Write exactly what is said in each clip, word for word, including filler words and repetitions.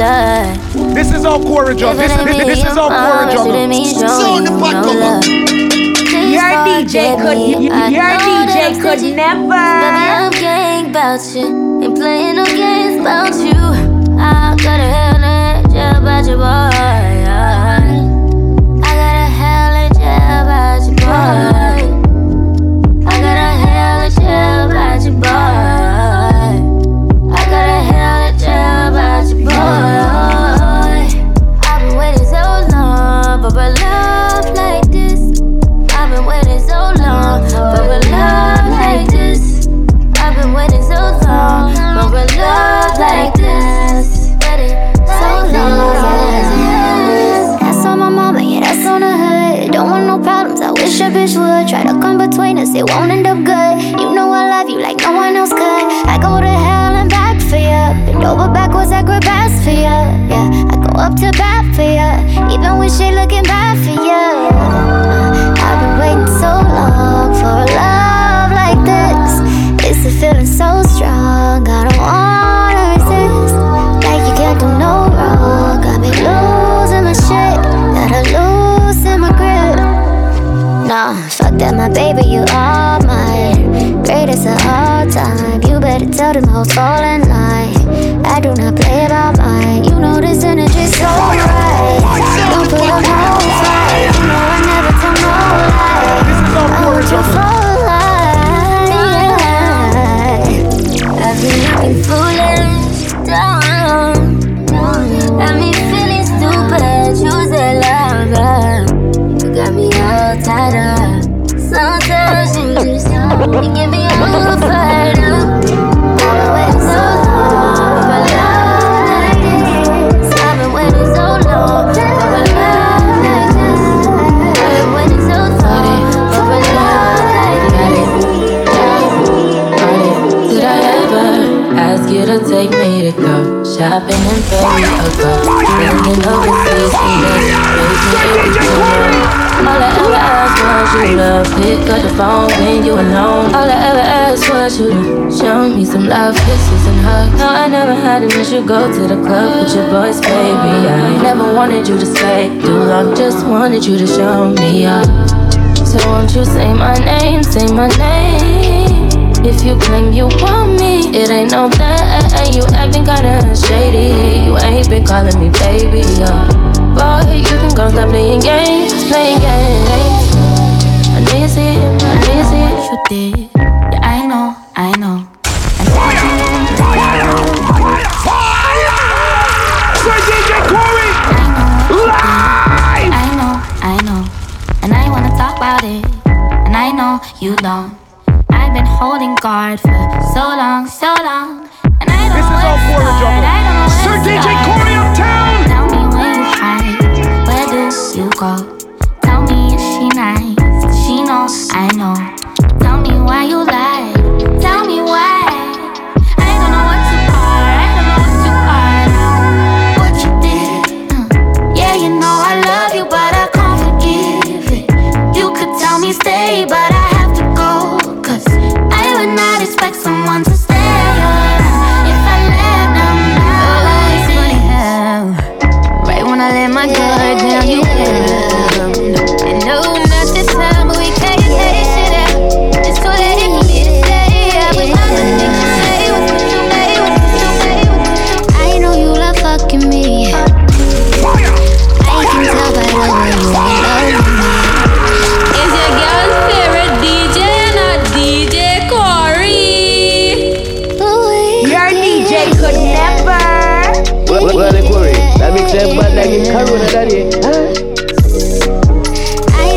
blood. This is our core job. This, this, this is our core job. So the pot come up. Your D J could, your D J could never. Baby, I'm gang about you. Ain't playing no games about you. I gotta hell and jail about your boy. I gotta hell and jail about your boy. About your boy, I got a hell of a job about your boy. I've been waiting so long for a love like this. I've been waiting so long for a love like this. I've been waiting so long for a love like this. So long. That's on my mama, yeah, that's on the hood. Don't want no problems, I wish a bitch would. Try to come between us, it won't end up good. You know like no one else could. I go to hell and back for ya. Bend over backwards, acrobats for ya. Yeah, I go up to bat for ya. Even when shit looking bad for ya. I've been waiting so long for a love like this. It's a feeling so strong, I don't wanna resist. Like you can't do no wrong. Got me losing my shit, gotta loosen my grip. Nah, fuck that, my baby, you are mine. Greatest of all time. You better tell them hoes fall in line. I do not play about mine. You know this energy's so right. Don't put up no fight. You know I never tell no lie. I want you for life. I've been looking foolish, dumb. Got me feeling stupid, choose a lover. You got me all tied up. Sometimes you just you give me all fired up. I've been waiting so long for a love like this. I've been waiting so long for a love like this. I've been waiting so long for a love like this. Did I ever ask you to take me to go shopping and play a golf? Thinking overseas and making everything. All I ever asked was you love. Pick up the phone when you alone. All I ever asked was you to show me some love, kisses and hugs. No, I never had an issue. Go to the club with your boys, baby. I never wanted you to stay too long. Just wanted you to show me up. So won't you say my name, say my name. If you claim you want me, it ain't no that. You acting kinda shady. You ain't been calling me baby, yo. Boy, you can go stop playing games, playing games. I need to see it, I need to see it. You did, yeah, I know, I know. Fire, fire, fire, fire! For D J Corey! Live! I know, I know, and I wanna talk about it. And I know you don't. I've been holding guard for so long, so long. And I don't this is all for the job. Sir D J Corey uptown! You go, tell me if she nice. She knows, I know. Tell me why you lie. Tell me why. I don't know what you are. I don't know what you are now. What you did? Uh, yeah, you know I love you, but I can't forgive it. You could tell me stay, but I have to go. Cause I would not expect someone to stay. If I let them down, oh, right when I let my guard down, you. I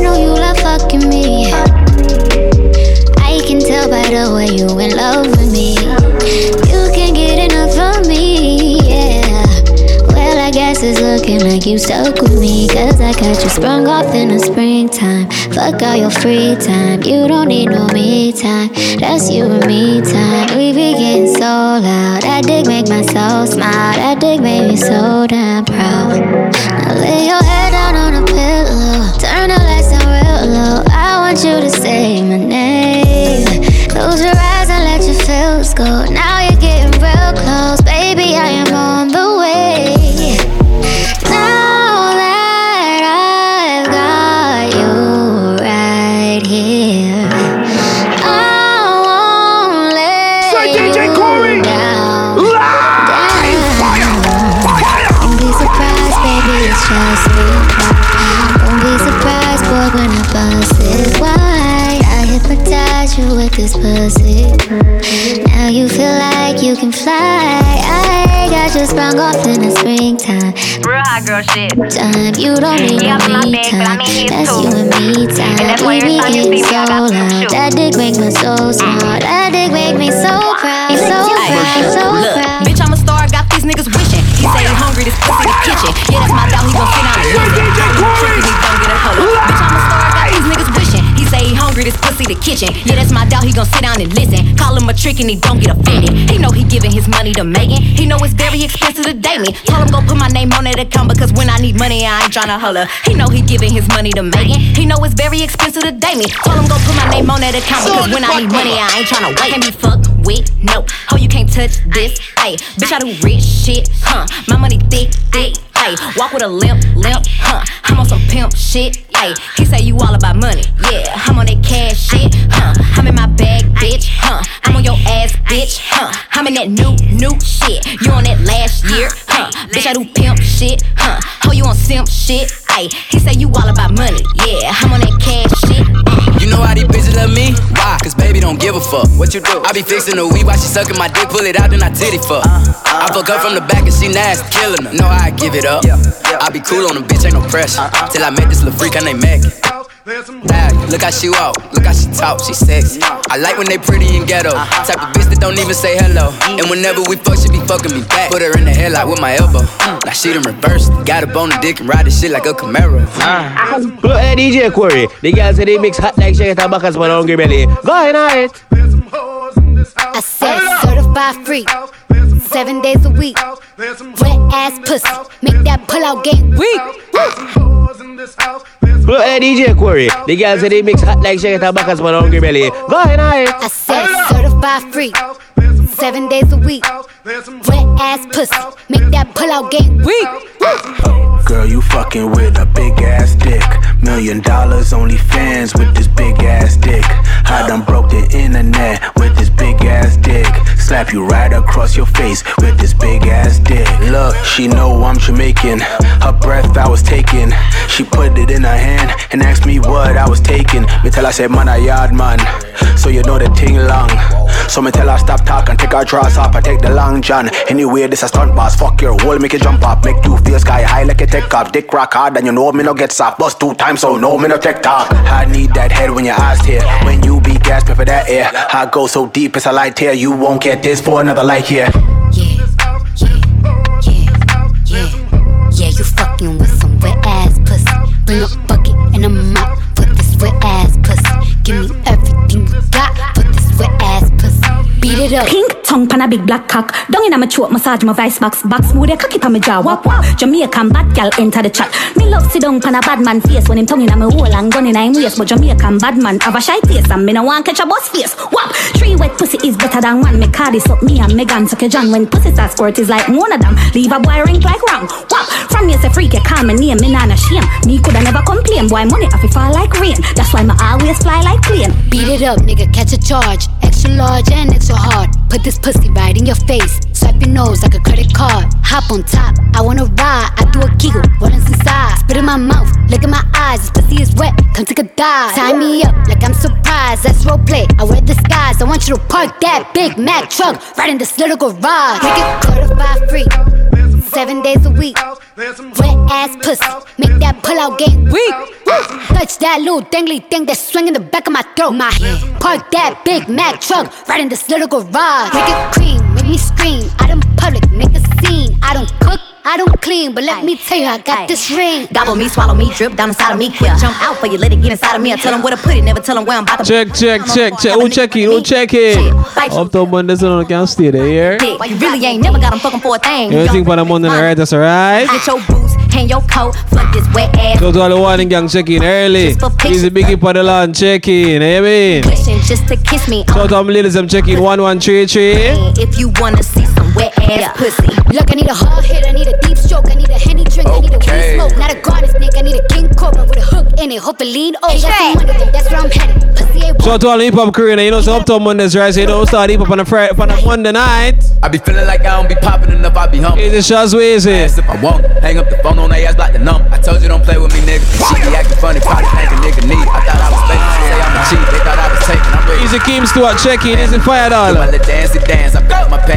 know you love fucking me. I can tell by the way you in love with me. You can't get enough of me, yeah. Well, I guess it's looking like you stuck with me. Cause I got you sprung off in the springtime. Fuck all your free time. You don't need no me time. That's you and me time. We be getting so loud. That dick make my soul smile. That dick made me so damn proud. Lay your head down on a pillow. Turn the lights down real low. I want you to say my name. Close your eyes and let your feels go. Now you're getting real close. Baby, I am on the way. Don't be surprised, boy, when I bust it wide. I hypnotize you with this pussy. Now you feel like you can fly. I got you sprung off in the springtime. Real hot girl shit. Time you don't need yeah, no me time. That's too. You and me time. And that's why you're so loud. That dick make me so smart. That dick make me so proud. So proud, so proud. Bitch, I'm a star. Got these niggas wishing. He say he hungry. This pussy the kitchen. Yeah, that's my doubt. He gon' fit out of it. Bitch, I'm a star. Got these niggas wishing. He say he hungry. This pussy the kitchen. Yeah, that's my doubt. He gon' sit down and listen. Call him a trick and he don't get offended. He know he giving his money to Megan. He know it's very expensive to date me. Told him go put my name on that account because when I need money, I ain't tryna holler. He know he giving his money to Megan. He know it's very expensive to date me. Told him go put my name on that account because when I need money, I ain't tryna wait. Can't be fucked with, no. Oh, you can't touch this, ayy. Bitch, I do rich shit, huh? My money thick, thick, ayy. Walk with a limp, limp, huh? I'm on some pimp shit, ayy. He say you all about money, yeah. I'm on that cash shit, huh? I'm in my bag, bitch, huh? I'm on your ass, bitch, huh? I'm in that new, new shit. You on that last year, huh? Bitch, I do pimp shit, huh? Oh, you on simp shit, ayy. He say you all about money, yeah. I'm on that cash shit. You know how these bitches love me? Why? Cause baby don't give a fuck. What you do? I be fixing the weed while she sucking my dick, pull it out, then I titty fuck. Uh, uh, I fuck her from the back and she nasty, killing her. No, I give it up. Yeah, yeah, I be cool on the bitch, ain't no pressure. Uh, uh, Till I met this little freak, her name Maggie. Dad, look how she walk, look how she talk, she sexy. I like when they pretty and ghetto. Type of bitch that don't even say hello. And whenever we fuck, she be fucking me back. Put her in the headlock with my elbow. Now she done reversed. Got up on the dick and ride this shit like a Camaro. uh. Look at D J Quarry. The guys say they mix hot like shake tabacas but don't give belly. Go ahead, alright. I said certified freak, seven days a week. Wet ass pussy, make that pull out game weak. Look at D J Quarry. The girls say they mix hot like shake tabacas but hungry belly. Go ahead, alright. I said certified freak, seven days a week. Wet ass pussy, make that pull out game weak. Girl, you fucking with a big ass dick. Million dollars only fans with this big ass dick. I done broke the internet with this big ass dick. Slap you right across your face with this big ass dick. Look, she know I'm Jamaican. Her breath I was taking. She put it in her hand and asked me what I was taking. Me tell her say man a yard man, so you know the ting long. So me tell her stop talking, take her drawers off, I take the long john. Anyway this a stunt boss, fuck your hole, make it jump up. Make you feel sky high like a tech off. Dick rock hard and you know me no get soft. Bust two times so no me no tech talk. I need that head when your eyes tear. When you be gasping for that air, I go so deep it's a light tear. You won't get this for another light here. Yeah, yeah, yeah, yeah, yeah. You fucking with some wet ass pussy. Bring a bucket and a mop for this wet ass pussy. Give me everything you got for this wet ass pussy. Beat it up. Pink tongue pan a big black cock. Down in a my throat, massage my vice box. Back smooth a cocky pan my jaw. Wop wop. Jamaican bad gal enter the chat. Me love sit down pan a bad man face when him tongue in a my hole and gun in a him waist. But Jamaican bad man have a shy face and me no want catch a boss face. Wop. Three wet pussy is better than one. Me cardis up me and Megan suck a John. When pussy start squirt is like one of them. Leave a boy ring like wrong. Wop. From me say freak you call me name. Me nah no shame. Me coulda never complain. Boy money have to fall like rain. That's why me always fly like plane. Beat it up nigga, catch a charge. Extra large and extra hard. Put this pussy right in your face. Swipe your nose like a credit card. Hop on top, I wanna ride. I do a giggle, what is inside? Spit in my mouth, look in my eyes. This pussy is wet, come take a dive. Tie me up like I'm surprised. That's roleplay, I wear disguise. I want you to park that Big Mac truck right in this little garage. Make it certified free, seven days a week. Wet ass pussy, make that pull out game weak. Touch that little dangly thing that's swinging the back of my throat. My head, park that Big Mac truck right in this little garage. Make it cream, make me scream. I don't public, make a scene. I don't cook, I don't clean, but let Aye. me tell you, I got Aye. this ring. Gobble me, swallow me, drip down inside of me. Quick jump out for you, let it get inside of me. I tell them where to put it, never tell them where I'm about to. Check, check, check, check. Who check it? Who check it? Up to Monday, so I can't stay there. Why you really ain't never got them fucking for a thing. Everything but I'm on the right, that's alright. Get your boots, hang your coat, fuck this wet ass. Go to all the warning gang, check in early. Easy biggie for the lawn, check in, you mean? Pushing just to kiss me. Shout out to my ladies, I'm checking one one three three. If you wanna see some wet ass pussy. Look, I need a hard hit, I need a deep stroke, I need a Henny drink, okay. I need a weed smoke. Not a garden snake, I need a King Cobra with a hook in it. it, hope it lean. Oh, that's where I'm headed. Shout out to all the hip hop crew, you know, it's up to Mondays, right? So you don't start hip hop on a Friday, on a Monday night. I be feeling like I don't be popping enough, I be humble. Easy shots, way easy. If I walk, hang up the phone on their ass, block the number. I told you don't play with me, nigga. She be acting funny, probably think a nigga need. I thought I was faking, she say I'm a cheat. They thought I was taking, I'm ready. Easy Kim Stewart, check in, easy fire dollar.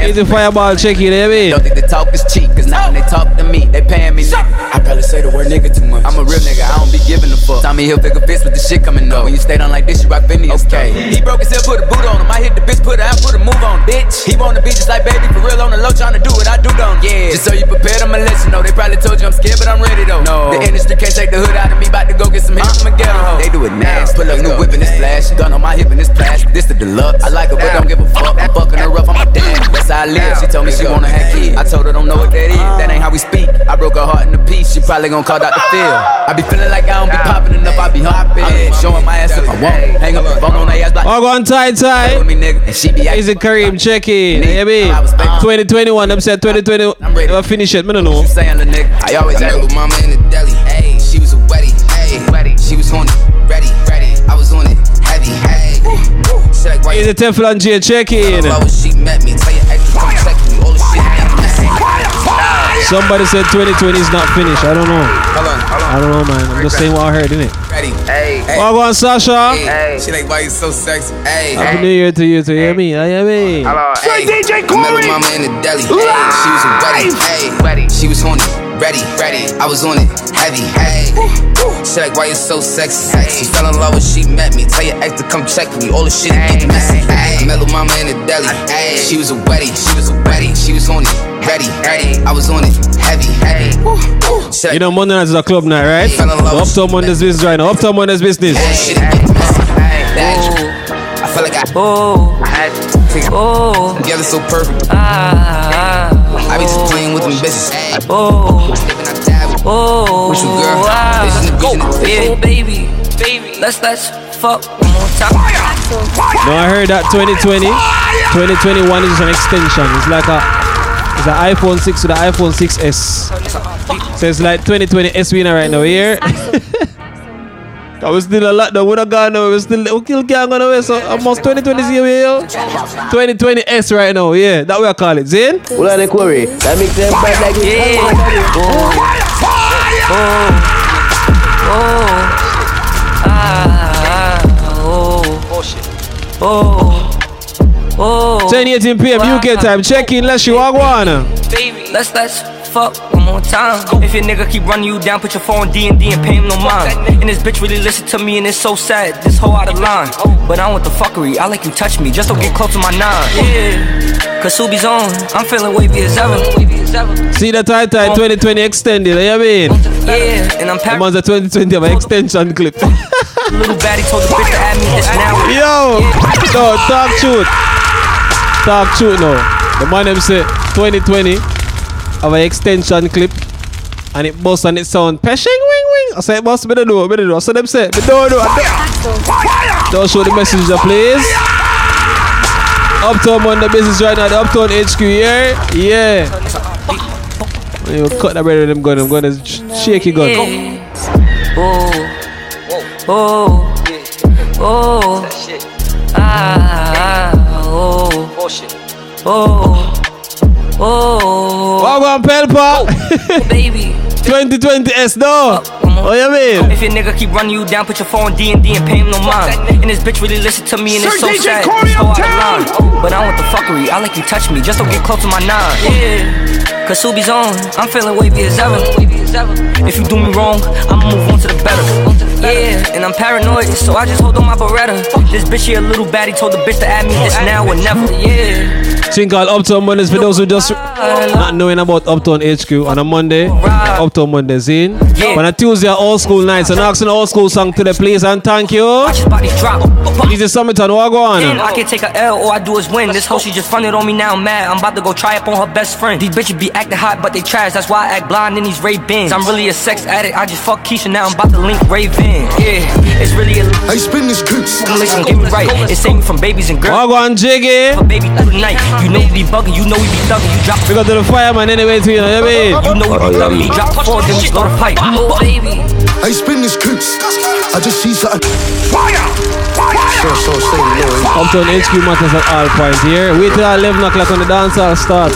Easy fireball, check in, there, baby. Don't think the talk is cheap, cause now when they talk to me, they paying me. I probably say the word nigga too much. I'm a real nigga, I don't be giving a fuck. Tommy Hill pick a bitch with the shit coming up. When you stay down like this, you rock Vinny. Okay. He broke himself, put a boot on him. I hit the bitch, put her out, put a move on, bitch. He wanna be just like baby, for real on the low, tryna do what I do, don't. Yeah. Just so you prepared, I'ma let you know. They probably told you I'm scared, but I'm ready though. No. The industry can't take the hood out of me, bout to go get some hit from a ghetto hoe. They do it now. Pull up, new whip in this flash. Gun on my hip in this plastic. This the deluxe. I like her, but don't give a fuck. I'm fucking her up, I'm a damn. That's how I live. She told me she wanna have kids. I told her don't know what that is. That ain't how we speak. I broke her heart into peace. She probably gon' call Doctor Phil. I be feeling like I don't be popping enough. I be hopping, showing my ass if I want. Hang up. I'm going tight, tight. Easy Kareem, check in. Yeah, baby. twenty twenty-one, I'm saying twenty twenty. I'm ready. I'll finish it, I don't know. I always had with mama in the deli. Hey, she was a wedding. Hey, she was on it. Ready, ready. I was on it. Heavy, hey. Easy Teflon J, check in. She met me. Tell you extra come check me. All the shit. Somebody said twenty twenty is not finished. I don't know. Hold on, hold on. I don't know, man. I'm just saying what I heard, innit? Ready. Hey. Hey. Well, go on, Sasha. Hey. She like, why you so sexy? Hey. Happy hey. New Year to you, to hear me. I hear me. Hello. Hey. Hey. D J Corey. I met mama in the deli. Hey. She was ready. Hey. Ready. She was on it. Ready. Ready. I was on it. Heavy. Hey. She like, why you so sexy? Hey. She fell in love when she met me. Tell your ex to come check me. All the shit hey. Get messy. Hey. I met little mama in the deli. Hey. She was a wedding. She was a wedding. She was on it. Ready, ready, I was on it, heavy, heavy. Woo, woo. You know, Monday nights is a club night, right? Uptown Monday's business right now, Uptown Monday's business. Hey, hey, I feel like I, oh, I had to take it. Oh, together so perfect. Ah, oh, I be just playing with them bitches. Hey, oh, oh, with you, girl. Wow. Go, yeah, baby, baby, let's let's fuck one more time. No, I heard that twenty twenty, twenty twenty-one is an extension. It's like a It's the iPhone six to the iPhone six S. So it's like twenty twenty S winner right now here. I was still a lot though. We're not gone now. We're still we kill gang on the way. So almost twenty twenty here we here. twenty twenty S right now. Yeah, that way I call it. Zane? Hold on, Corey. That makes them fight like this. Yeah. Oh. Oh. Oh. Ah. Oh. Oh shit. Oh. Oh, ten eighteen p m U K time. Check in, let's you agwana. Baby, let's let's fuck one more time. If your nigga keep running you down, put your phone D and D and pay him no mind. And this bitch really listen to me, and it's so sad. This hoe out of line, but I want the fuckery. I like you touch me, just don't get close to my nine. Yeah, cause Subi's on. I'm feeling wavy as ever. See the tight tight twenty twenty extended. You know what I mean? Yeah, and I'm packed. I'm on the twenty twenty of an extension clip. Little baddie told the bitch to add me this now. Yo, no talk shoot. Talk truth now. The man them say twenty twenty have an extension clip and it busts and it sound peshing wing wing. I say it busts, better do, better do. So them say, they don't do. Don't show the message, please. Uptown on the business right now, the Uptown H Q here. Yeah. When you cut that brother them gun, them gun is shaky gun. Oh, oh, oh, ah. Oh, oh, shit. Oh, oh. Welcome, Pelpa. Oh, baby. twenty twenty S, no. Oh, yeah, man. If your nigga keep running you down, put your phone D and D and pay him no mind. And this bitch really listen to me, and it's so sad. But I want the fuckery. I like you touch me, just don't get close to my nine. Yeah, cause Subi's on. I'm feeling wavy as ever. If you do me wrong, I'ma move on to the better. Yeah, and I'm paranoid, so I just hold on my Beretta. This bitch here, a little baddie, told the bitch to add me this now or never. Yeah. Thing called Uptown Mondays for those who just not knowing about Uptown H Q on a Monday. Uptown Mondays in. Yeah. On a Tuesday, all school nights. And asking an all school song to the place and thank you. This is Summit and Wagwan. Yeah, I can take a L, all I do is win. This hoe, she just funded on me now, I'm mad. I'm about to go try up on her best friend. These bitches be acting hot, but they trash. That's why I act blind in these Ray-Bans. I'm really a sex addict. I just fuck Keisha now. I'm about to link Ray-Bans. Yeah, it's really a I spin this clip. Listen, get me right. It's saving from babies and girls. Wagwan jiggy. For baby through the night. You know we be bugging, you know we be thugging. You drop. We got to the fireman anyway too, you know what I mean? You know we be thugging, you drop four, then we start a fight. Oh baby, I spin this coots. I just see something. Fire! Fire! So, so, so, I'm turning H Q Matters at all points here. Wait till eleven o'clock on the dance hall start.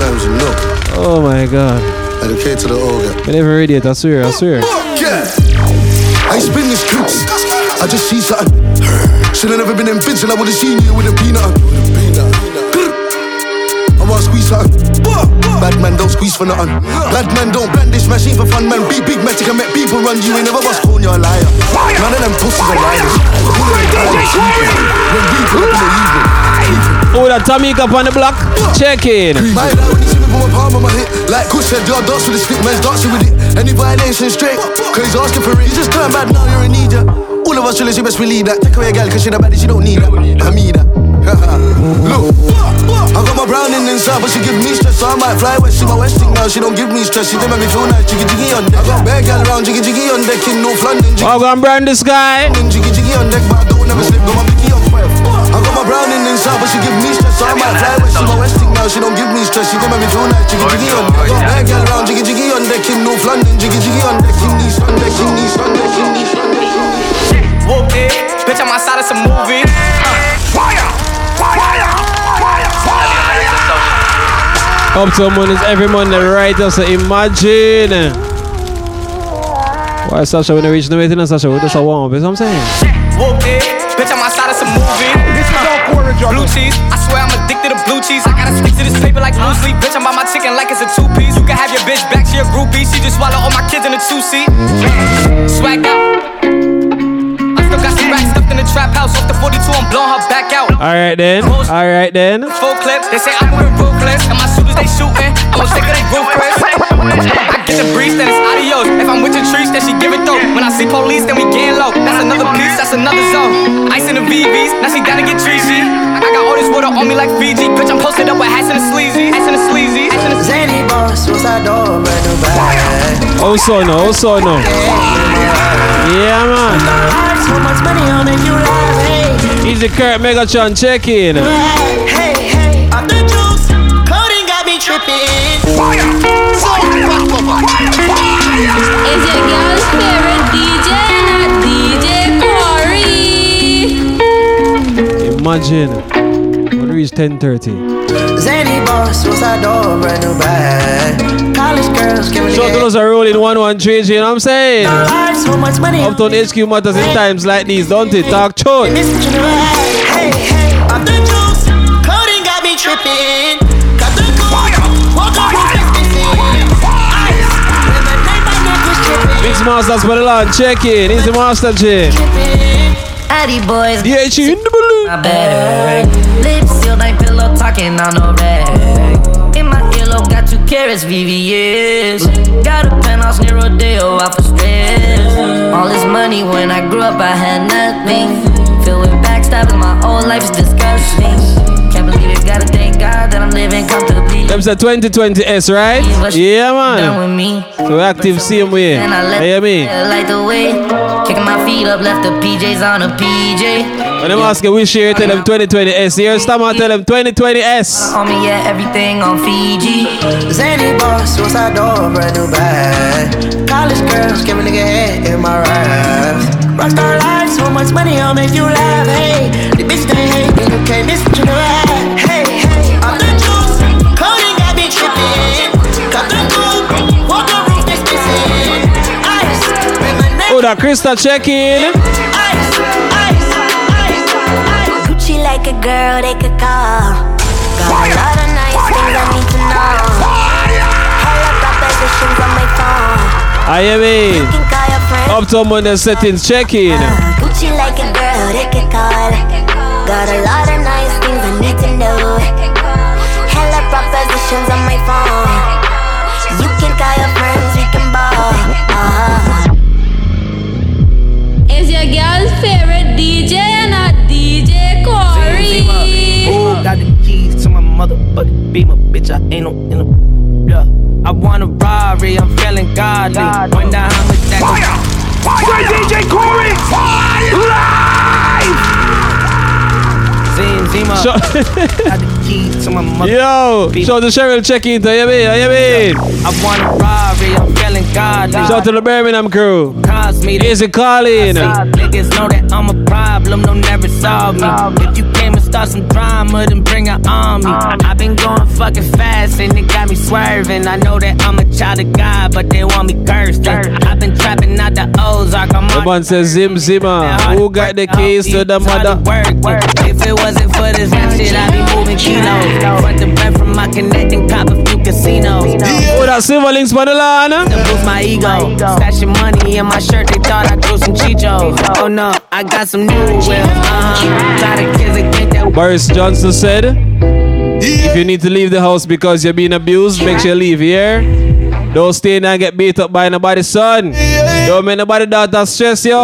Oh my god. Dedicate to the ogre. I never read it, I swear, I swear. I spin this coots. I just see something. Should have never been in bitch, I would have seen you with a peanut. I want to squeeze something. Bad man don't squeeze for nothing. Bad man don't bend this machine for fun, man. Be big magic and make people run. You ain't never was calling you a liar. None of them pussies are liars. When we put up in the evening. Oh, that Tamika up on the block. Check in. My dad when you see me put my palm on my hip. Like Coach said, y'all dance with the stick, man's dancing with it. Any violation straight, cause he's asking for it. You just turn back now, you're in need ya. All of us chillin', she best believe that. Take away a girl cause she the baddie, she don't need that. I mean that. Look, I got my brown in inside, but she give me stress, so I might fly west. She my westing now, she don't give me stress. She done make me feel nice, jiggy jiggy on deck. I got bare girl around, jiggy jiggy on deck. In North London, jiggy jiggy on brown this guy. Jiggy jiggy on deck, but I don't never slip. Got my biggie on fire. I got my brown in inside, but she give me stress, so I might fly west. She my westing now, she don't give me stress. She done make me feel nice, jiggy jiggy on deck. I got bare girl around, jiggy jiggy on deck. In North London, jiggy jiggy on deck. In East on deck, in East on deck, in East on deck. It. Bitch, I'm outside of some movie. Fire! Fire! Fire! Up to Mondays every Monday, right? So imagine. Why, Sasha, when they reach the meeting, Sasha, we just a warm up, is what I'm saying? Bitch, I'm outside of some movie. This is all quarter drop. Blue cheese. I swear I'm addicted to blue cheese. I gotta stick to this paper like blue sleep. Bitch, I'm by my chicken like it's a two piece. You can have your bitch back, she a groupie. She just swallow all my kids in a two seat. Swag out. Got some racks stuffed in the trap house. Off the forty-two, I'm blowing her back out. Alright then, alright then. Full clip, they say I'm moving ruthless. And my shooters, they shooting. I'm sick of they ruthless. I get the breeze, then it's adios. If I'm with your trees, then she give it though. When I see police, then we getting low. That's another piece, that's another zone. Ice in the V V's, now she down to get treasy. I got all this water on me like Fiji. Bitch, I'm posted up with hats and a sleazy. Hats and a sleazy. Hats and a Zanny boss, what's that door, but no bad. Oh, so no, oh, so no. Yeah, man. He's the current Megatron check-in. Hey, hey, I'm the juice. Coding got me tripping. Fire! Fire! Fire! It's your girl's favorite D J, not D J Corey. Imagine. When it reaches ten thirty. Zany boss was a door, brand new bag. Shotguns are rolling one one three, you know what I'm saying? Uptown H Q matters in times like these, don't it? Talk chot. Hey, hey, I'm the juice. Coding got me tripping. Got the cool. Walk up with this. Mix Masters for the land, check in. It's the Master J. Addy boys. Yeah, it's in the balloon. My bag. Lips sealed, I pillow talking on no bag. In my earlobe got two carrots, V V S. Got a penthouse near Rodeo, out for stress. All this money when I grew up, I had nothing. Filled with backstabbing, my whole life's disgusting. Can't believe it, gotta thank God that I'm living comfortably. Them said twenty twenty S, right? Yeah, man. So active, same way. And I left, hear me? Like the way, kicking my feet up, left the P Js on a P J. When I'm asking which year, tell them twenty twenty S. Here, stammer, tell them twenty twenty S. On me, yeah, everything on Fiji. Zany boss, what's that door, brand new bag. College girls, give a nigga head in my raps. Rockstar life, so much money, I'll make you laugh. Hey, the bitch they hate, you can't miss what you do. Hey, hey, I'm the juice. Coding got me tripping. Got the coupe, walk the roof, this bitch in. Ice, with my neck. Oh, that Krista check-in. Ice. Like a girl they could call. Got a lot of nice things I need to know. All of my positions on my phone. I am in. Up to Monday settings, check in. Gucci like a girl they could call. Got a lot of nice things I need to know. Hella propositions on my phone. You can call your friends, we can ball. Uh-huh. It's your girl's favorite D J and I. Ooh, got the keys to my motherfucking beamer, bitch. I ain't no in a yeah. I want a robbery, I'm feeling godly. God, wonder how much that fire, fire, D J Corey, fire, life. Seems Zima. So got the keys to my mother. Yo, people. Shout out to Cheryl, check it. I am in, I am in. I want a robbery, I'm feeling godly. Shout out to the Birmingham crew. Is it calling? Niggas know that I'm a problem, don't never solve me. If you came and start some drama, then bring it on me. I've been going fucking fast and it got me swerving. I know that I'm a child of God, but they want me cursed. I've been trapping out the Ozark. I'm the man says Zim Zimmer. Who got the keys to the mother? If it wasn't for this rap shit, I'd be moving kilos. Front the bread from my connecting cop a few casinos. Oh, that silver links for the line. To boost my ego. Stashing money in my shirt, they thought I grew some Chicho. Oh no, I got some new wheels. Uh-huh. Boris Johnson said, if you need to leave the house because you're being abused, make sure you leave here. Don't stay there and get beat up by nobody's son. Don't make nobody doubt that stress, yo.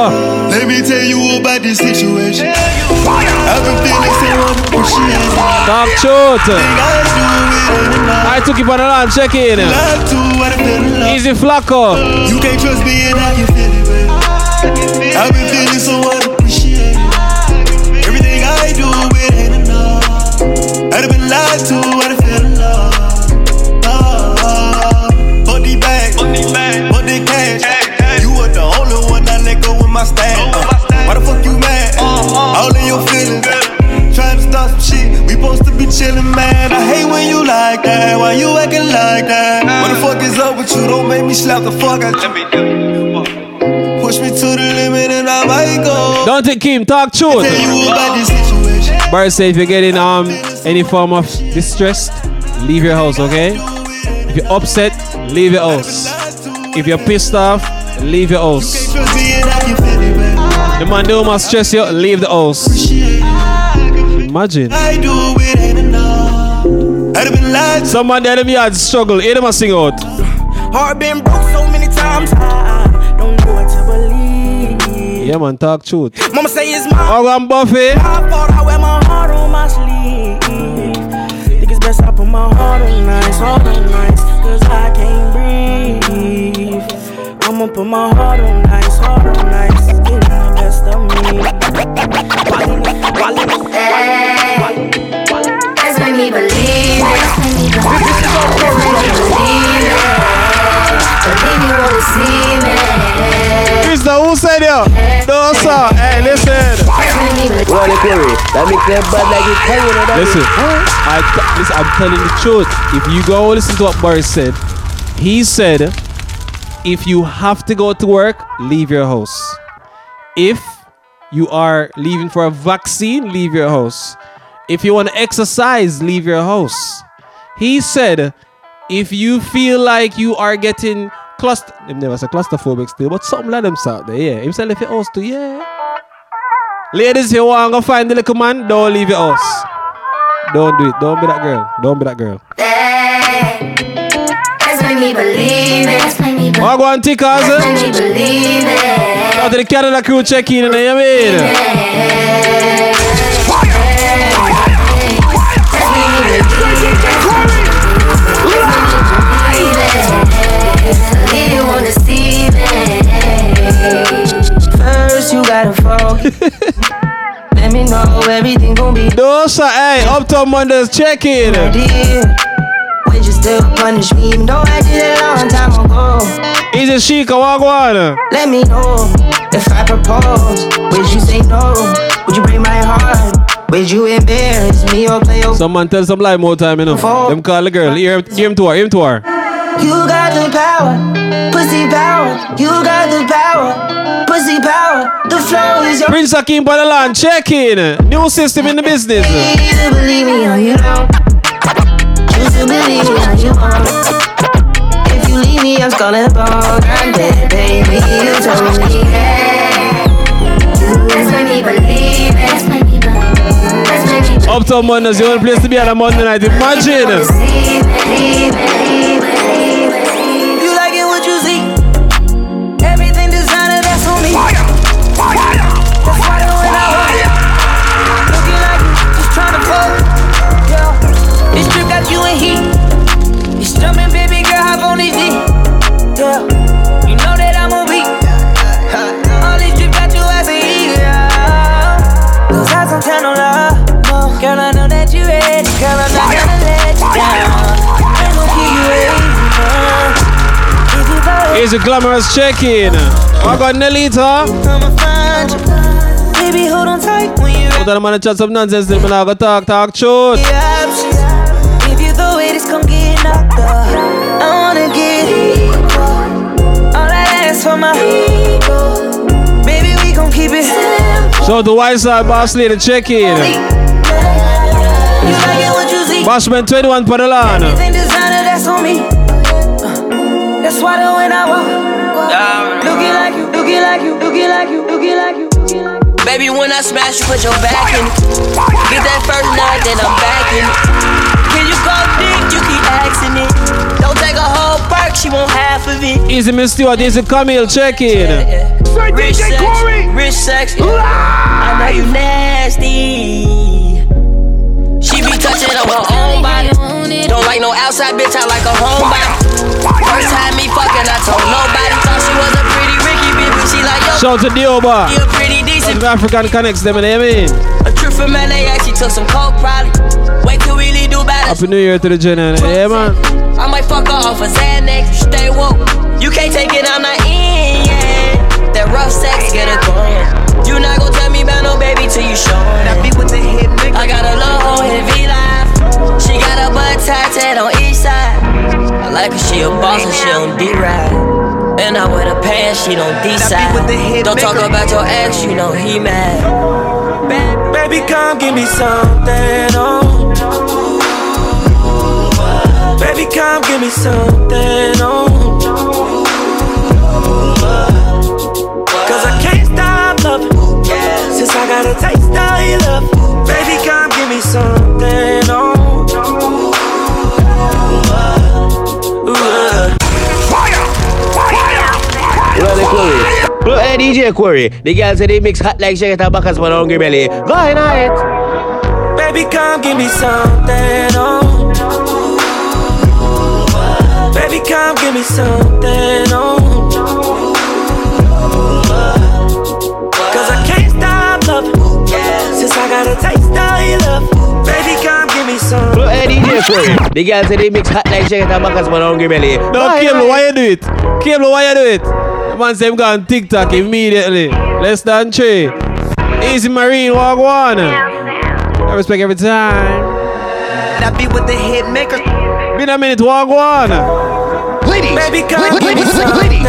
Let me tell you about this situation. I've been feeling so unappreciated. Talk truth. I took you on the line, check in. Easy Flacco. You can't trust me and I can feel it, baby. I've been feeling so unappreciated. Everything I do, it ain't enough. I'd have been lied to, I'd have felt love. My stand, uh, why the fuck you mad? Uh-huh. All in your feelings, yeah. Trying to start some shit. We supposed to be chillin', man. I hate when you like that. Why you acting like that? Uh, what the fuck is up with you? Don't make me slap the fuck out you. Push me to the limit and I might go. Don't take him. Talk truth. Bart say if you're getting um any form of distress, leave your house, okay? If you're upset, leave your house. If you're pissed off, leave your house. The man don't must stress you, leave the house. Imagine. Someone that them had struggle, hear them a sing out. Heart been broke so many times, I don't know what to believe. Yeah man, talk truth. Mama say it's my Ogan Buffet. I thought I wear my heart on my sleeve. Think it's best I put my heart on ice, all the nights, cause I can't breathe. I'ma put my heart on ice, heart on ice, getting the best of me. That's when we believe it. That's when we believe it. Believe you won't receive it. Mister, who said it? No, sir. Hey, listen. What a theory. That makes them bad like you carry it. Listen, I t- listen, I'm telling the truth. If you go listen to what Boris said, he said, if you have to go to work, leave your house. If you are leaving for a vaccine, leave your house. If you want to exercise, leave your house. He said, if you feel like you are getting cluster, him never said claustrophobic still, but something like them out there, yeah. Him said, leave your house too, yeah. Ladies, if you want to find the little man, don't leave your house. Don't do it. Don't be that girl. Don't be that girl. Hey. That's when we believe it. That's when we believe it. I'll go on tickers. That's when we believe it. Shout out to the Canada crew check in and I am in. First you gotta fall. Let me know everything gon' be. Those are, hey, Uptown Mondays check in. Just to punish me, even though I did it a long time ago. Is it chic or wagwan? Let me know if I propose. Would you say no? Would you break my heart? Would you embarrass me or play? Someone tell some lie more time, you know. Them call the girl. Hear him, hear him to her. Hear him to her. You got the power, pussy power. You got the power, pussy power. The flow is your. Prince Hakeem by the land. Check in. New system in the business. You believe me or you don't. To believe how you want. If you leave me, I'm scarlet ball. I'm dead, baby. You told me that. That's when we believe it. That's when we believe it. Uptown Mondays, the only place to be on a Monday night. Imagine. You like it what you see. Everything designer, that's on me. Fire, fire, that's why I went out. Looking like you just trying to fuck. This trip got you in heat. You strumming, baby girl, hop on these knees. Yeah, you know that I'm a beat. All this trip got you as a heat, yeah. Those eyes don't tell no lie, no. Girl, always a glamorous check-in. I got Nelita. Baby, hold on tight when you. Hold on, I'm gonna chat some nonsense. Then I go talk, talk, truth. If you the way this come get knocked up, I wanna get equal. All that ass for my people. Baby, we gon' keep it simple. So the white side boss leader check-in. Bashman twenty-one for the land. That's why the when I walk, walk. Looking like you, looking like you, looking like you, looking like you, looking like you. Baby, when I smash, you put your back in it. Get that first night, then I'm back in it. Can you go deep? You keep asking it. Don't take a whole perk, she want half of it. Easy, Miss Stewart, easy, Camille, check in. Yeah, yeah. Say rich D J Corey. Rich sex, yeah. I know you nasty. She be touching up her own body. Don't like no outside bitch, I like a homebody. First time me fucking, I told nobody. Thought she was a pretty Ricky bitch, but she like yo. Shout to Dioba. She a pretty decent. South African connects them, and they mean. A trip from L A, she took some coke probably. Wait till we leave Dubai. Happy New Year to the gen, yeah man. I might fuck her off a Xanax. Stay woke. You can't take it, I'm not in yet. That rough sex get it going. You not gon' tell me about no baby till you show it. I be with the hit nigga. I got a low hole in V Live. She got a butt tatted on each side. I like her, she a boss and she don't D-ride. And I wear the pants, she don't D-side. Don't talk about your ex, you know he mad. Baby, come give me something, oh. Baby, come give me something, oh. Cause I can't stop loving. Since I got a taste of your love. Baby, come give me something, oh. Look at D J Corey. The girls say they mix hot like shaggy and backers for the hungry belly. Go ahead, it. Baby, come give me something, oh. Baby, come give me something, oh. Cause I can't stop loving. Since I got a taste of your love. Baby, come give me something. Look at D J Corey. The girls say they mix hot like shaggy and backers for the hungry belly. No, Kimlo, why you do it? Kimlo, why you do it? Man say him go on TikTok immediately. Less than three. Easy Marine, walk one. I respect every time. That be with the hit maker. Been a minute, walk one. Ladies, baby, come give me something.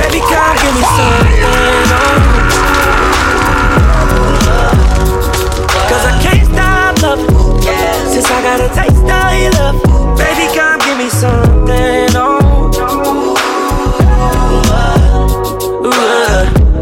Baby, come give me something. Cause I can't stop loving. Since I got a taste of your love. Baby, come give me something.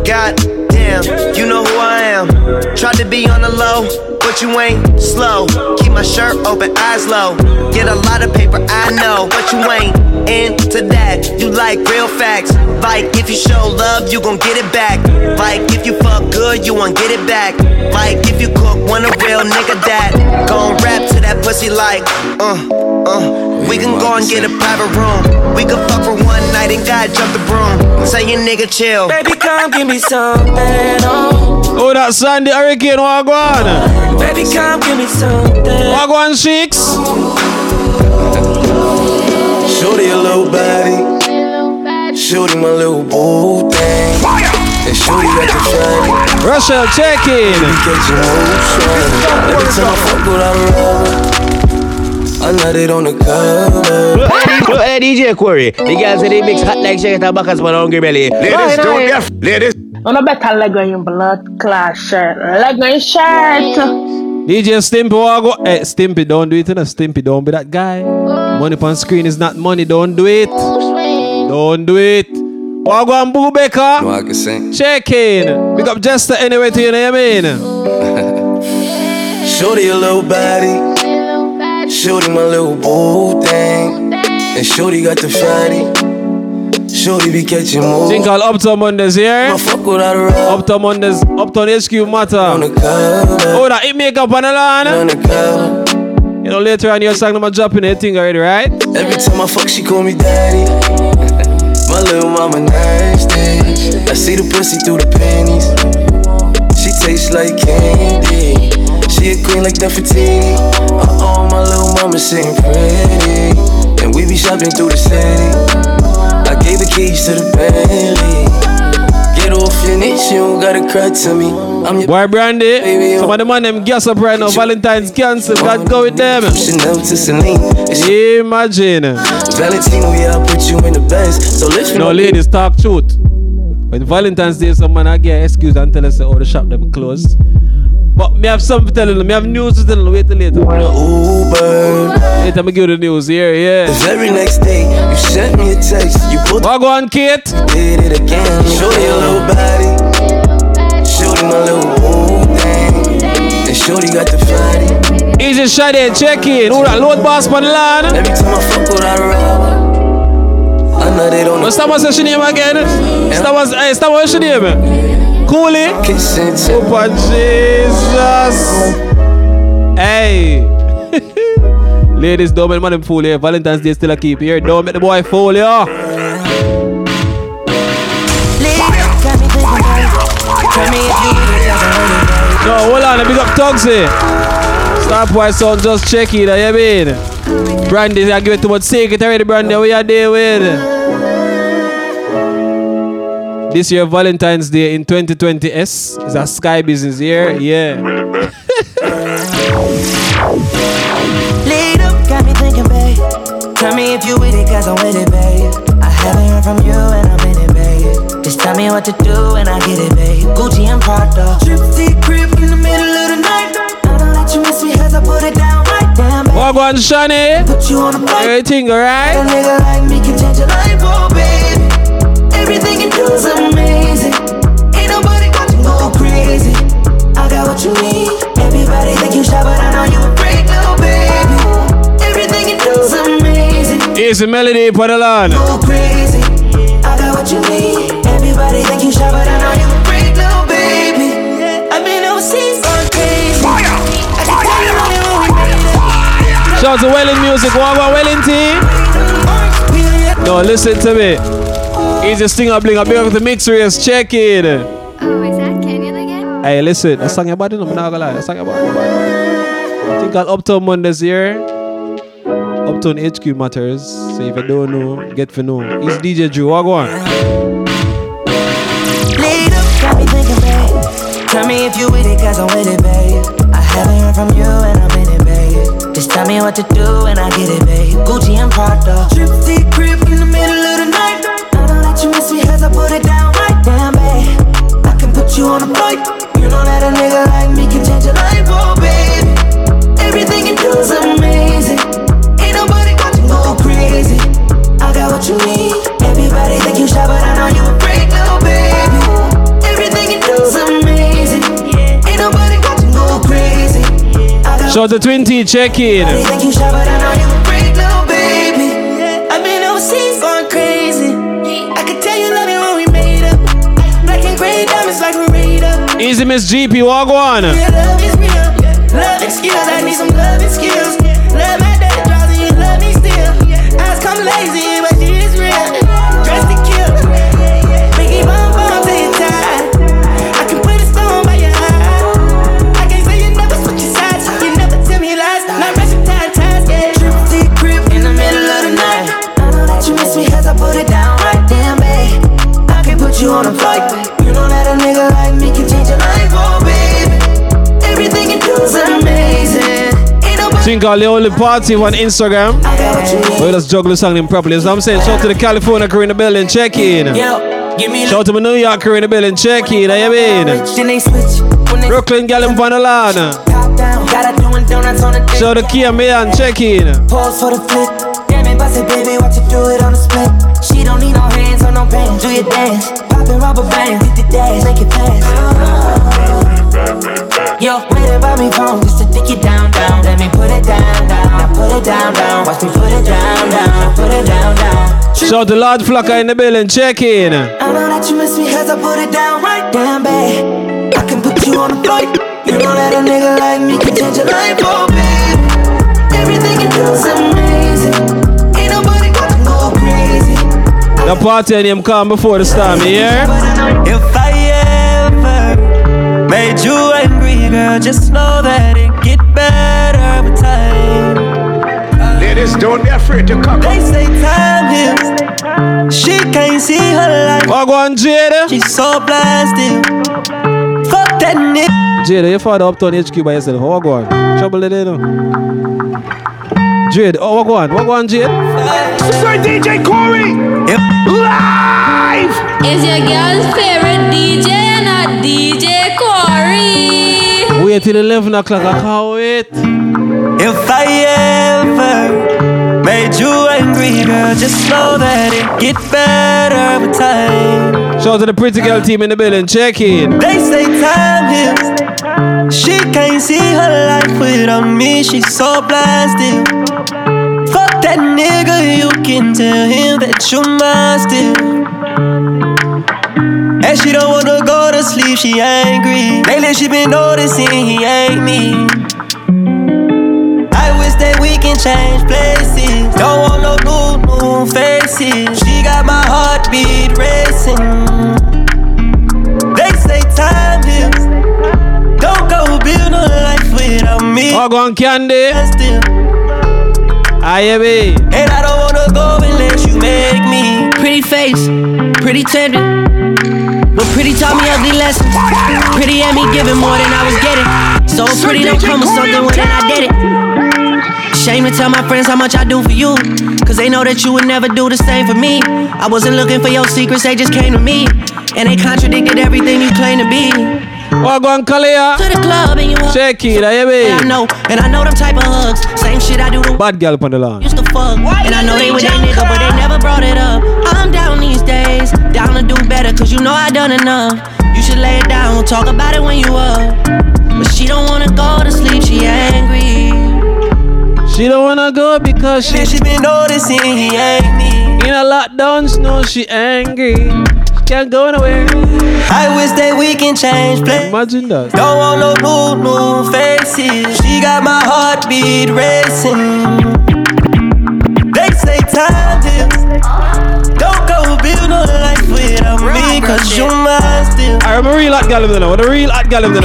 God damn, you know who I am. Tried to be on the low, but you ain't slow. Keep my shirt open, eyes low. Get a lot of paper, I know. But you ain't into that. You like real facts. Like if you show love, you gon' get it back. Like if you fuck good, you won't get it back. Like if you cook, want a real nigga that gon' rap to that pussy like uh. Uh, we can go and get a private room. We can fuck for one night and God jump the broom. Say your nigga chill. Baby, come give me something, oh. Oh, that Sandy Hurricane, Wagwan. uh, Baby, come give me something. Wagwan six. Shoot your little body. Shoot my little boo thing. And shoot at the train. Russia, check in. Every time I fuck with I love her. I let it on the cover. Look at look at D J Corey. The girls say they mix hot like shaggy tobaccos for the hungry belly. Ladies, don't get f- ladies. On a better leg on your blood class shirt. Leg on your shirt. D J Stimpy, go. Hey, Stimpy, don't do it. You know, Stimpy, don't be that guy. Money on screen is not money. Don't do it. Don't do it. Wago and Boo Becker. No, I can sing. Check in. Pick up Jester anyway to you, know what I mean? Show to your little body. Shorty my little boo thing. And Shorty got the fatty. Shorty be catching more. Think I'll Uptown Mondays here. My fuck without a rap. Uptown Mondays, Uptown H Q matter. On the cover. Oh, that it make up on the line. On the cover. You know, later on your song, I'm dropping that thing already, right? Every time I fuck, she call me daddy. My little mama nasty. I see the pussy through the panties. She tastes like candy. She a queen like Nefertiti. Uh-oh, my little mama sitting pretty. and we be shopping through the city. I gave the keys to the Bentley. Get off your niche, you don't gotta cry to me. I'm your boy Brandy. Baby, some of the man them gas up right now. Valentine's cancel. God go with them. Imagine. Valentino, yeah, I put you in the best. So let's no ladies talk truth. When Valentine's Day, some man I get an excuse and tell us all oh, the shop them closed. But me have something telling them, me have news to tell them, wait till later. Uber. Later I'm give you the news here, yeah. The very next day, you sent me a text. You put well, go on, Kate. Did it again. Show your little body. Show my little old thing. And shorty got the fatty. Easy shot there, check in. Who that load boss man land? Every time I fuck with I rob. I know they don't. What's that was your name again? What's that was your name? Coolly, Super Jesus. Hey, ladies, don't make the man fool here. Valentine's Day still a keep here. Don't make the boy fool here. No, hold on, big up Tugsy. Stop boy sound just check it. I mean, Brandy, I give it too much secret already. Brandy, we are there with. This year, Valentine's Day in twenty twenty S is a sky business year. Yeah. Later, got me thinking, babe. Tell me if you with it, cause I'm with it, babe. I haven't heard from you and I'm in it, babe. Just tell me what to do and I get it, babe. Gucci and Prada. Trip thick crib in the middle of the night. I don't let you miss me cause I put it down right down, babe. Walk on, Shani. Put you on a bike. Everything, alright? A nigga like me can change your life, oh, babe. Everything you do is amazing. Ain't nobody got to go crazy. I got what you need. Everybody think you shy, but I know you a break, little baby. Everything you do is amazing. Here's the melody, put it on. Go crazy. I got what you need. Everybody think you shy, but I know you a break, little baby. I've been overseas on crazy. Fire! Fire! Fire! Shout out to Welling Music. What about Welling T? No, listen to me. Easy stinger bling, I'll be up with the mix race, check it. Oh, is that Kenyon again? Hey, listen, I sang about it, I'm not gonna lie. I sang about it. I think I'll Uptown Mondays here. Uptown H Q matters. So if you don't know, get for know. It's D J Drew, what go on? Later, got me thinking, babe. Tell me if you with it, cause I'm with it, babe. I haven't heard from you and I'm in it, babe. Just tell me what to do and I get it, babe. Gucci and Prada. Trip thick crib in the middle of the night. You miss me cause I put it down right down, babe. I can put you on a bike. You know that a nigga like me can change your life, oh, babe. Everything you do is amazing. Ain't nobody got to go crazy. I got what you need. Everybody think you shy, but I know you a freak, little baby. Everything you do is amazing. Ain't nobody got to go crazy. I got so the twenty, check in. Everybody think you shy, but I know you a freak, little baby. I've been overseas going crazy. Easy Miss G P, walk on. Yeah, love is real. Love and skills. I need some love and skills. Love my daddy draws and you love me still. Eyes come lazy, but she is real. Dressed to kill. Biggie bum bum till you're tired. I can put a stone by your eye. I can't say you never switch your sides. You never tell me lies. Not rushing time ties. Yeah. Trip thick crib in the middle of the night. I know that you miss me cause I put it down right down, babe. I can put you on a flight, babe. You know that a nigga like me can change your life, oh, baby. Everything you do is amazing. Think of the only party on Instagram. We just juggle the song properly. That's what I'm saying. Shout out to the California crew in the building, check in. Shout out to my New York crew in the building, check in. I mean, Brooklyn Gallum Vanalana. Shout out to Kia Mayan, check in. Pause for the flick. I said, baby, watch you do it on the split. She don't need no hands or no pants. Do your dance, poppin' rubber bands. Hit the dash, make it fast. Yo, wait about me phone just to take it down, down. Let me put it down, down. Now put it down, down. Watch me put it down, down. Put it down, down. Shout the Lord Flocker in the building, check in. I know that you miss me cause I put it down right down, babe. I can put you on the flight. You know that a nigga like me can change your life, oh, babe. Everything you do is amazing. The party and him come before the storm, you hear? If I ever made you angry, girl, just know that it get better with time. ladies, don't be afraid to come. They say time heals. She can't see her life. Go on, Jada. She's so blasted. Fuck that nigga. Jada, you found Uptown H Q by yourself. How go on? Trouble it, you know. Jada, oh, go on. What go on, Jada? Sir D J Corey. Yep. Live. Is your girl's favorite D J not D J Corey? Wait till eleven o'clock. I can't wait. If I ever made you angry, girl, just know that it get better with time. Shout out to the pretty girl team in the building. Check in. They say time heals. She can't see her life without me. She's so blasted. Fuck that nigga. You can tell him that you're mine still. And she don't wanna go to sleep. She angry. Lately she been noticing he ain't me. That we can change places. Don't want no new, new faces. She got my heartbeat racing. They say time heals. Don't go build a life without me. Hog on candy. I am it. And I don't wanna go unless you make me. Pretty face, pretty tender. But pretty taught me ugly lessons. Pretty had me giving more than I was getting. So pretty don't come with something when I did it. Shame to tell my friends how much I do for you, cause they know that you would never do the same for me. I wasn't looking for your secrets, they just came to me. And they contradicted everything you claim to be. Well, go on, Kalia. To the club and you hug. Check it, I yeah, I know, and I know them type of hugs. Same shit I do to bad girl on the line. Used to fuck, why and I know they with that nigga, but they never brought it up. I'm down these days, down to do better, cause you know I done enough. You should lay it down, talk about it when you up. But she don't wanna go to sleep, she angry. She don't wanna go because she, she been noticing he ain't me. In a lockdown, she knows she angry. She can't go nowhere. I wish that we can change places. Imagine that. Don't want no new, new faces. She got my heartbeat racing. They say time heals. Don't go build no life without me, cause you're mine still. I remember real hot gal now. What a real hot gal now. And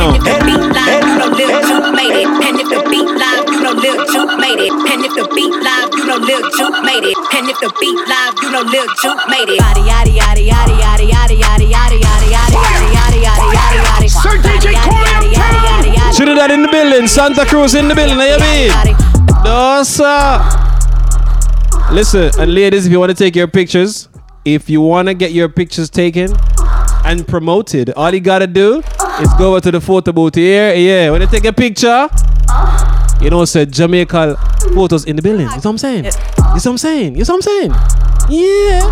if the beat live, you know Lil Jump made it. And if the beat live, you know Lil Jump made it. And if the beat live, you know Lil Jump made it. And if the beat live, you know Lil Jump made it. Yaddy yaddy yaddy yaddy yaddy yaddy yaddy yaddy yaddy yaddy yaddy yaddy yaddy yaddy. Sir D J Corey. Shoot that in the building. Santa Cruz in the building. How you mean? No sir. Listen, and ladies, if you want to take your pictures, if you want to get your pictures taken and promoted, all you got to do is go over to the photo booth here. Yeah, when you take a picture, you know, say Jamaica photos in the building. You know what I'm saying? You know what I'm saying? You know what I'm saying? Yeah.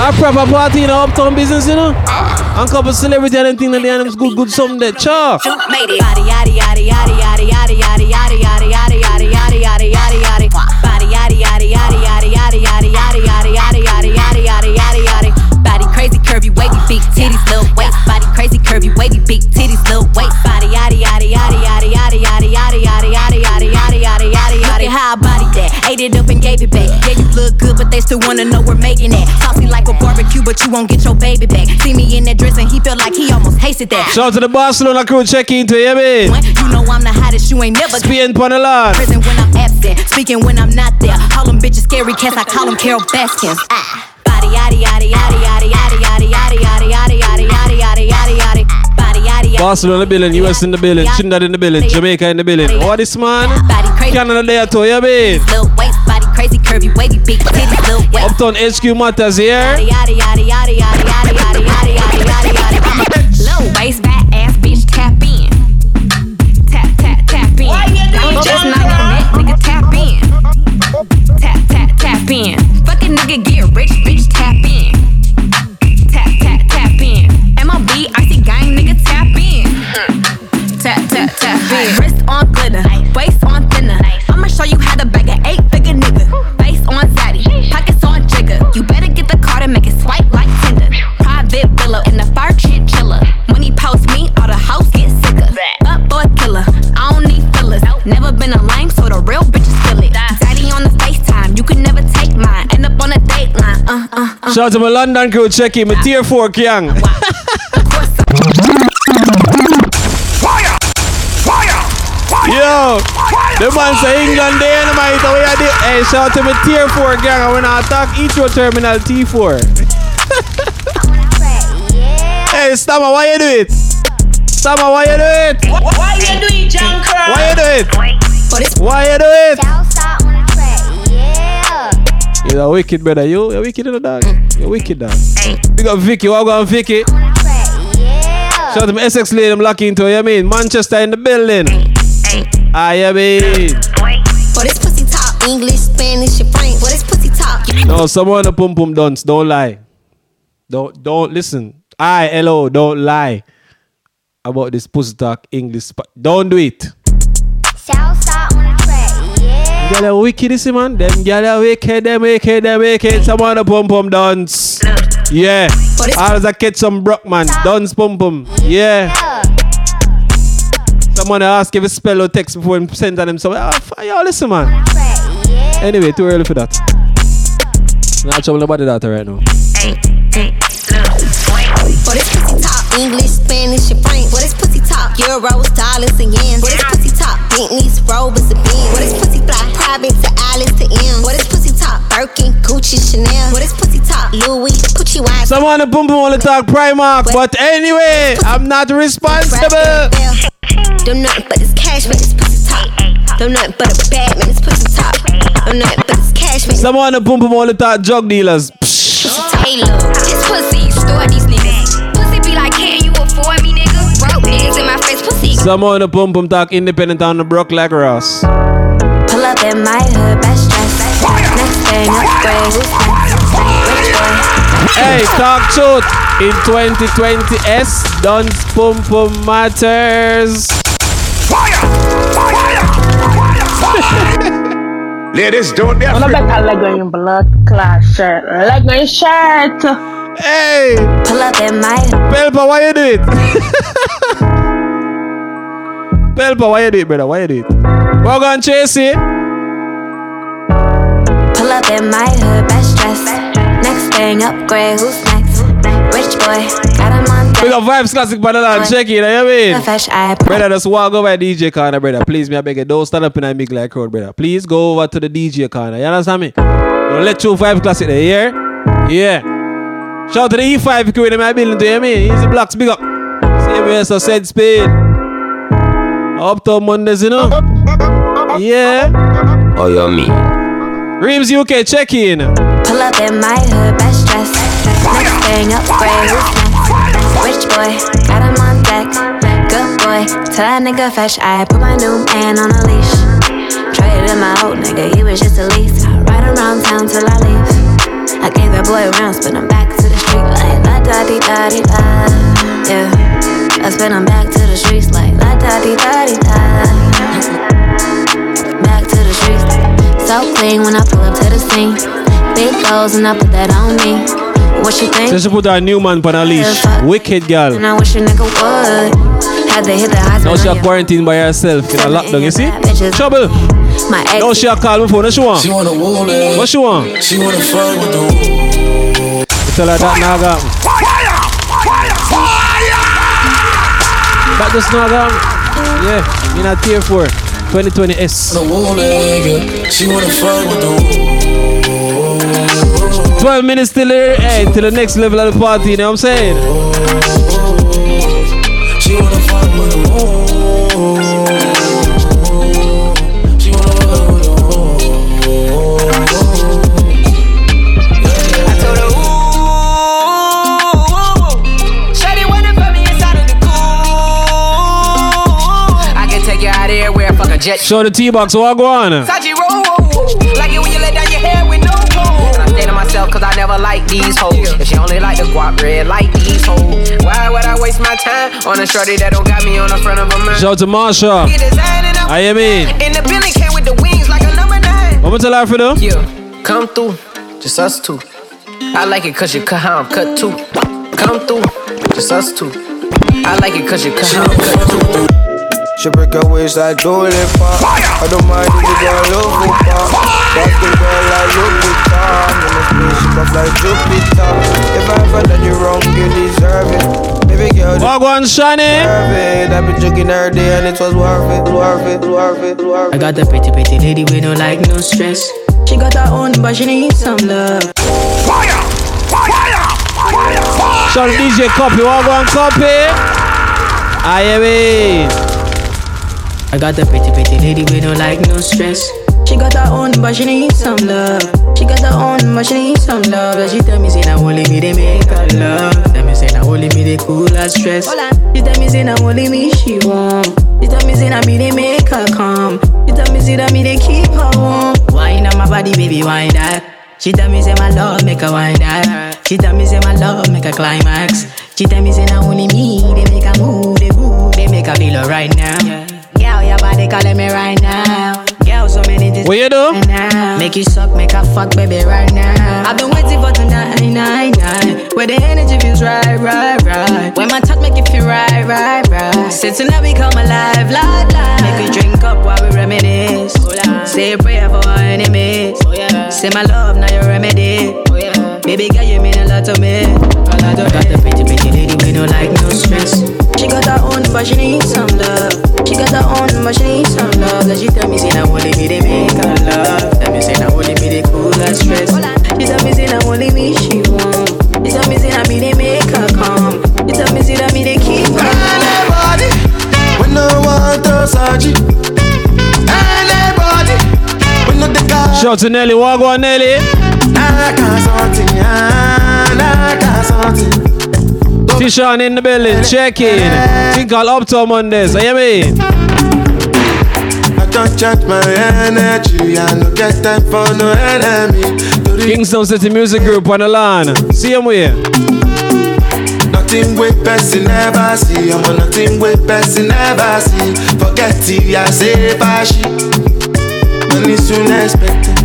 Our proper party in you know, the uptown business, you know? And couple celebrity and anything that they and it's good, good something that cha. Curvy, wavy, big titties, little waist body. Crazy, curvy, wavy, big titties, little waist body. Yaddy, yaddy, yaddy, yaddy, yaddy, yaddy, yaddy, yaddy, yaddy, yaddy, yaddy, yaddy, yaddy. Look at how I bodied that, ate it up and gave it back. Yeah, you look good, but they still wanna know we're making it. Tossy like a barbecue, but you won't get your baby back. See me in that dress and he felt like he almost tasted that. Shout out to the Barcelona crew, check in to you, man. You know I'm the hottest, you ain't never been on the line. Prison when I'm absent, speaking when I'm not there. Call them bitches scary cats, I call them Carol Baskins. Ah. Barcelona in the building, U S in the building, Trinidad in the building, Jamaica in the building. All this man, Canada there too, yeah man. Uptown H Q matters here. Low waist, fat ass bitch, tap in. Tap, tap, tap in. I'm just not that nigga, tap in. Tap, tap, tap in. Fucking nigga get rich, bitch, tap in. Tap, tap, tap in. M L B, icy gang, nigga, tap in. Tap, tap, tap in. Wrist on glitter, waist on thinner. I'ma show you how to bag an eight-figure nigga. Face on zaddy, pockets on jigger. You better get the card and make it swipe like Tinder. Private villa in the fire shit chiller. When he post me, all the house get sicker. Up boy killer, I don't need fillers. Never been a lame, so the real bitches feel it. Daddy on the FaceTime, you can never take mine. End up on a date line. Uh, uh, uh. Shout out to my London crew, check in. My tier four, Kyang. Wow. Fire! Fire! Fire! Yo! Fire! The man say England dynamite. We are the hey, shout to me tier four gang, and when I attack Heathrow Terminal T four. Hey Stammer, why you do it? Stammer, why you do it? Why you do it, John Crow? Why you do it? Why you do it? You're a wicked brother, you. You're wicked in the dog. You're wicked dog. We got Vicky. What going Vicky? Shout out to my Essex lady, I'm locked into, you mean? Manchester in the building. Ah, you mean? For this pussy talk, English, Spanish, your brain. For this pussy talk. No, someone the pum pum dance, don't lie. Don't, don't, listen. I, hello, don't lie about this pussy talk, English, sp- don't do it. Southside on the track, yeah. Girl, you wicked, this man. Them girl, you wicked, them wicked, them wicked. Someone the pum pum dance. Yeah, I'll just catch some Brockman, Don's pum pum. Yeah. Someone ask if a spell or text before him send them somewhere. Oh, y'all listen, man. Anyway, too early for that. Not trouble about the data right now. For this pussy talk, English, Spanish, your brain. For this pussy talk, euros, dollars, and yens. For this pussy talk, Bentley's, Rovers, and Benz. For this pussy fly, private to Alice to M. For this pussy talk, Birkin, Gucci, Chanel. For this pussy talk, Louis, Gucci, Wise. Someone to boom boom on the talk Primark, but anyway, I'm not responsible. Don't nothing but this cash, man, this pussy talk. Don't nothing but a bag, man, this pussy talk. Don't nothing but this cash, man. Someone to boom boom on the talk drug dealers. Pussy Taylor, this pussy, store these niggas. Some on the pump pump talk independent on the broke like Ross. Pull up in my hood, best dress. Next thing upgrade. Hey, talk truth. In twenty twenty S, don't pump pump matters. Fire! Fire! Fire! Ladies, don't be afraid. I'm better leg on your blood class shirt. Leg on your shirt. Hey! Pull up in my Pelpa, why you do it? Pelpa, why you do it, brother? Why you do it? We're gonna chase it. Pull up in my hood, best dress. Next thing upgrade, who's next? Rich boy, got him on deck. We got Vibes Classic Banana and check it, you know what I mean? Brother, just walk over to D J corner, brother. Please, me, I beg you, don't stand up in a big like crowd, brother. Please go over to the D J corner, you understand me? Don't let you Vibes Classic there, yeah? Yeah. Shout out to the E five crew in my building, do you mean? He's the blocks, big up. Same way, so said speed. Up to Mondays, you know? Yeah. Oh, you mean? Reams U K, check in. Pull up in my hood, best dress. Next thing upgrade. Rich boy, got him on deck. Good boy, tell that nigga fetch. I put my new man on a leash. Traded my old nigga, he was just a lease. I ride around town till I leave. I gave that boy rounds, but I'm back to the street like la da di da di da. Yeah, I spin him back to the streets like la da di da di da. Back to the streets, so clean when I pull up to the scene. Big goals and I put that on me. What you think? Just put that new man on a leash. Wicked girl. And I wish a nigga would. Had they hit the high school. Now she's quarantined by herself in a lockdown. You see? Trouble. My ex. No, she a call before. What she want? She want a wall. What she want? She want to fight with the wall. Tell her that now, gang. Fire! Fire! Fire! That just now, gang. Yeah, me not here for twenty twenty S. She want to fight with the wall. twelve minutes till here, hey, till the next level of the party. You know what I'm saying? She want to fight with the wall. Show the T-Box, so I'll go on. Saji roll, like it when you let down your hair with no comb. And I stay to myself cause I never like these hoes. If she only like the guap bread, like these hoes. Why would I waste my time on a shorty that don't got me on the front of a man? Shout to Marsha. I am in. In the building came with the wings like a number nine. What was the life for them? Yeah, come through, just us two. I like it cause you cut how I'm cut too. Come through, just us two. I like it cause you cut how I'm cut too. She break her waist like Dua Lipa. I don't mind if you got a little bit. But the girl I look with calm, and the fish cup like Jupiter. If I ever done you wrong, you deserve it. Baby girl, you deserve it. I've been joking every day and it was worth it, worth it, worth it, worth it. I got a pretty, pretty lady with no like, no stress. She got her own, but she needs some love. Fire! Fire! Fire! Fire! So D J copy, all one copy. I am it. I got a pretty, pretty lady with no like, no stress. She got her own, but she needs some love. She got her own, but she needs some love. And she tell me, say, now only me they make her love. Tell me, say, now only me they cool her stress. She tell me, say, now only me she want. She tell me, say, now me they make her calm. She tell me, say, now me they keep her warm. Wine on my body, baby, wine that. She tell me, say, my love make her wine that. She tell me, say, my love make her climax. She tell me, say, now only me they make her move, they move, they make her feel all right now. Girl, your body calling me right now. So many what you do? Make you suck, make a fuck, baby, right now. I've been waiting for tonight, night, night. Where the energy feels right, right, right. When my touch make you feel right, right, right. Since tonight we come alive, live, live. Make you drink up while we reminisce. Say a prayer for our enemies. Say my love, now your remedy. Baby girl, you mean a lot to me. I got the pretty, pretty lady, we don't like no stress. She got her own, but she needs some love. She got her own, but she needs some love. That she tell me, say, now only me they make her love. Tell me, say, now only me they cool her stress. She tell me, say, now only me she want. She tell me, say, now me they make her calm. She tell me, say, now me they keep her. Anybody, we no want to surgery. Anybody, we no the guy. Shout to Nelly, walk on Nelly. I can't something, I can't something. Tishan in the building, check in. Think I'll up to Mondays, I mean. I don't change my energy, I don't get time for no enemy. Kingston City Music Group on the line. See him here. Nothing with person ever see, I'm on nothing with person ever see. Forget it, I say bashi. Money soon expected.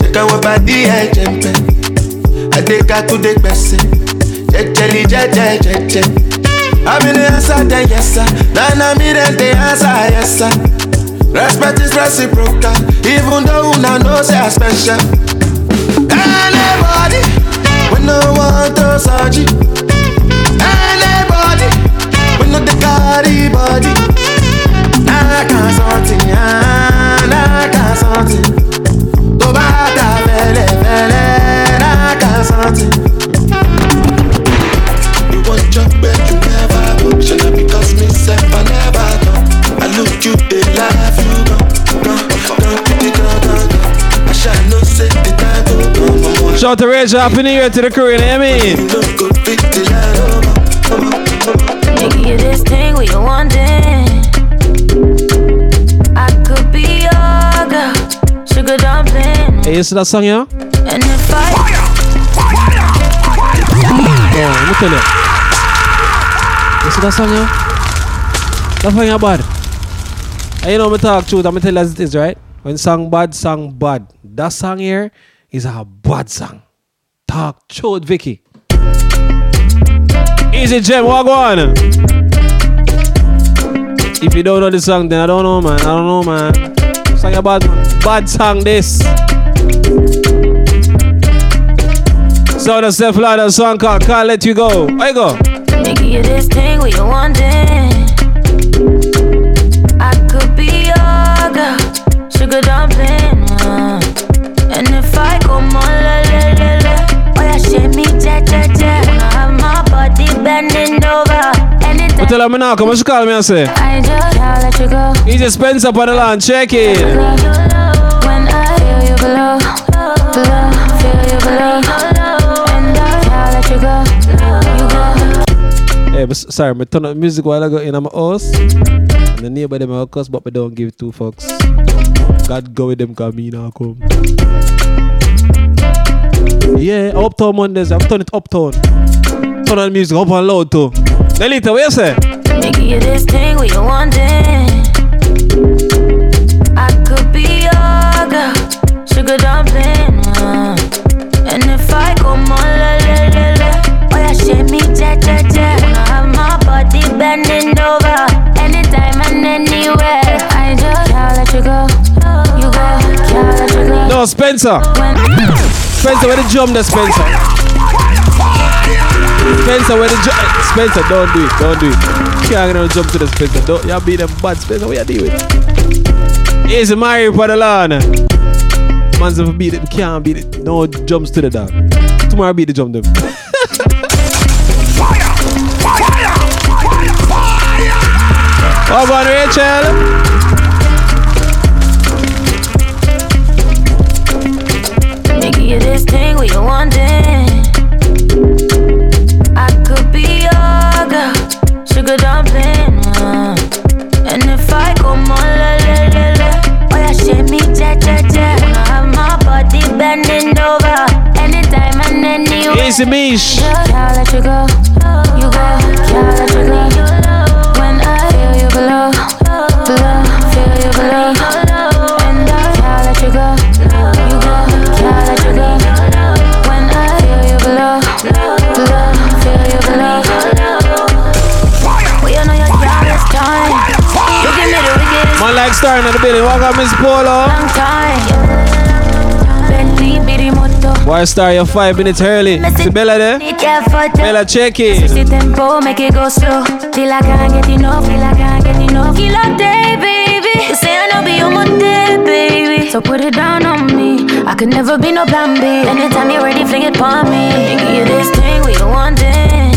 Take our body, I jump it. I take her to the person. Jelly, jelly, jelly, jelly. I mean the answer, then yes sir. Then I mean the answer, yes sir. Respect is reciprocal, even though una know say I special. Anybody, we no want to surgery. Anybody, we no the carry body. I can't something, I can't something. To bata vele vele, I can't something. Jump back, you never look. Should I because myself I never know. I look you in life, you know. I shall not say the time to go. Shout to Rage, happy new year to the crew, you know what I mean? They give you this thing we are wanting. I could be your girl, sugar dumpling. Hey, you see that song, yeah? And if I fire, fire, fire, fire. You see that song, yo? That song is bad. And you know me talk truth, I'm going to tell you as it is, right? When song bad, song bad. That song here is a bad song. Talk truth, Vicky. Easy Gem, walk on. If you don't know this song, then I don't know, man. I don't know, man. That song is bad, bad song, this. So the self-love song called Can't Let You Go. Where you go? They give you this thing we are wanting. I could be your girl, sugar dumpling. Uh. And if I come on, la la la la, oh yeah, shake me, ja ja ja. I have my body bending over. Anything. But tell her me now, come on, she call me and say. I just can't let you go. He's a Spencer on the line, check it. When I feel you below, below, feel you below, and I can't let you go. Hey, but sorry, I turn up music while I go in my house. And the neighbor them are cuss, but I don't give two fucks. God go with them, cause me now come. Yeah, uptown Mondays, I'm turning it uptown. Turn on music, up and loud too. Nelita, what you say? They give you this thing we are wanting. I could be your girl, sugar dumpling. Uh. And if I come on, la la la la, oh yeah, shake me, ja ja ja. Body bending over, anytime and anywhere. I just can't let you go. You go, can't let you go. No, Spencer. Spencer, where the drum there, Spencer? Spencer, where the drum? Spencer, don't do it, don't do it. Can't gonna jump to the Spencer. Don't, y'all be them bad, Spencer. What you do with? Easy, Mary, for the lawn. Man's never beat it, can't beat it. No jumps to the dog. Tomorrow beat the jump them. Come on, Rachel. Make you this thing where you want it. I could be your girl, sugar dumpling. Uh. And if I go more, la la la la, oh yeah, shake me, cha cha cha. I have my body bending over, anytime and anywhere. Easy, Mish. Can't let you go, you go, can't let you go. Below, below, feel you below. And I can't let you go, you go, can't let you go. When I feel you below, below, feel you below. We all know your job is time. You give me the wicked. Man like starring at the building, walk up Miss Polo. Long time. Bentley be the motto. Why star you're five minutes early? Is Bella there? Bella check it. Sixty tempo, make it go slow. Till I can't get enough, till I can't get enough. Kill a day, baby. You say I know be on my day, baby. So put it down on me. I could never be no plan B. Anytime you're ready, fling it on me. And give you this thing we don't want it.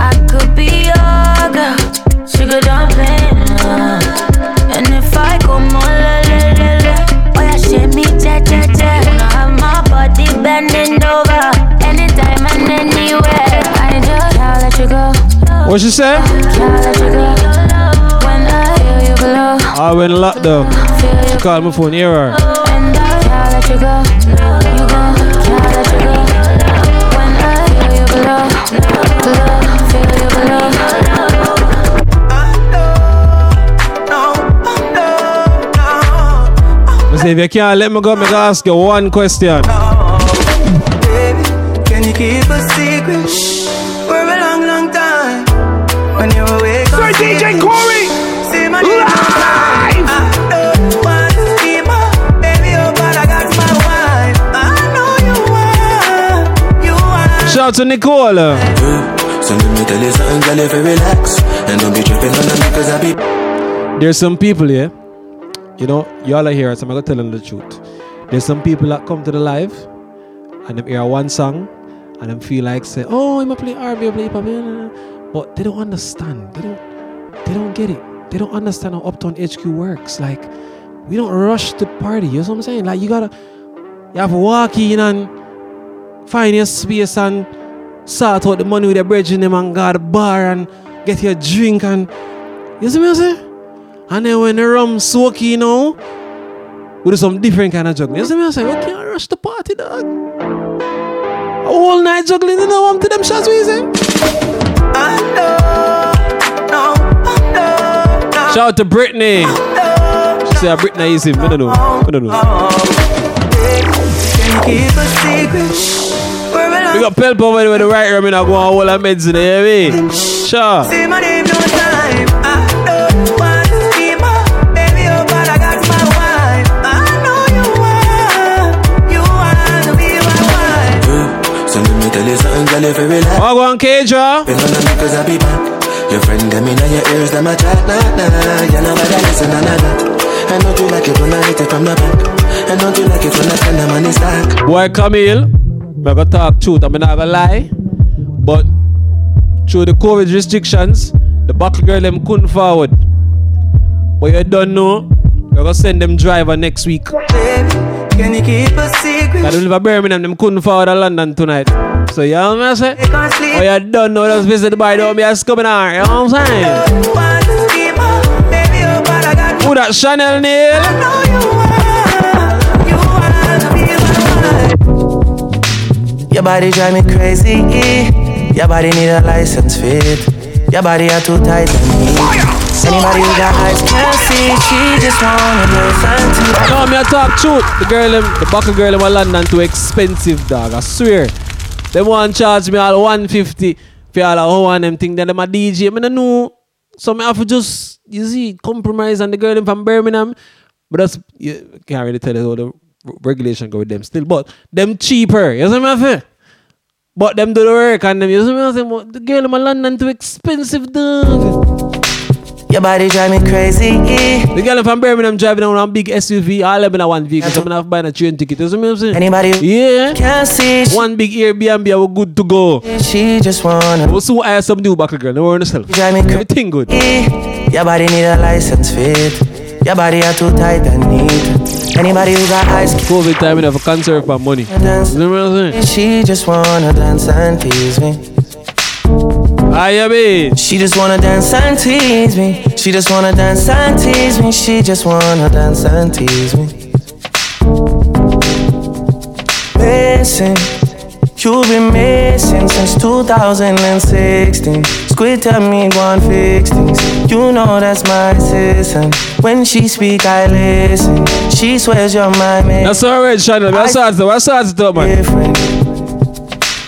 I could be your girl, sugar dumpling. Uh. And if I go more, la la la la, oh yeah, shake me, cha cha cha. And I have my body bending over, anytime and anywhere. I just can't let you go. What she say? I went lockdown. She called my phone, error. If you can't let me go, I'm gonna ask you one question. Baby, can you keep a secret? Sir D J Corey, live! I don't want to see my baby, oh, but I got my wife. I know you are, you are. Shout out to Nicola. So let me tell you something, girl, if you relax, and don't be tripping on them because I be. There's some people here, yeah? You know, y'all are here, so I'm going to tell them the truth. There's some people that come to the live, and they hear one song, and they feel like, say, oh, I'm going to play R and B, I'm going to play pop. But they don't understand. They don't. They don't get it. They don't understand how Uptown H Q works. Like, we don't rush the party. You know what I'm saying? Like, you gotta, you have to walk in and find your space and sort out the money with your brethren them and go to the bar and get your drink and you see what I'm saying? And then when the rum soaky, you know, we do some different kind of juggling. You see what I'm saying? We can't rush the party, dog. A whole night juggling. You know, I'm to them shots we say. I know, no, I know, no. Shout out to Brittany. She said Brittany is him. I don't know. I don't know. We got Pelp over there with the right room and I go on all our meds in there, you know what I mean? Sure. Say my name no time. I don't want to see my baby, oh, but I got my wife. I know you are. You want to be my wife. So let me tell you something, girl, if you relax. I go on K-Draw. Because I be back. Your friend them in your ears, them a chat, nah, nah. You know what I listen, nah, nah, nah. I know you like it when I hit it from the back. I know you like it when I send the money stack. Boy Camille, I'm gonna talk truth, I'm not gonna lie. But through the COVID restrictions, the battle girl them couldn't forward. But you don't know, we're gonna send them driver next week. Baby, can you keep a secret? I don't live in Birmingham, them couldn't forward to London tonight. So you know what I'm saying? Oh, you don't know those visit by the homie that's coming out. You know what I'm saying? Who that Chanel Neil? Your body drive me crazy. Your body need a license fit. Your body are too tight and me. Anybody who got eyes can see. She just wanna listen to me. No, me I talk truth. The girl, the buckle girl in London too expensive, dog. I swear. They want to charge me all one hundred fifty for all the hour and them thing. Then them a D J. I don't know. So I have to just, you see, compromise on the girl from Birmingham. But that's, you can't really tell how the regulation go with them still. But them cheaper, you see what I'm saying? But them do the work and them, you see what I'm saying? The girl in my London too expensive, dude. Your body drive me crazy. The girl from Birmingham driving on a big S U V, all of them in one vehicle. I'm not buying a train ticket, you see what I'm saying? Anybody yeah. Can see one big Airbnb, I was good to go. She just wanna. We'll soon hire some new back girl, no worry yourself. Everything good. Your body need a license fit. Your body are too tight and neat. Anybody who got eyes. COVID time, we have a concert for money. Dance. You know what I'm saying? She just wanna dance and tease me. Aye, babe. She just wanna dance and tease me. She just wanna dance and tease me. She just wanna dance and tease me. Missing, you've been missing since two thousand sixteen. Squid tell me one fix things. You know that's my sis, and when she speak, I listen. She swears you're my man. That's alright, Shannon. That's ours, though. That's ours, though, man.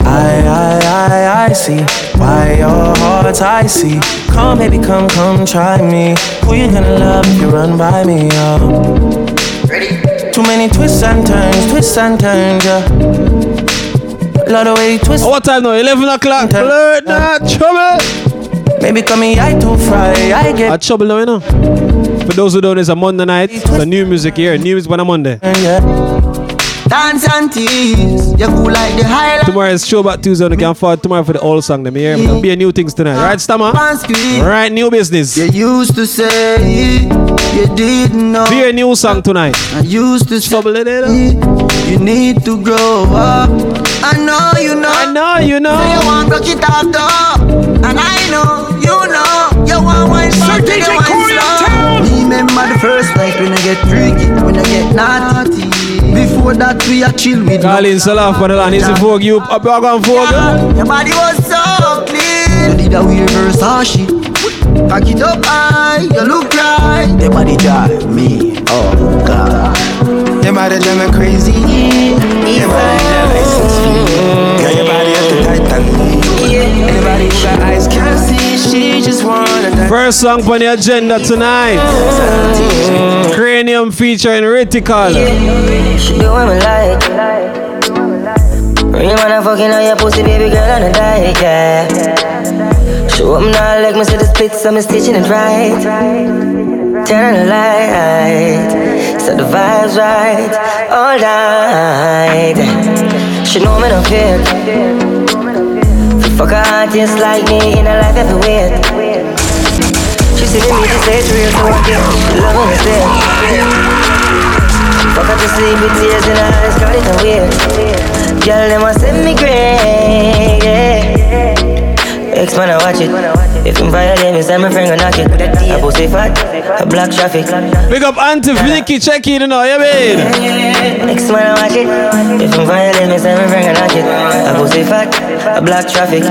I, I, I, I see why your heart's icy. Come baby, come, come, try me. Who you gonna love if you run by me, oh? Ready? Too many twists and turns, twists and turns, yeah. Lot of way twists. Oh, what time now? eleven o'clock. Blurred, yeah. Nah, trouble. Maybe come here, I too fry, I get. I trouble now, you know. For those who don't, it's a Monday night. It's a new music here, new music on a Monday. Yeah. Dance and tease, you cool like the highlight. Tomorrow is Throwback Tuesday, and you can forward tomorrow for the old song. Them here, there'll be new things tonight, right, Stammer? Right, new business. You used to say you didn't know. Be a new song tonight. I used to say you need to grow up. I know you know. I know you know. So you want to rock it out though, and I know you know. You want one shot, so you want cool slow. Remember the first night when I get freaky, when I get naughty. Before that we are chill with Carlin Salah for the land. He's a Vogue. You up your gun Vogue. Your body was so clean. You did a weird Versace. Pack it up high. You look right. Your body drive me. Oh God. Your body drive me crazy. Your body drive me crazy. Your body has to tighten me. Anybody who got eyes can't see. She just wanna die. First song on the agenda tonight. Mm. Cranium featuring Retical. Yeah. She do what me like. Really wanna fucking on your pussy, baby girl, on a diet, yeah. Show up now, like me see the splits, so me stitching it right. Turn on the light, so the vibe's right all night. She know me don't care. Fuck her heart just like me in her life everywhere. She see me, she say it's real, so I get love is there. Fuck up to sleep with tears in her eyes, girl, it's a weird. Girl, they must send me great, yeah. Ex-man, I watch it. If I'm violent, it's my friend, I knock it. I pussy fat, I block traffic. Big up Auntie Vicky, check it, you know, yeah, babe. Ex-man, I watch it. If I'm violent, it's my friend, I knock it. I pussy fat, I block traffic.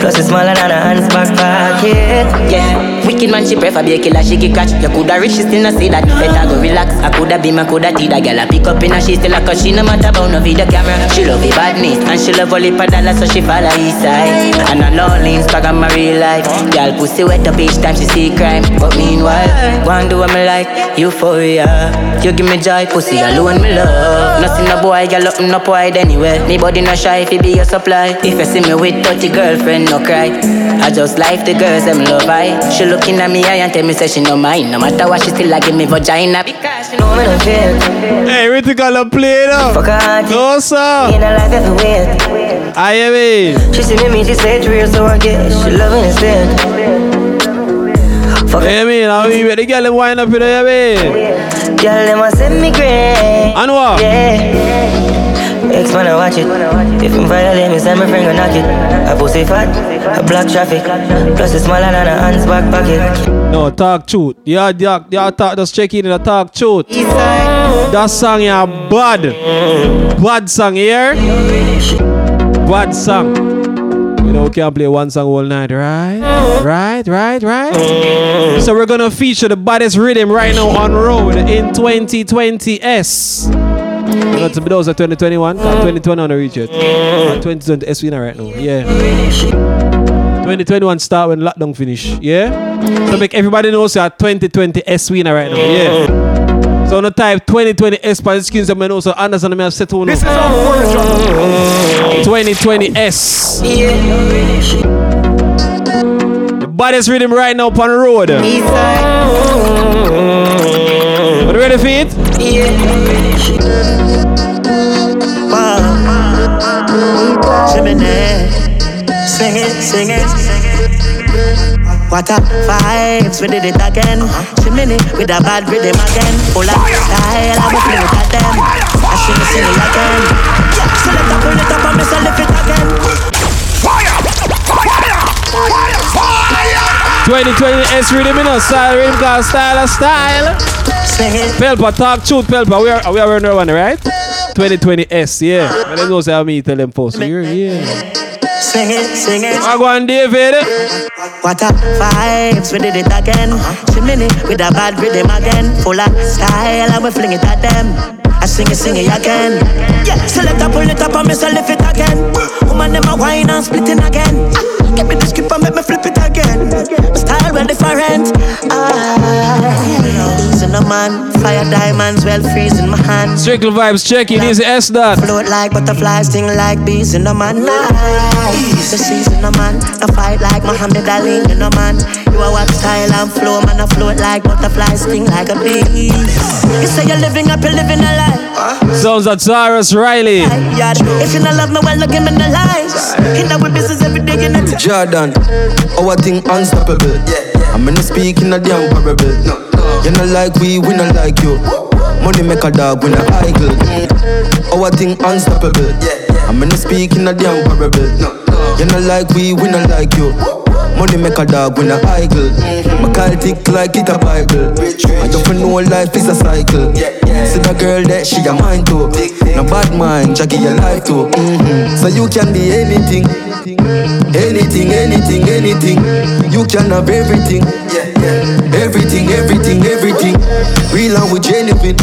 Plus it's smaller than a hand's back pocket, yeah. Wicked man, she prefer be a killer, she get catch. You coulda rich, she still not see that. Better go relax, I coulda be, I coulda tea. That girl I pick up in her, she still a cause she no matter about no video camera. She love the badness, and she love all the padala, so she follow his side. And I know links, cause I'm a real life. Girl pussy wet up each time she see crime. But meanwhile, one do what me like, euphoria. You give me joy, pussy alone me love. Nothing no boy, girl up no wide anywhere. Me body no shy, if it be your supply. If you see me with dirty girlfriend, no cry. I just like the girls, them love I. She love looking at me eye and tell me say she no mind. No matter what she still like give me vagina. Because she know me no fear. Hey, we took all the play though. Fuck her heart. No sir. In her life everywhere. I am it. She see me me she say it's real so I guess she loving it still. Fuck her. Hey man, how you ready? Girl them wind up you know yeah man. Girl them a send me great. And what? Yeah. Ex-man I watch it. If I'm violent me send my friend go knock it. I pussy fat. A black traffic, plus it's smaller than a hand's back pocket. No, talk truth. Yeah, yeah, yeah, talk, just check in and talk truth. That song, yeah, bad. Bad song here. Bad song. You know, we can't play one song all night, right? Right, right, right. So we're gonna feature the baddest rhythm right now on road in twenty twenty S. You know, those are twenty twenty-one. twenty twenty on the region. twenty twenty S winner right now. Yeah. twenty twenty-one start when lockdown finish. Yeah. So make everybody know so twenty twenty S winner right now. Yeah. So on the type twenty twenty S, excuse me, also Anderson, I settle. This is our first job. twenty twenty S. The baddest rhythm right now upon the road. Are you ready for it? Sing it, sing it. What up vibes, we did it again. Chimney with a bad rhythm again. Full of style, I will play it at them. I should sing it again. So let up, pull it up, and myself lift it again. Fire! Fire! Fire! Fire! twenty twenty S rhythm in us, style rhythm, class, style of style. Pelpa, talk truth, Pelpa. We are we are wearing one, right? twenty twenty S, yeah. But they know how me tell them first. So you're here. Yeah. Sing it, sing it. I go on, David. What up vibes, we did it again. Chimney with a bad rhythm again. Full of style, I will fling it at them. I sing it, sing it again. Yeah, so let up, pull it up, and myself lift it again. Woman, them a wine and splitting again. Give me the script and make me flip it again. My style well different. Ah, losing a man, fire diamonds, well freezing my hand. Circle vibes, check it, easy S dot. Float like butterflies, sting like bees in the man. Nice, the season a man, the fight like Muhammad Ali in the man. You a walk style and flow, man, I float like butterflies, sting like a bee. You say you're living up, you're living a life. Sounds like Cyrus Riley. If you don't love me, well, look him in the lies. Hit up with business every day, you know. Jordan, our thing unstoppable. Yeah, yeah. I'm gonna speak in a damn parable. No, no. You're not like we, we not like you. Money make a dog, we not idle. Our thing unstoppable. Yeah, yeah. I'm gonna speak in a damn parable. No, no. You're not like we, we not like you. Money make a dog, we not idle. My call tick like it a Bible. I don't know life is a cycle. Yeah, yeah. See the girl that she a mine too. No bad mind, Jackie your life too. Mm-hmm. So you can be anything. Anything, anything, anything. You can have everything. Yeah, yeah. Everything, everything, everything. Real and we genuine.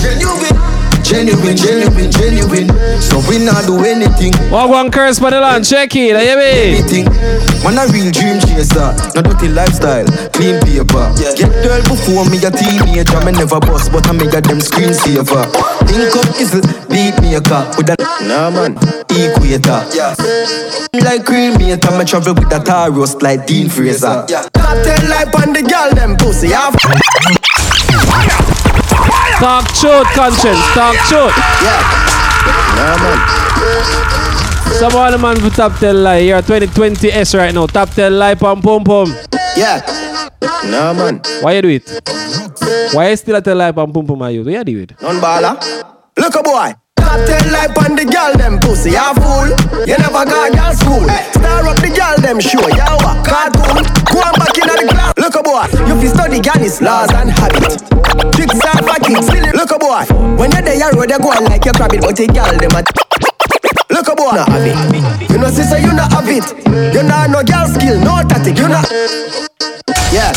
Genuine, genuine, genuine, genuine. So we not do anything. Walk one curse for the land, check it, I hear me. Anything. Man a real dream chaser. Not dirty lifestyle, clean paper. Yeah. Get girl before me a teenager. Me never bust, but I make a them screensaver. Income is a beat maker. With a nah man, equator. Yeah. Like cream meat, I travel with a tar roast like Dean Fraser. Yeah. Cartel life on the girl, them pussy. Off. Talk short, conscience. Talk short. Yeah. Nah man. Some other man for Top ten Life. You're twenty twenty S right now. Top ten Life, pom pom pom. Yeah. Nah man. Why you do it? Why you still at the Life, pom pom pom? Are you? Why you do it? Non bala. Look a boy. Top ten Life on the girl, them pussy, ya fool. You never got girl school. Hey. Star up the girl, them show, ya what? Cartoon. Go on back in the class. Look a boy, you fi study Gannis laws and habit. Tricks and pockets, silly. Look a boy, when you're there, you're road, you're going like your rabbit, but the girl, them a... Look a boy, no have it. You know sister, you no have it. You know no girl skill, no tactic, you know. Yeah.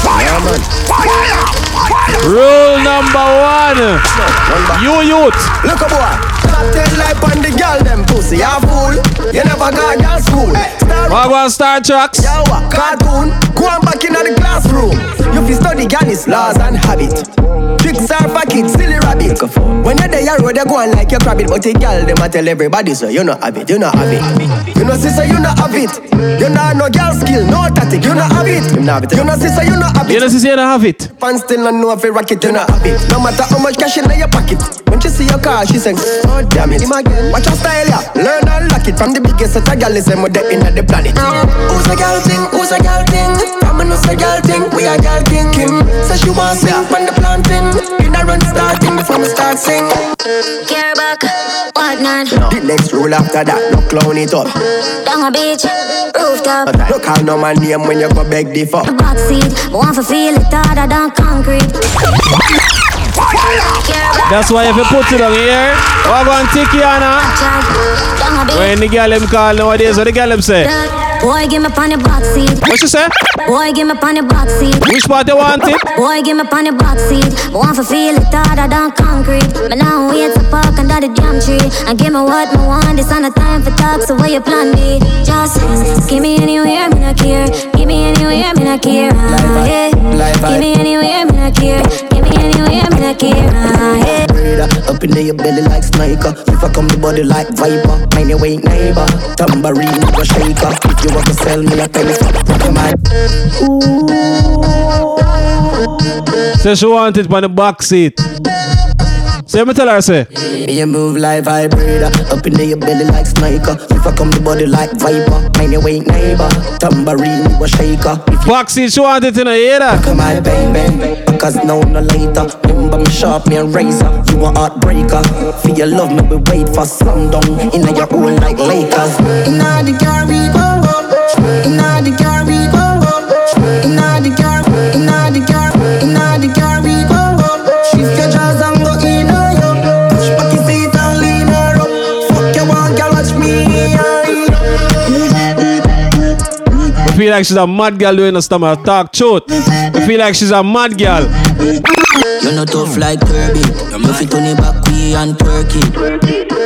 Fire, man. Fire, fire. Rule number one. No, you youth. Look a boy. Top ten Life on the girl, them pussy, ya fool. You never got girl school. Hey. Star Wagwan Star Tracks. Yawa, cartoon. Go on back in the classroom. You fi study Gannis laws and habit. Tricks are pocket, silly rabbit. When you're there, you're they going like your rabbit, but the girl, them a tell everybody, so you no have it, you no have it. You no sister, you no have it. You no no girl skill, no tactic, you no have it. You no have it. You no sister, you You know have it. You know see you don't have it. Fans still don't know if you rock it, you know have it. No matter how much cash in your pocket, when she see your car, she sings, oh damn it. Watch your style, yeah. Learn and lock it. From the biggest set of girl is more dead in the planet. Who's a girl thing? Who's a girl thing? From a who's a girl thing? We a girl thing. Kim says she wants to sing from the planting. In a run starting before we start sing. Care back, what not? The next rule after that, no clown it up. Down a beach, rooftop. No call no man name when you go beg the fuck. Want to feel it harder than concrete. That's why if you put it on here, we're going to Tikiana. When the girl him call nowadays, what the girl him say? Boy, give me pan the back seat. What you say? Boy, give me pan the back seat. Which part you want it? Boy, give me pan the back seat. Want to feel it harder than concrete. But now we at the park under the damn tree. And give me what I want. It's not time for talk, so what you plan be? Just give me anywhere, me not care. Give me anywhere, me not care. Give me anywhere, me not care. Give me Anyway, I'm not care. Up in your belly like sniper. If I come the body like viper. Mind your way, neighbor. Tambourine, a shaker. If you want to sell me a penny, put my ooh. Say she want it by the back seat. Say me tell her, say. You move like vibrator. Up in your belly like sniper. If I come the body like viper. Mind your way, neighbor. Tambourine, a shaker. Back seat, she want it in her ear. Come my baby. Cause now no later. Remember me sharp, me a razor. You a heartbreaker. For your love, me we wait for slam down. Inna your own like Lakers. Inna the car we go up. Inna the car we go up. Inna the car, inna the car, inna the car we go up. Shift your jaws and go inna your. Push back your seat and lean her up. Fuck your one girl, watch me. I feel like she's a mad girl doing a stomach talk truth. I feel like she's a mad girl. You're not tough like Kirby. You fit on your back, we and Turkey.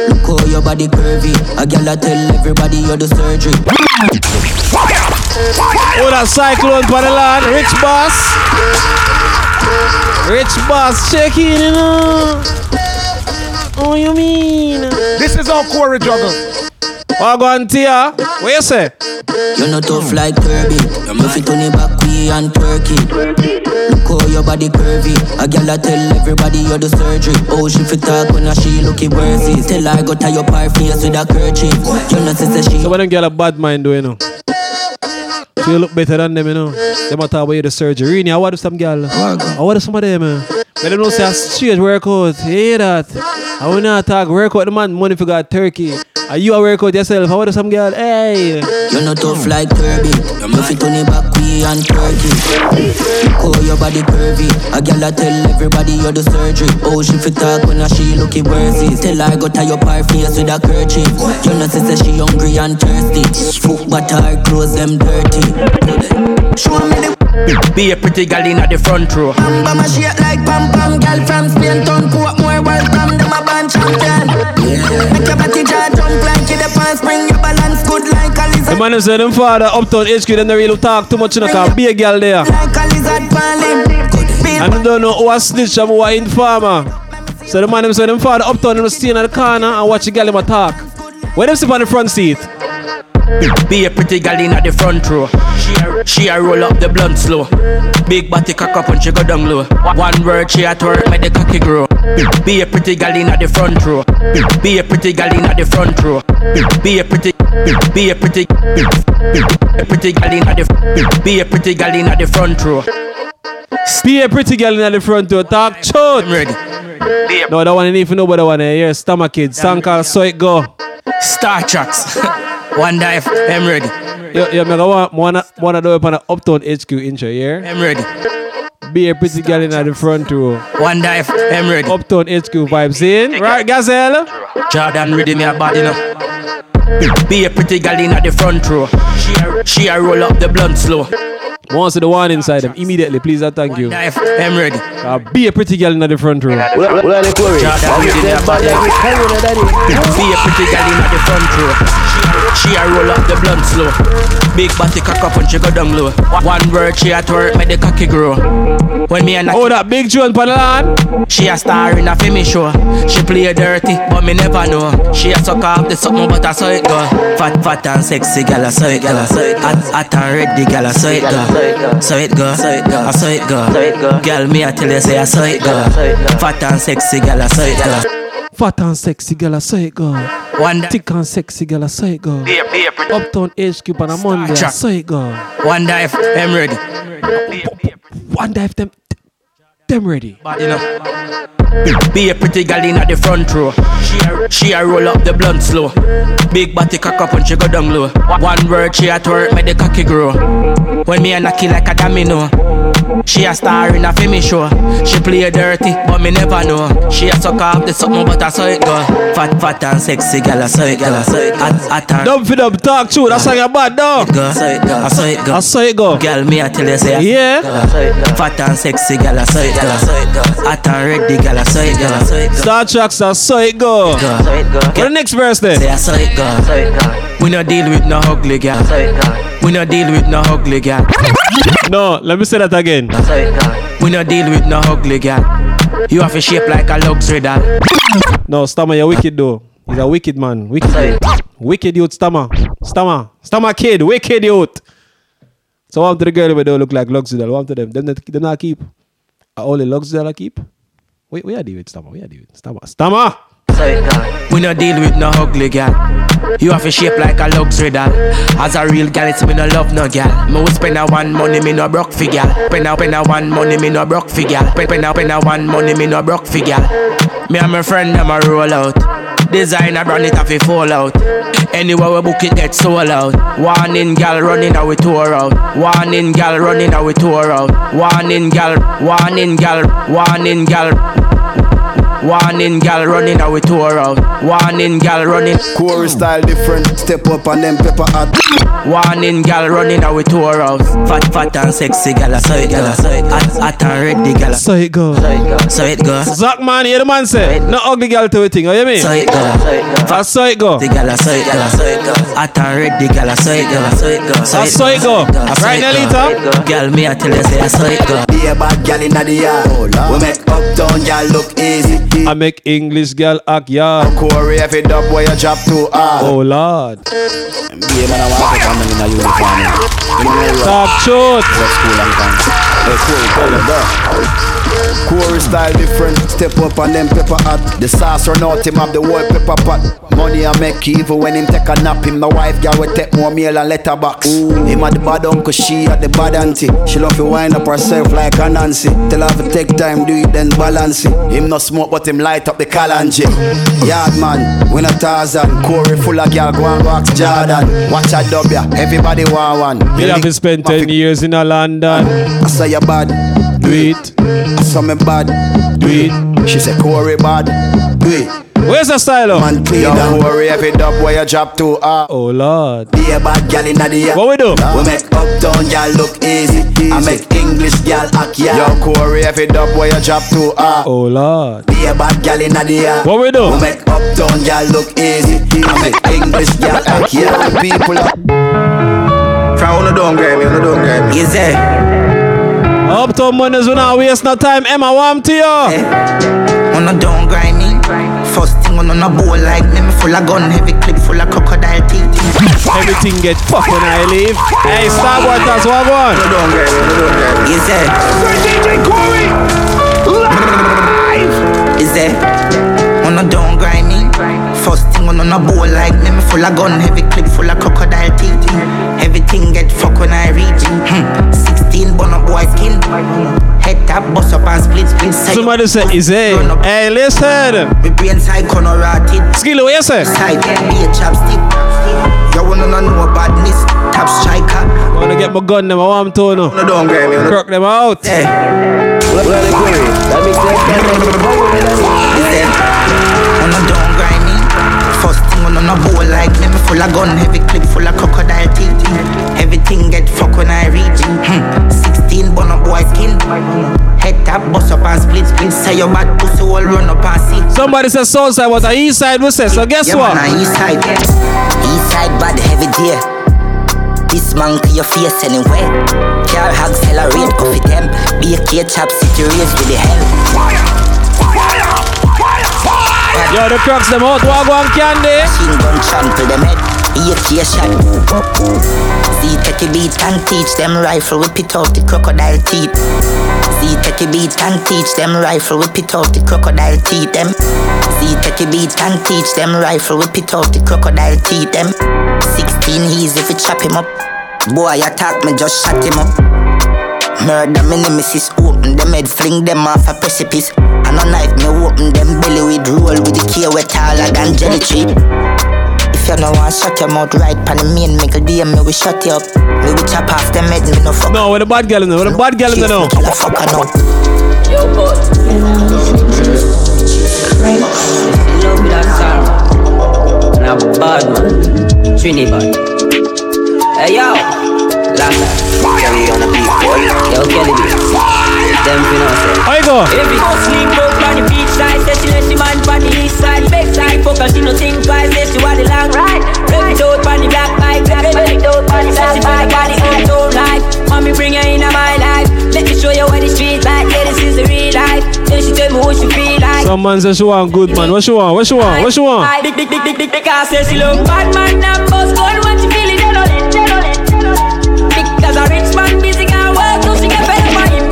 Look how your body curvy. A girl I tell everybody you're the surgery. Oh, that cyclone for the land. Rich boss. Rich boss, check it, you know. Oh, you mean? This is all Corey Juggle. Wagantia, what you say? You're not tough like Kirby. You fit on your back, we and Turkey. Look how your body curvy. A girl I tell everybody you're the surgery. Oh, she fit talk when she looking worthy. Tell her I got tie your parfums with a kerchief. You know sister she. So when them girl a bad mind do you know? So you look better than them you know. Them a talk about you the surgery. Really, I want some girl. I want some of them. Eh? But them don't say straight workout. Hear that? I will not talk workout. The man money for got Turkey. Are you a workout yourself? How do some girl? Hey, you're not tough like Kirby. You fit on your back, we and Turkey. Look how your body curvy. A girl I tell everybody you're the surgery. Oh, she fit talk when she looking worthy. Tell her I got tie your parfums with a kerchief. You know sister she hungry and thirsty. Fuck but her clothes them dirty. Show me the be a pretty girl in the front row. Mama she like pam pam girl from Spain. Don't put more work from them a bunch of them. Make your body jaw jump. The man is saying them father uptown H Q them really talk too much in the car. Be a girl there. And they don't know who a snitch and who a informer. So the man is saying them father uptown them stay in the corner and watch the girl them talk. Where them sit on the front seat? Be a pretty girl in the front row. She a roll up the blunt slow. Big body cock up and she go down low. One word she a twerk make the cocky grow. Be a pretty girl in the front row. Be a pretty girl in the front row. Be a pretty, be a pretty, a pretty girl in the, be a pretty girl in the front row. Be a pretty girl in the front row. Talk chot. No, that one ain't even know what I want to hear. Stomach kid, song called So It Go. Star Tracks. One dive, I'm ready. Yo, yo, man, I want, wanna, wanna do it on an uptown H Q intro, yeah? I'm ready. Be a pretty girl in the front row. One dive, I'm ready. Uptown H Q vibes in. Right, Gazelle? Jordan ready me a body now. Be a pretty girl in the front row. She a roll up the blunt slow. Once the one inside them, immediately, please and thank you. I'm ready. Uh, be a pretty girl in the front room. Be a pretty girl in the front room. She a roll up the blunt slow. Big body cock up and she go down low. One word she a twerk make the cocky grow. When me and oh that big June Panalan. She a star in a family show. She play dirty, but me never know. She a suck up the something, but I saw it go. Fat, fat and sexy girl, I saw it go. Hot and ready girl, I saw it go. So it go, so it go, I saw it go. Girl, me I tell you say I saw it go. Fat and sexy girl, I saw it go. Fat and sexy girl, I saw it go. One dive. Thick and sexy girl, I saw it go. Uptown H Q on a Monday, I saw it go. One dive, I'm ready. One dive, them, them ready. Be a pretty girl in the front row. She a roll up the blunt slow. Big body cock up and she go down low. One word she a twerk make the cocky grow. When me a knocky like a domino. She a star in a family show. She play dirty but me never know. She a suck up the something but I saw it go. Fat fat and sexy girl I saw it go. Dumb for dumb talk true. That's how you bad dog. I saw it go. I saw it go. Girl me a tell you say yeah. Fat and sexy girl I saw it go. Hot and ready girl. Star Tracks, I saw it go. For the next verse then. Say I saw it go. We no deal with no ugly girl. We no deal with no ugly girl. No, let me say that again. We no deal with no ugly girl. You have a shape like a luxury dog. No, Stammer, you're wicked though. He's a wicked man. Wicked, Sorry. wicked youth, Stammer. Stammer. Stammer kid, wicked youth. So what to the girl who don't look like luxury dog? What to them? Them not, them not keep. Are all the luxury dog I keep? We, we are dealing with Stammer. We are dealing with Stammer. Stammer! Sorry, God. We no deal with no ugly girl. You have a shape like a luxury doll. As a real gal, it's me no love no girl. Me would spend a one money, me no broke figure. Pen a pen a one money, me no broke figure. Pen a pen a one money, me no broke figure. Me and my friend them a roll out. Designer brand it have a fall out. Anywhere we book it get sold out. One in gal running now we tour out. One in gal running now we tour out. One in gal, one in gal, one in gal. One in gal running, now we tour out. One in gal running. Corey style different, step up and then pepper out. One in gal running, now we tour out. Fat, fat and sexy gal, so it goes. Hot and ready gal, so it goes. So it goes. Zach man, hear the man say, no ugly gal to a thing, oh you mean? So it goes. Fat, so it goes. The gal, so it goes. Hot and ready gal, so it goes. So it goes. Fat, so it goes. Right now, later. Gal, me I tell you say, so it goes. Be a bad gal in the yard. We make uptown gal look easy. I make English girl act yard. Corey, if it up where you drop too hard. Oh Lord. Top shot. Corey style different. Step up and then pepper hot. The sauce run out him up the whole pepper pot. Money I make even when him take a nap. Him the wife girl will take more meal and letterbox. Ooh. Him at the bad uncle, she at the bad auntie. She love to wind up herself like a Nancy. Tell her to take time, do it then balance it. Him no smoke but But him light up the Kalanji. Yard man, we no Tarzan. Corey full of girl, go and box Jordan. Watch a dub ya, everybody want one. You'll have to spend ten years in a London. I say you bad, do it. I say me bad, do it. She say Corey bad, do it. Where's the style of? Man, please don't worry if it up where you drop too hard. Oh Lord. Be a bad gal in the air. What we do? We make uptown y'all look easy, easy. I make English gal act y'all. Yo Corey if it up where you drop too hard. Oh Lord. Be a bad gal in the air. What we do? We make uptown y'all look easy, easy. I make English gal act y'all. People up. From on the don't grab me, on the don't grab me. Is it? Uptown Mondays we not waste no time. Emma, warm to you. Eh. On the don't grab me. First thing on a bowl like me, me full of gun, heavy clip full of crocodile teeth. Everything get fucked when I leave. Hey, stop what that's what I want. No, don't get it, no, don't get it. Is it? For D J Corey, live! Is it? On a don't grind me. First thing on a bowl like me, me full of gun, heavy clip full of crocodile teeth. Everything get fucked when I reach. Hmm. sixteen, born a boy skin. Head tap, bust up and split, split. Somebody say, is it? Hey, listen. My brain's high, corner rotted. Skill, what you say? Side, be a chapstick. You wanna know badness? Tap striker. I wanna get my gun, them, I want to know. No, don't grab me. Crock them out. Hey. Let me grab me. First thing on a bowl like me, me full of gun, heavy clip full of crocodile teeth. Everything get fucked when I reach. Hmm. sixteen, born a boy skin. Head tap, bust up and split, split. Say your bad pussy all run up and see. Somebody says south side, but the east side we say, so guess yeah, what? Man, east side. East side bad heavy deer. This man to your face anyway. Car hags accelerate, coffee them. Be a K chap, situated with the hell. Fire! Fire! Fire! Fire! Yo, the crocs, them out, wagwan candy. Machine gun trample them head, E F T shot. See, take a beat and teach them rifle, whip it out the crocodile teeth. See, take a beat and teach them rifle, whip it out the crocodile teeth them. See, take a beat and teach them rifle, whip it out the crocodile teeth them. Sixteen easy if you chop him up. Boy attack me, just shut him up. Murder me nemesis, open them head, fling them off a precipice. And a knife me open them belly with roll with the key wet taller than jelly tree. If you no want shut your mouth right pan the main make a day me we shut you up. Me we chop off them head me no fuck. No, with a bad girl in there, with a bad girl in there now. Killer fucker now. Yo, boy. And I'm listening to Rex. Love that song. And a bad man. Trinidad. Hey, yo. Carry on a beat, boy. Yo, get it, bitch. Them finna say. I go. Every house link up on the beach side. Says she let she man on the east side. Back side, fuck and she no think twice. Says she want the long ride. Break it out on the black bike. Break it out on the black bike. On the uptown life. Mommy bring her in my life. Let me show you what the street like. Yeah, this is the real life. Then she tell me Some man says she want good man. What she want? What she want? What she want? I dick dick dick dick dick dick. I say she love bad man and boss girl. What she feeling? Jealous, jealous, jealous. Because a rich man busy can work, so she get paid for him.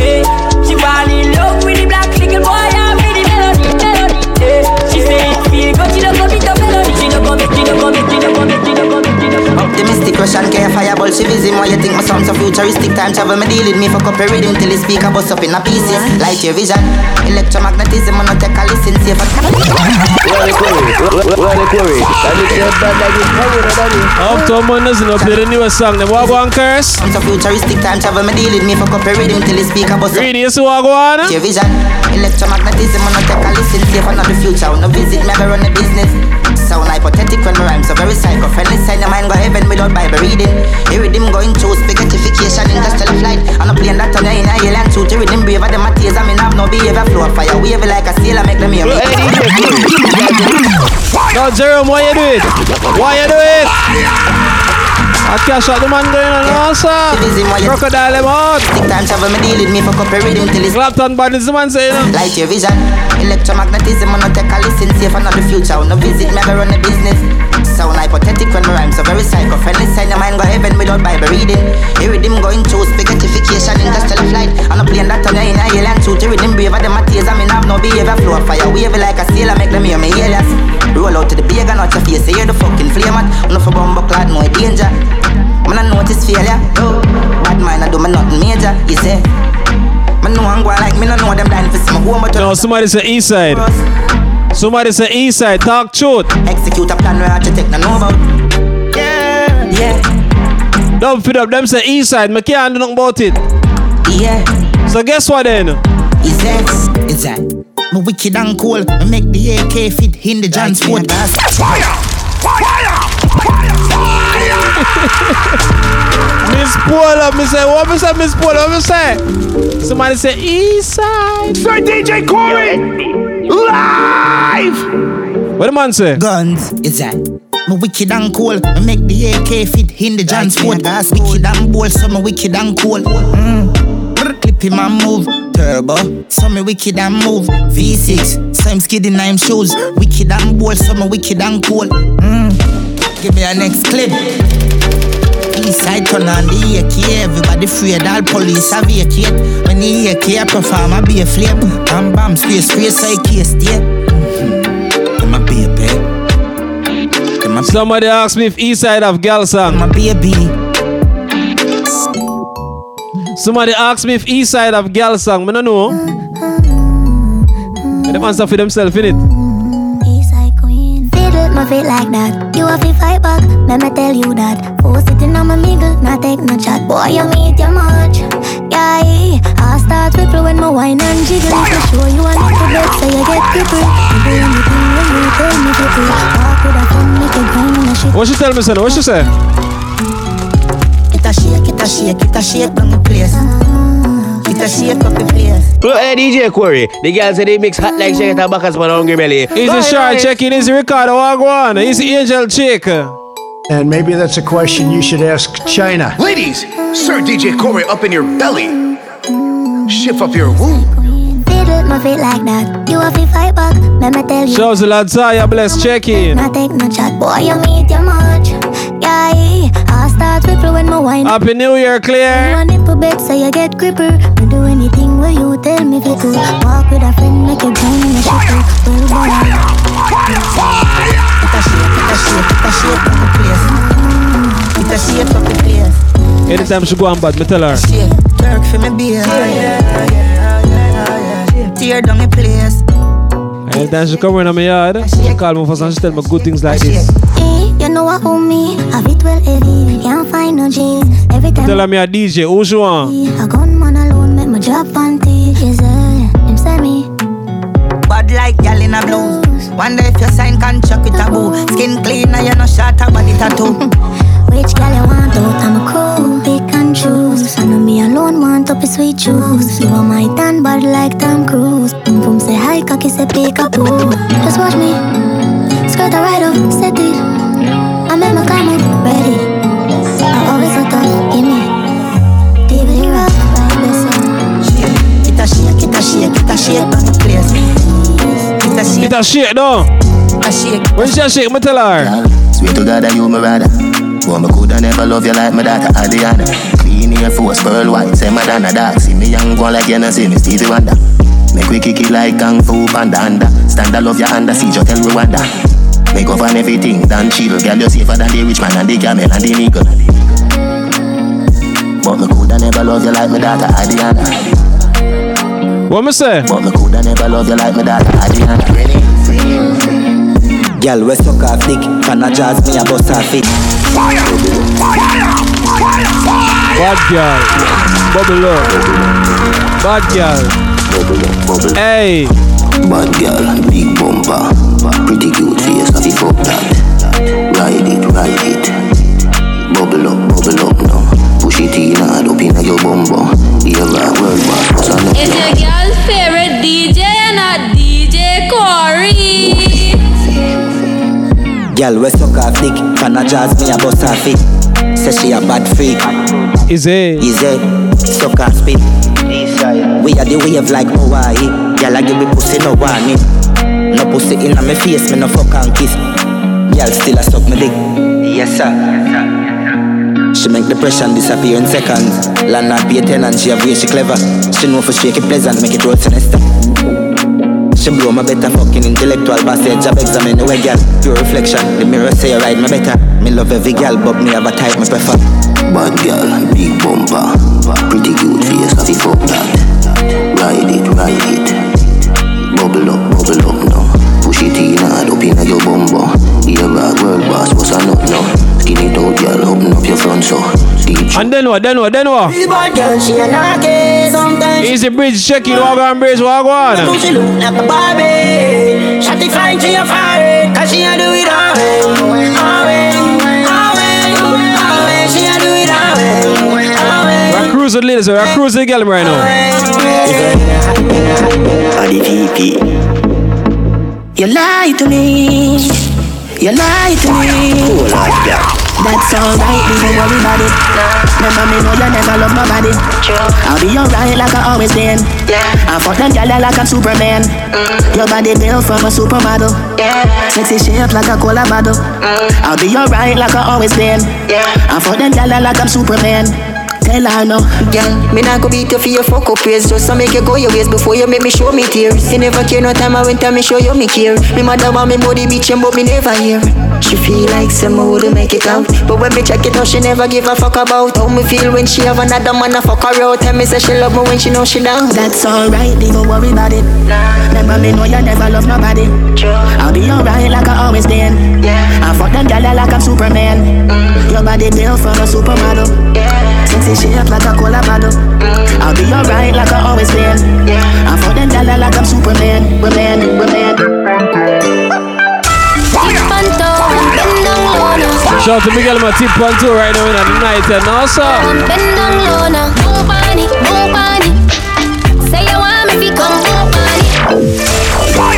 Yeah, she fall in love with the black little boy and with the melody, melody. Yeah, she say it feel good. She don't come into melody. She don't come, she don't come, she don't come, she don't come, she don't come. Optimistic Russian care fireball. She visit why you think my songs are futuristic. Time travel me deal with me for copy reading till the speaker bust up in a pieces. Light your vision. Electromagnetism, I don't take a listen. See if I can. Well, it's worried. Well, it's worried. I'm just a bad like this. How would I do it? After a month, I'm going to play the newest song. Then what one curse? I'm so futuristic. Time travel, I deal with me for copy reading till the speaker bust up. Reading, so what one? Your vision. Electromagnetism, I don't take a listen. See if I know the future. I don't visit, never run a business. Sound hypothetical when my rhymes are very psycho. Friendly sign, your mind go heaven without Bible reading. Iridium going through spaghettification, interstellar flight. I'm not playing that on your inner island. Suit Iridium braver than my tears. I mean, I have no behavior flow. Fire wave like a sailor, make them hear me. Yo, Jerome, why you do it? Why you do it? I cash out the man going on also. Crocodile them out. Stick time travel, me deal with me for copy reading till it's Clapton bodies, the man saying. Light your vision. Electromagnetism, I don't take a listen. See if I know the future. No visit, never run a business. Sound hypothetical when my rhymes are very psycho. Friendly sign, your mind go heaven without Bible reading. Iridium going through spaghettification, interstellar flight. I'm not playing that on your inner island. Suit Iridium braver than my tears. I mean, I have no behavior flow. Fire wave like a sailor, make them hear me alias. Roll out to the big and out your face. Say you're the fucking flame at. I'm not for bomb clad, no danger. I'm not notice failure. No. Bad mind, I do my nothing major. You say. I know I'm going like me, I know them dying for some home. No, somebody say inside. Somebody say inside. Talk truth. Execute a plan where I take no over. Yeah, yeah. Don't feed up. Them say inside. I can't do nothing about it. Yeah. So guess what then? It's X. It's that. My wicked and cool. I make the A K fit in the transport. Fire! Fire! Fire! Fire! Miss Paula, me say, what me say, Miss Paula, what me say? Somebody say, Eastside. Sir D J Corey, live. What the man say? Guns, it's that. My wicked and cool, I make the A K fit in the transport. That's wicked and bold, so my wicked and cool. Mm. Clip him and move. Turbo, so me wicked and move. V six, so I'm skidding nine shoes. Wicked and bold, so my wicked and cool. Mm. Give me a next clip. Eastside turn on the A K. Everybody afraid, all police have vacate. When the A K perform, I be a flip. Bam bam, stay straight, so I can't stay. Mm-hmm. My baby. Somebody asked me if Eastside have girl song. My baby. Somebody asked me if Eastside have girl song. I don't know. And they answer for themselves, innit? My feet like that, you have to fight back. Let me tell you that. Oh, sitting on my mingle, not take no chat. Boy, you meet your much. Yeah, I start with blowing my wine and jiggle. To show you a little bit, so you get people. You do anything when you tell me to do. Talk with a fun, make a grind and a shit. What she tell me, son? What she say? It a shake, it a shake, it a shake down the place. Shake up the place. Look at D J Corey. The girls say they mix hot like shake tobacco for hungry belly. Is a Shark checking? Is Ricardo Wagwan? Is Angel Chick? And maybe that's a question you should ask China. Ladies, Sir D J Corey up in your belly. Shift up your womb. Fiddle my feet like that. You have to fight back. Let me tell you. Shows the lads are your blessed checking. I take no chat, boy. You meet your much. Yeah, I start with blowing my wine. Happy New Year, clear. Bed, so you get gripper. You do anything where you tell me to do. Walk with a friend, make a join in a shooter. Well, boy, it a shake, it a shake, it a shake up the place. It a shake up the place. Anytime she go on bad, me tell her. Shake, jerk for me beer. Tear down the place. Anytime she come in my yard, she call me first and she tell me good things like this. You know what, homie, I fit well heavy, can't find no jeans. Every time tell me a D J, who she want? I gone man alone, make my job panty. She said, him send me bad like y'all in a blues. Wonder if your sign can chuck with a boo. Skin clean and you no shot a body tattoo. Which girl you want out, I'm a cool, pick and choose. I know me alone want up his sweet juice. You are my tan bad like Tom Cruise. Boom boom say hi, cocky say pick a boo. Just watch me, skirt a ride up, set it. I'm in my comment, ready. I always look up, give me D V D rock, like this. It a shake, it a shake, it a shake, but the place. that shake, though. I shake. When she shake, me tell her. Girl, sweet to God that you my brother. Boy, me coulda never love you like my daughter Adriana. Clean here for us, pearl white, say Madonna dark. See me young girl like you no see me Stevie Wonder. Make we kick it like Kung Fu Panda under. Stand I love your under, see you tell Rwanda. Make up on everything, don't chill. Girl, you're safer than the rich man and the camel and the nigga. But me coulda never love you like my daughter Adriana. What me say? But me coulda never love you like my daughter Adriana. Girl, we suck off dick, can I jazz me a bust off it? Fire! Fire! Fire! Fire! Bad girl, bubble up. Bad girl, hey. Bad girl, big bumper, pretty cute face, have you fuck that? Ride it, ride it, bubble up, bubble up now. Push it in and up in your bumbo. You're a world boss. It's your girl's favorite D J and not D J Corey. Girl, we suck off dick. Can I jazz me a bust off it? Says she a bad freak. Is it? Is it? Suck off spit. We are the wave like Hawaii. Girl, I give me pussy no warning. No pussy in my face, me no fuck and kiss. Girl, still a suck me dick. Yes, sir. Yes, sir. She make depression disappear in seconds. Land not be a tenant, she have way she clever. She know for shake it pleasant, make it roll sinister. She blow my better fucking intellectual passage. Job examine the way girl, pure reflection. The mirror say you ride me better. Me love every girl, but me have a type me prefer. Bad girl, big bumper, pretty cute face, have you fuck that? Ride it, ride it, bubble up, bubble up now. Push it in and up in your bumbo. You're a world boss, what's a nut now? And then what, then what, then what? Easy bridge, check it, walk on bridge, walk on. She look like a Barbie. Shot it flying to your fire. Cause she do it all way. Always, always, always. She do it all way. We're cruising ladies, we're cruising the gallery right now. Body V P. You lie to me. You lie to me. Cool, like that. That's alright, don't worry about it. Remember me, know you never love my body. I'll be alright like I always been. I fuck them gyal like I'm Superman. Your body built from a supermodel. Sexy shape like a cola bottle. I'll be alright like I always been. I fuck them gyal like I'm Superman. Tell her no. Girl, me not go beat you for your fuck up ways. Just to make you go your ways before you make me show me tears. You never care no time I went time me show you me care. Me mother want me body bitchin' but me never hear. She feel like some would make it out. But when me check it out she never give a fuck about how me feel when she have another man a fuck her out. Tell me say she love me when she know she down. That's alright, don't worry about it. Nah. Remember me know you never love nobody. True. I'll be alright like I always been. Yeah. I fuck them gyal like I'm Superman. Mm. Your body built from a supermodel. Yeah. Sexy shape like a cola bottle. Mm. I'll be alright like I always been. Yeah. I'm for them dollar like I'm Superman. Women, women. Shout out to Miguel my tip on two right now in the night and also. Say you want me to come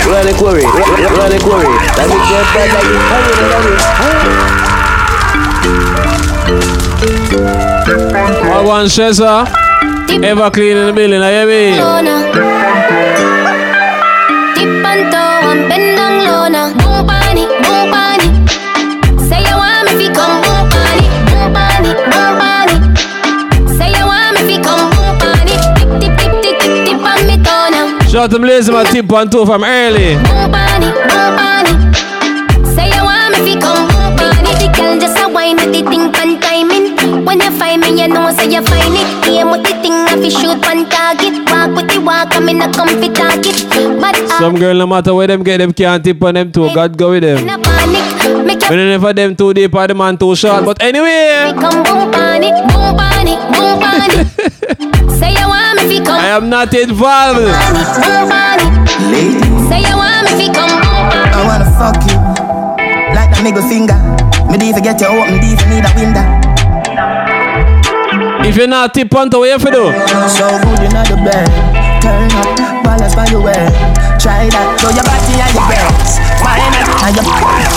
run a quarry, run a quarry. Let me get back like you. Hurry, hurry. I want Shazza. Ever clean in the building, I hear me. Tip and toe and bend down Lona. Boom pani, boom pani. Say you want me fi come boom pani, boom pani, boom pani. Say you want me fi come boom pani. Tip tip tip tip tip on me toe now. Shout them lazy my tip and toe from early. Boom pani, boom pani. Say you want me fi come boom pani. The girl just a wine with the thing and timing. When you find me, you know, say so you find it. Aim with the thing, I fi shoot one target. Walk with the walk, I'm in a comfy target. But some girl, no matter where them get them, can't tip on them too. God go with them. When they never them too deep or the man too short. But anyway, come boom panic, boom panic, boom panic. Say you want me fi come. I am not involved. Say you want me fi come. I wanna fuck you like that nigga finger. Me do forget you open, do for need a window. If you're not tip on to, what you for do? So good in the bed. Turn up, balance by your way. Try that, show your body and your belts. Mine and your fire.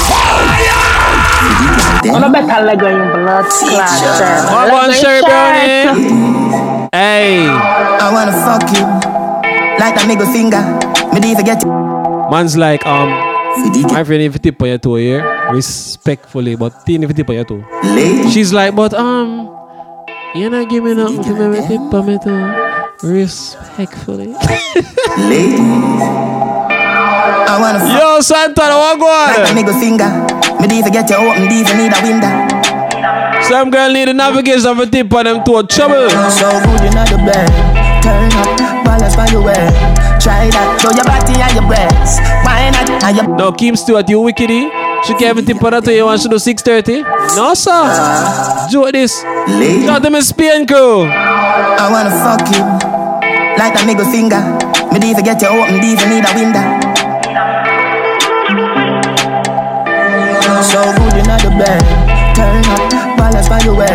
On a better leg on your blood splatter. I want Sherry Brownie. Hey. I wanna fuck you like that nigga finger. Me do forget you. Man's like, um, my friend, if you tip on your toe here, respectfully, but teen if you tip on your toe. She's like, but um, you're not giving up to me with tip on my toe. Respectfully. I wanna f- Yo, Santana, what go on? Like nigga finger. Me diva get you open, diva need a window. Some girl need a navigation for tip on them to a trouble. So good in the bed. Turn up, balance by your way. Try that, show your body and your breasts. Why not? And your no, Kim Stewart, you wickedy. She gave a tip on her to you and she do six thirty. No, sir. Uh, do this. Got them in Spain, girl. I wanna fuck you. Like that nigga finger. Me need to get you open, me need a window. So good in the bed. Turn up, balance by your way.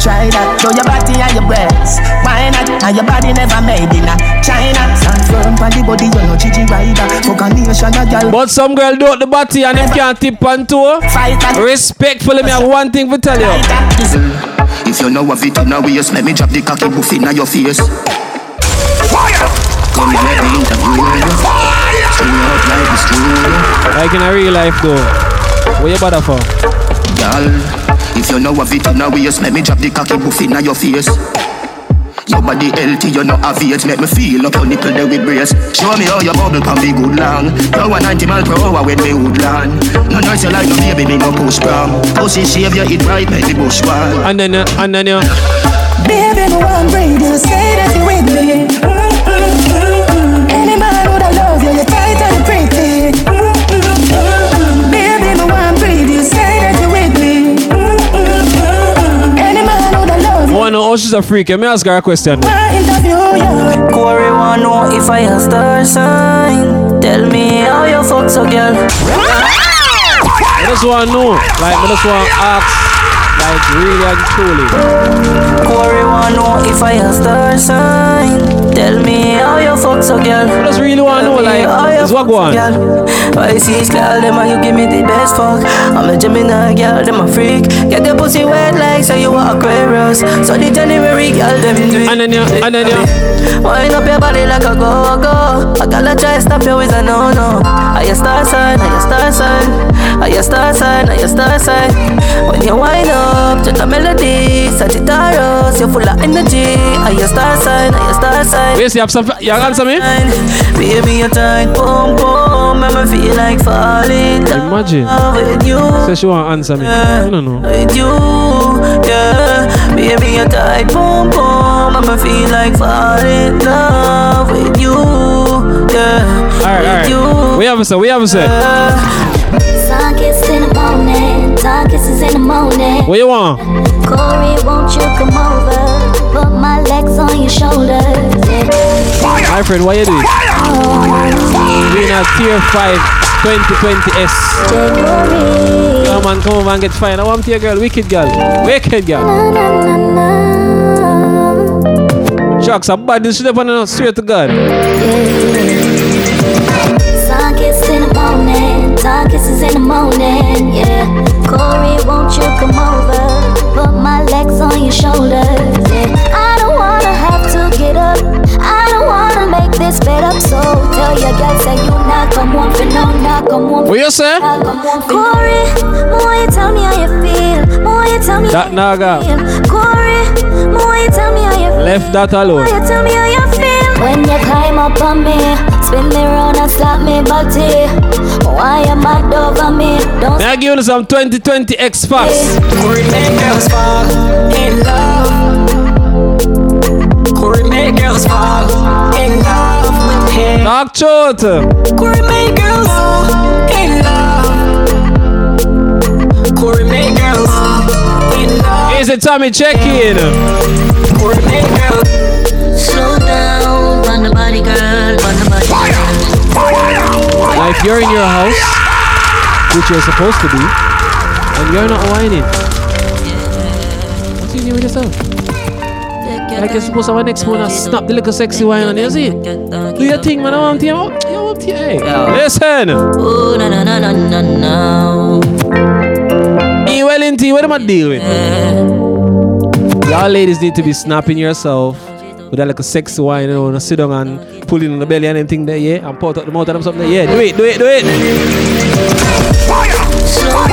Try that, show your body and your breasts. Why not? And your body never made in a China. Stand firm for the body, you're no Gigi rider. Fuck on the ocean, girl. But some girl do the body and them can't tip on tour. Respectfully, me have one thing to tell you. If you know what we do now, we just let me drop the cocky buff in your face. Fire! Come in every interview. Fire! True out life is true. Like in a real life though. What you bother for? Girl, if you know what it now we just let me drop the cocky buff in your face. Your body healthy, you know have it. Make me feel up your nipple there with brace. Show me how your bubble can be good long. Power ninety mile per hour with me woodland. No noise you like no baby, me no push gram. Pussy shave you, it right, make the bush wild. And then, uh, and then, yeah. Baby, no one breathe, you say that you with me. Mm, mm, mm, mm. Any man would I love you, you're tight and pretty. Mm. Oh, she's a freak. Let me ask her a question. Corey wanna know if I a star sign. Tell me how you fuck so girl. I just wanna know. Like, I just wanna ask. Like, really and truly. Corey wanna know if I a star sign. Tell me how you fuck so girl. I just really wanna know. Like, it's what one. I see this girl, them and you give me the best fuck. I'm a Gemini girl, them a freak. Get the pussy wet like so you are Aquarius. So the January girl, them do it. And then you, and then you wind up your body like a go-go. I gotta try stop you with a no-no. Are you star sign? Are you star sign? Are you star sign? Are you star sign? When you wind up, just a melody. Sagittarius, you're full of energy. Are you star sign? Are you star sign? Wait, you have some, you answer me? Baby, you're tight, boom, boom, and I feel like falling. Imagine. Say she want to answer me. I don't know. With you, yeah. Baby, you're tight, boom, boom. I'ma feel like falling in love with you, yeah. Alright, alright. We haven't said, we haven't said. Targets in the morning, targets is in the morning. What you want? Corey, won't you come over? Put my legs on your shoulders. Yeah. My friend, what you doing? Oh. We're in a tier five. twenty twenty S. Come on, come over and get fine. I want to your girl, wicked girl, wicked girl. Sharks are bad. This shit up on us, swear to God. Targets in the morning, targets is in the morning, yeah. Corey, won't you come over? Put my legs on your shoulders, yeah. I don't wanna have to get up. I don't wanna make this bed up, so tell your guys that you not come home for no, not come home. What you say? Corey, boy, tell me how you feel. Boy, tell me that how you feel. Corey, boy, tell me how you feel. Left that alone. Boy, tell me how you feel. When you climb up on me, spin me round and slap me body. Why am I over me? Don't. Now give us some twenty twenty X Facts. Corey, make girls fall in love. Corey, make girls fall in love. Knock short. Corey make girls in love. Corey make girls in love. Is it Tommy check in? Corey make girls. Slow down on the body girl, on the body girl. Now if you're in your house, which you're supposed to be, and you're not whining, what's you doing with yourself? Like you're supposed to have an expo and snap the little sexy wine on you, see? Do your thing, man. I want to hear you. I want to hear you. Listen. Oh, no, no, no, no, no. Be well in tea. What am I dealing with? Y'all ladies need to be snapping yourself with that little sexy wine, you know, sit down and pulling on the belly and them thing there, yeah, and part out the mouth and them something there, yeah. Do it, do it, do it. Fire! Slow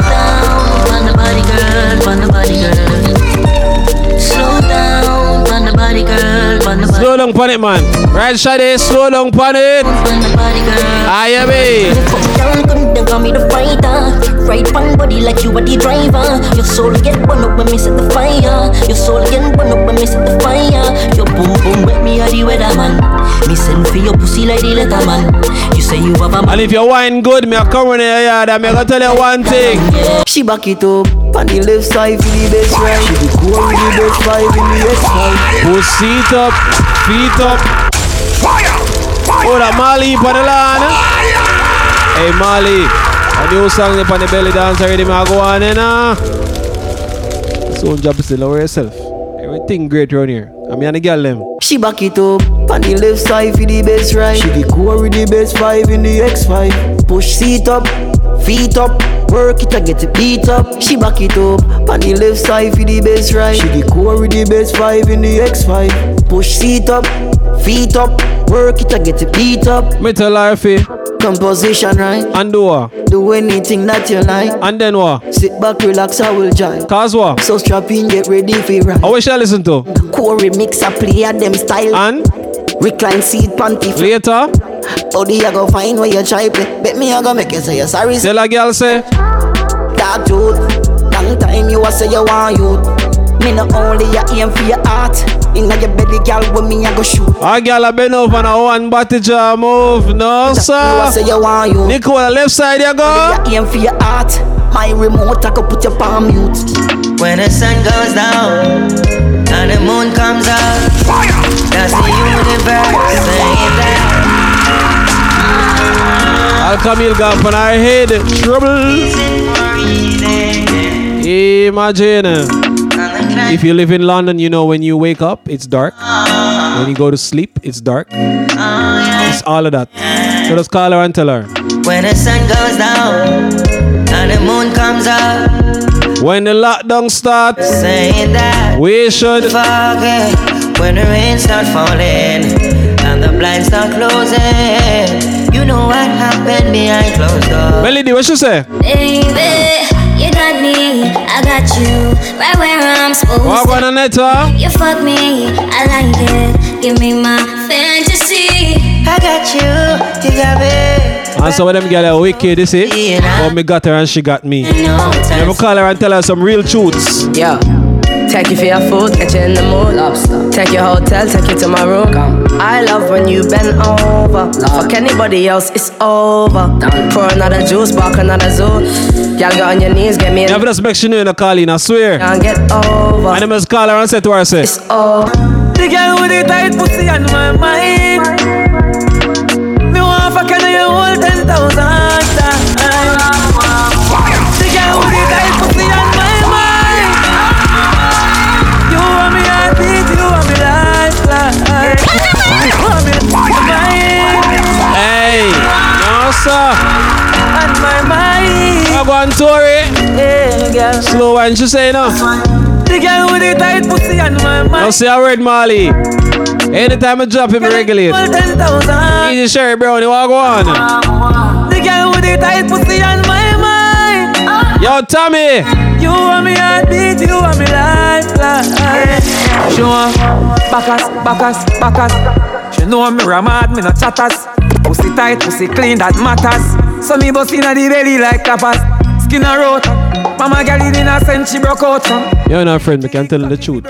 down, when the body girl, slow down, when the body girl, when the body girl. Slow down, when the body girl, when the body girl. Slow down, pan it, man. Right, Shadi, slow down, pan it. When the body girl. I am it. Them call me the fighter. Ride pan body like you are the driver. Your soul get burned up when me set the fire. Your soul get burned up when me set the fire. Your boom boom with me are the weatherman. Me send for your pussy like the letterman. You say you have a man. And if you wine good, me a come in your yard and me a tell you one thing. She back it up on the left side for the best right. She be cool with the best vibe in the best right. Pussy it up, feet up. Fire! Fire! Oh, the Mali for the land. Hey Mali, a new song up on the belly dance already, man. Go on in, ah. So job is to lower yourself. Everything great around here. I mean, the girl them. She back it up on the left side for the best right. She the core with the best vibe in the X five. Push seat up, feet up, work it and get it beat up. She back it up on the left side for the best right. She the core with the best vibe in the X five. Push seat up, feet up, work it and get it beat up. Metal R F A. Composition right. And do what? Do anything that you like. And then what? Sit back, relax, I will jive. Cause what? So strap in, get ready for it right. I wish I listen to core remix, I play at them style. And? Recline seat, panty. Later? Body, I go find where you try play. Bet me I go make you say you're sorry. Tell a girl say that dude, long time you a say you want youth. Me not only you aim for your heart. Inna your belly, girl, with me I go shoot. A girl a bend over and a one body jam move, no sir. I say you want you. Nico on the left side, you go. You aim for your heart. My remote, I could put your palm mute. When the sun goes down and the moon comes out, that's the universe saying that. Al Kamil got up on our head, trouble. Imagine. If you live in London, you know when you wake up, it's dark. When you go to sleep, it's dark. It's all of that. So just call her and tell her. When the sun goes down and the moon comes up, when the lockdown starts, saying that we should forget. When the rain starts falling and the blinds start closing, you know what happened behind closed doors. Melody, what you say? Baby, you got me, I got you, right where I'm supposed walk to. On the net, huh? You fuck me, I like it, give me my fantasy. I got you, you got me. And some of them girls are wicked, you see? But me got her and she got me. Let me call her and tell her some real truths. Yeah. Take you for your food, get you in the mood. Lobster. Take your hotel, take you to my room. Come. I love when you bend over. Love. Fuck anybody else, it's over. Done. Pour another juice, bark another zoo. Y'all get on your knees, get me in. Never just make sure you know Colleen, I swear. Can't get over. And I must call her and say to her, say. It's over. The girl with the tight pussy on my mind. Me want fuck her you all ten thousand times. The girl with the tight pussy on my mind. Hey, no sir. And my mind. I go on Tori. Yeah, slow and she say no. The girl with the tight pussy on my mind. Now say a word, Molly. Anytime I drop him, regulate. Easy Sherry Brown, you walk on. The girl with the tight pussy on my mind. Uh. Yo, Tommy. You want me heartbeat, you want me life, life. She want bacchus, bacchus, bacchus. You know me ramad, me no chatters. Pussy tight, pussy clean, that matters. So me bust inna the belly like tapas. Skin a rot. Mama girl in a sense she broke out from. You're not friend, me can tell the truth.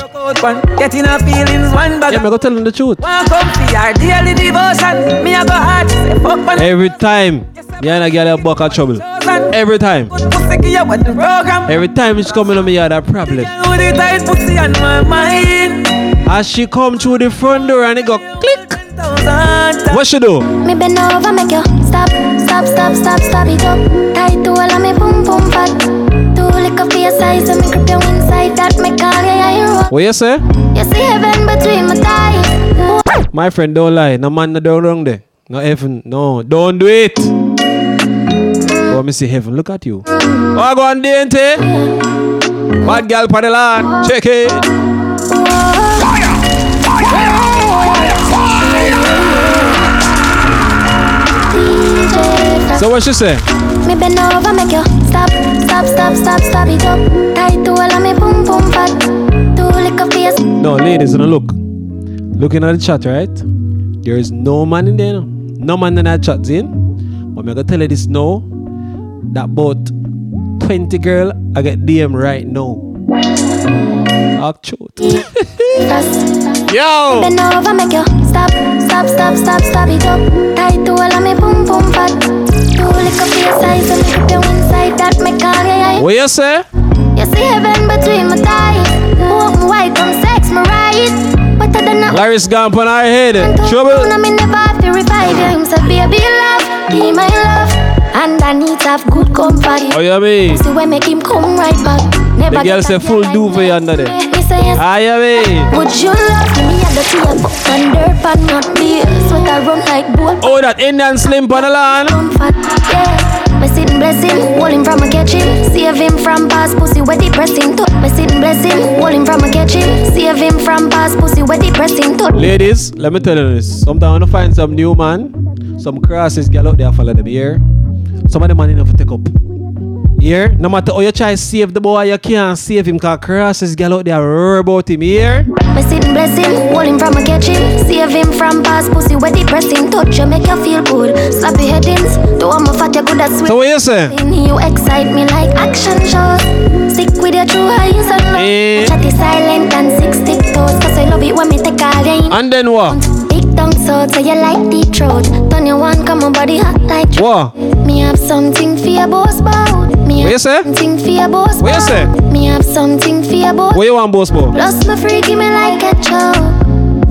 Get in her feelings, one bag. Yeah, me go tell him the truth. Welcome to your daily devotion. Me a go hard, say fuck man. Every time, me and a girl a buck of trouble. Every time. Every time she's coming on me, I had a problem. With the tight pussy on my mind. As she come through the front door and it go click. What she do? Me bend over, make you stop, stop, stop, stop, stop it up. Tight to all of me, boom, boom, fat. Two lick up your size and me grip you inside. That me call you, yeah, what you say? You see heaven between my thighs. My friend, don't lie. No man, no do wrong there. No heaven, no. Don't do it. Mm. Oh, me see heaven. Look at you. Mm. Oh, go on D N T. Yeah. Bad girl, paddle on. Check it. So what she say? Me bend over, make you stop, stop, stop, stop, stop it up. Tight to all of me, boom, boom, fat. Two lick of face. No, ladies, no look. Looking at the chat, right? There is no man in there. No, no man in that chat, Zane. But me gonna tell you this now. That about twenty girl, I get D M right now. Up short. Yo! Bend over, make you stop, stop, stop, stop, stop it up. Tight to all of me, boom, boom, fat. What you say? You see heaven between my thighs. Open wide from sex, my right. But I don't know. Larry's gone on our head. Trouble. I'm in the bath to revive him. So baby love, be my love. And I need to have good comfort. Oh yeah, me. So I make him come right back. The girl say full duvet under there. Ah yeah, me. Would you love me at the sea and put under pan not be? So I run like boat. Oh, that Indian slim panelon. Blessing, blessing, holding from a catching, save him from past pussy where depressing to. Blessing, blessing, holding from a catching, save him from past pussy where depressing to. Ladies, let me tell you this. Sometimes I want to find some new man, some crosses girl out there follow them here. Some of the money never take up. Here, no matter how you try to save the boy, you can't save him because crosses girl out there rare about him here. Blessing, blessing, holding from a catching, save him from past pussy where depressing touch. You make you feel good, slap your head in, do I'm a fat you good at sweet. So what you say? You excite me like action shows. Stick with your true eyes and love. Eh. Chatty silent and six stick toes. Cause I love it when me take a line. And then what? Big tongue sword, so you like the throat. Turn your one, come on body hot like what? Me have something for your boss bout. Me have something for your boss bout. What you say? Me have something for your boss. What you want boss bout? Lost my free, give me like a chow.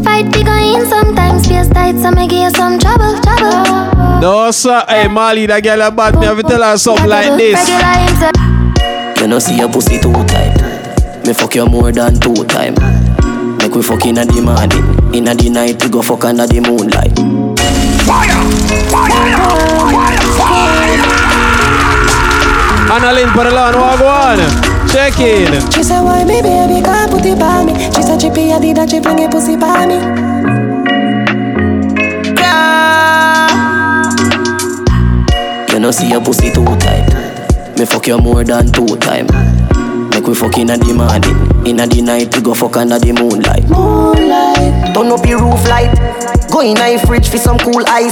Fight be going sometimes, feels tight, so I give you some trouble, trouble. No, sir, hey, Molly, that girl a bad, me have to tell her something like this. You know, see your pussy two times. Me fuck you more than two times. Make we fuck in a the morning. In a the night, we go fuck under the moonlight. Fire! Fire! Fire! Fire! Annalyn Perlon, wagwan. Check in. She said, why me baby can't put it by me? She said, chippy, I did that, she bring a pussy by me. Yeah. You know, see your pussy two times. Me fuck you more than two times. Make we fuck in a the morning. In a the night, we go fuck under the moonlight. Moonlight. Turn up your roof light. Go in a fridge for some cool ice.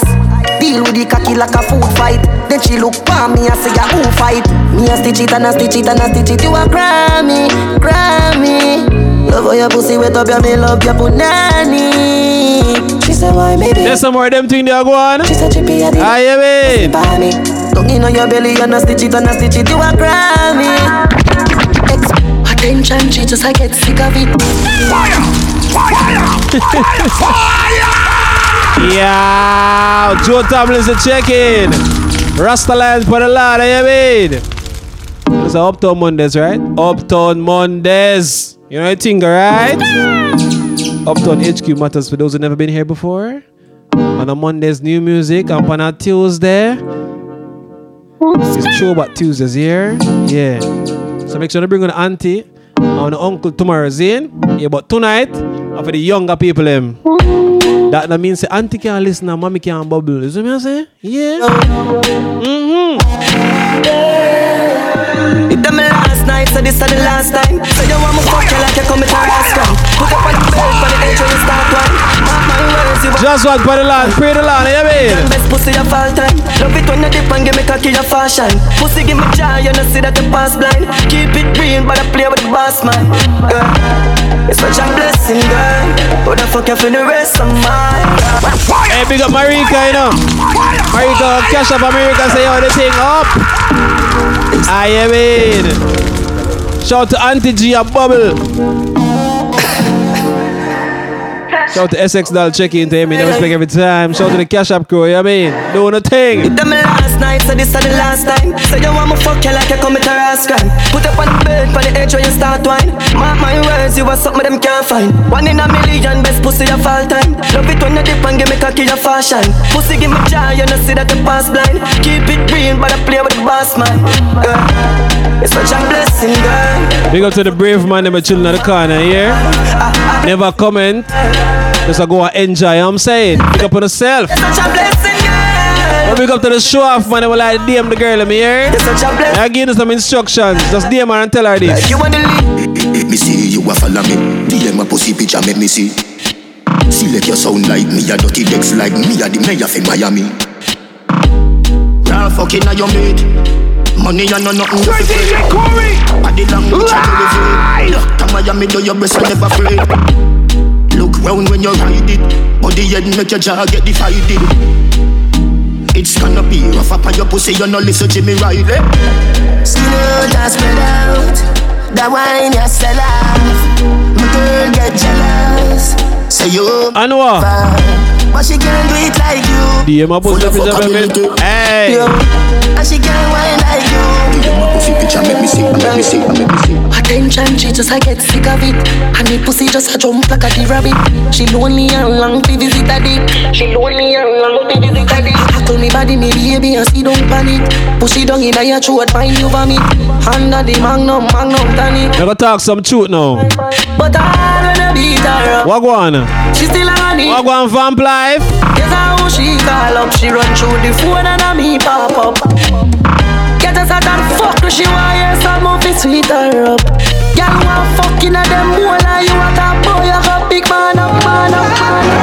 Deal with the cocky like a food fight. Then she look pa me and say a who fight. Me a stitch it and a stitch it and a stitch it. You a Grammy, Grammy. Love how your pussy wet up your me love your punani. She said why maybe. There's some more of them thing they are going. She said chippy at the I am it. Don't in on your belly and a stitch it and a stitch it. You a Grammy. Attention she just I get sick of it. Fire, fire, fire, fire. Yeah, Joe Tomlin's a check-in. Rastaland for the lad, I mean. It's a Uptown Mondays, right? Uptown Mondays. You know the thing, right? Uptown H Q matters for those who never been here before. On a Monday's new music, and on a Tuesday. It's true about Tuesdays here. Yeah. So make sure to bring on the auntie and the uncle tomorrow, Zane. Yeah, but tonight, and for the younger people, them. That, that means the auntie can't listen and mommy can't bubble. You see what I'm saying? Yeah. Mm-hmm. It done me last night, so this is the last time. So you want me fuck you like you come to last time. Put up on the bed for the edge of the start one. Mark my words, you want just walk by the land, pray the land, you mean? Best pussy of all time. Love it when you dip and give me cocky your fashion. Pussy give me joy, you know see that you pass blind. Keep it green, but I play with the boss man. Girl. It's such a blessing, girl. What the fuck you for the rest of my life? Hey, big up Marika, you know. Marika, Cash Up America, say all the thing up. I am in. Shout to Auntie G, a bubble. Shout to S X Doll, check in to him. He never speak every time. Shout to the Cash Up crew, you know what I mean? Doing a thing. You done me last night, so this is the last time. So you want me fuck you like you commit a rash crime. Put up on the bed, for the edge where you start wine. Mark my words, you are something them can't find. One in a million, best pussy of all time. Love it when you dip and give me cocky your fashion. Pussy give me joy, you know see that you pass blind. Keep it green, but I play with the boss man. Girl, it's such a blessing, girl. Big up to the brave man and my children in the corner here. Yeah? Never comment. Just go and enjoy, you know what I'm saying? Pick up on yourself. It's such a blessing, girl. When we come to the show off, man, I will like D M the girl, me here. I give you some instructions. Just D M her and tell her this. Like you want to leave. Me see you a follow me. D M my pussy picture, make me see. Select your sound like me, a dirty legs like me, a the mayor from Miami. Now fucking now you made. Money and no nothing to pay. I did not much to reveal. Come on, Miami, do your best and never play. Look round when you ride it. Body head make your jaw get divided. It's gonna be rough up on your pussy. You no listen to me right there. Skin just spread out. That wine you sell off. My girl get jealous. Say you Anwar. But she can't do it like you. D M my pussy picture. Hey. And she can't wine like you. D M my pussy picture. Make me sick. Make me sick. Make me sick. Attention, she just I get sick of it. And me pussy just I jump like a the rabbit. She lonely and long to visit a dick. She lonely and long to visit a dick. I told me body me baby and she don't panic. Pussy down in your throat, find you for me. Under the magnum, magnum tonic. Never talk some truth now. But I don't beat her up. Wagwan. She still on it. Wagwan vamp life. Guess how she call up. She run through the phone and a me pop up. Get us out and fuck she wires and move it sweet her up. Y'all want fucking at them one and you want a boy you got big man up, man up, man up.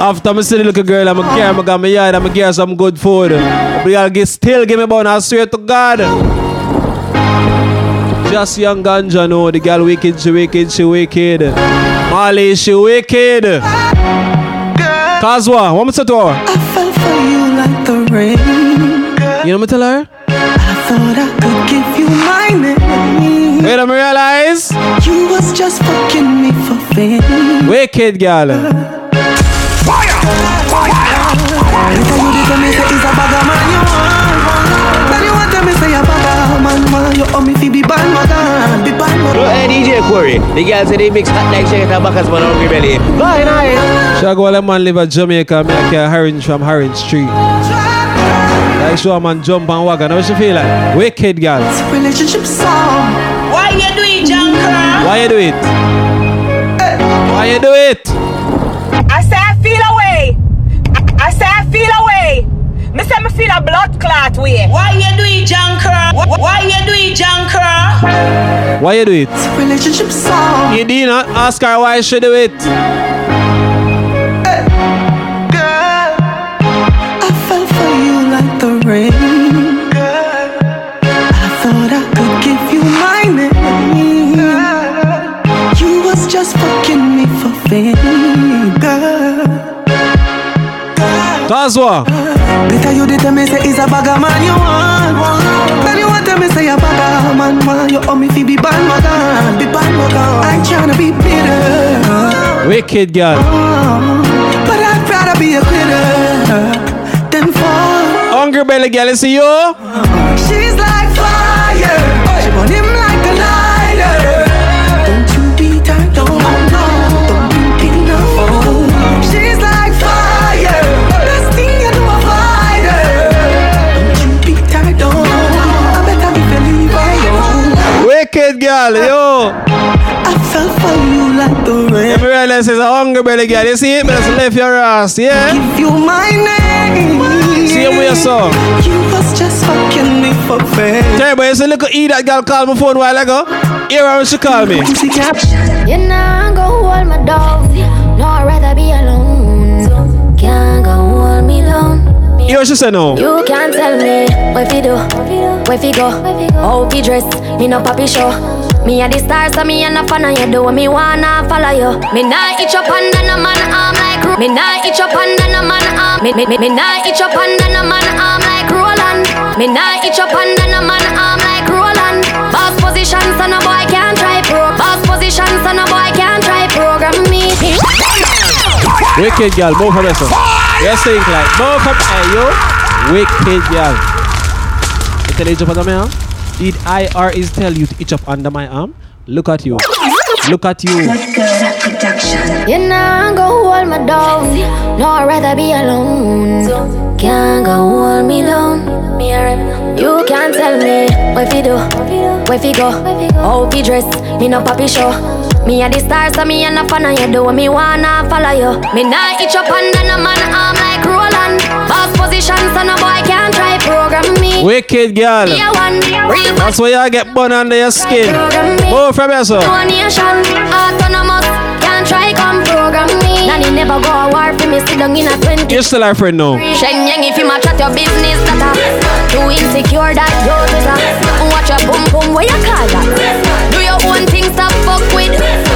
After me see the little girl, I'm a girl, I got my yard, I'm a girl some good food. But y'all get still give me bone, I swear to God. Just young ganja know the girl wicked, she wicked, she wicked. Molly, she wicked. Kazwa, what me say to her? I fell for you like the rain. Girl. You know me tell her? I thought I could give you my name. Wait, I realize you was just fucking me for fame. Wicked girl. Fire! Fire! Hey D J Quarry, the girls say they mix hot like shake tabakas man on my belly. Fucking high. Shall I go let man live at Jamaica, make a herring from Herring Street. Like show a man jump and walk and how she feel like? Wicked girls. Relationship song. Why you do it, Junker? Why you do it? Uh, Why you do it? I say I feel away. I, I say I feel away. Me say me feel a blood clot way. Why you do it, Junker? Why you do it, Junker? Why you do it? Relationship song. You did not ask her why she do it. Hey. Girl, I fell for you like the rain. Girl, I thought I could give you my name. Girl, you was just fucking me for fame. Girl, Kazwa. Better you did tell me say is a bagger man you want. Tell you what tell me say a bagger man want. You owe me fi be bad man, be bad man. I'm tryna be bitter. Wicked girl. Oh, but I'd rather be a quitter than fall. Hungry belly girl, you see you. She's like fire. She want him like a lighter. Don't you beat her, don't no, don't you beat her. Oh, she's like fire. Wicked girl, yo. I fell for you like the rain. If you realize it's a hungry belly girl, you see it, but it's left your ass, yeah? Give you my name. See him with your song. You was just fucking me for fame. Terrible, you see, look at E, that girl called my phone while ago. Here when she called me. You know I'm gonna hold my dog. No, I'd rather be alone. Can't go hold me alone. You should say no. You can't tell me what you do, where you go, how you dress. Me no papi show. Me a the star, so me a no fan of you. Do me wanna follow you. Me nah itch up under no man arm like. Me nah itch up under no man arm. Me me me, me nah itch up under no man arm like Roland. Me nah itch up under no man arm like Roland. Boss position, so no boy can't try pro. Boss position, so no boy can't try program me. Wicked girl, move for this. Yes, think like more from Ayo, wicked girl. I tell you to put on my arm. Did I R is tell you to itch up under my arm? Look at you. Look at you. You know go hold my dog. No, I'd rather be alone. Can't go hold me alone. You can't tell me what you do, where you go, how you dress. Me no papi show. Me a the star, so me a na fan of you. Do what me wanna follow you. Me nah itch up under no man arm like Roland. Boss position, so no boy can try program me. Wicked girl. That's why you get bun under your skin. Oh, from here, sir. Autonomous, can't try come program me. Nanny never go a war for me, sit down in a twenty. You're still our friend now. Shen Yang, if you match at your business, that too insecure that you do. Watch your boom boom, where you call that? Do your own things to fuck with.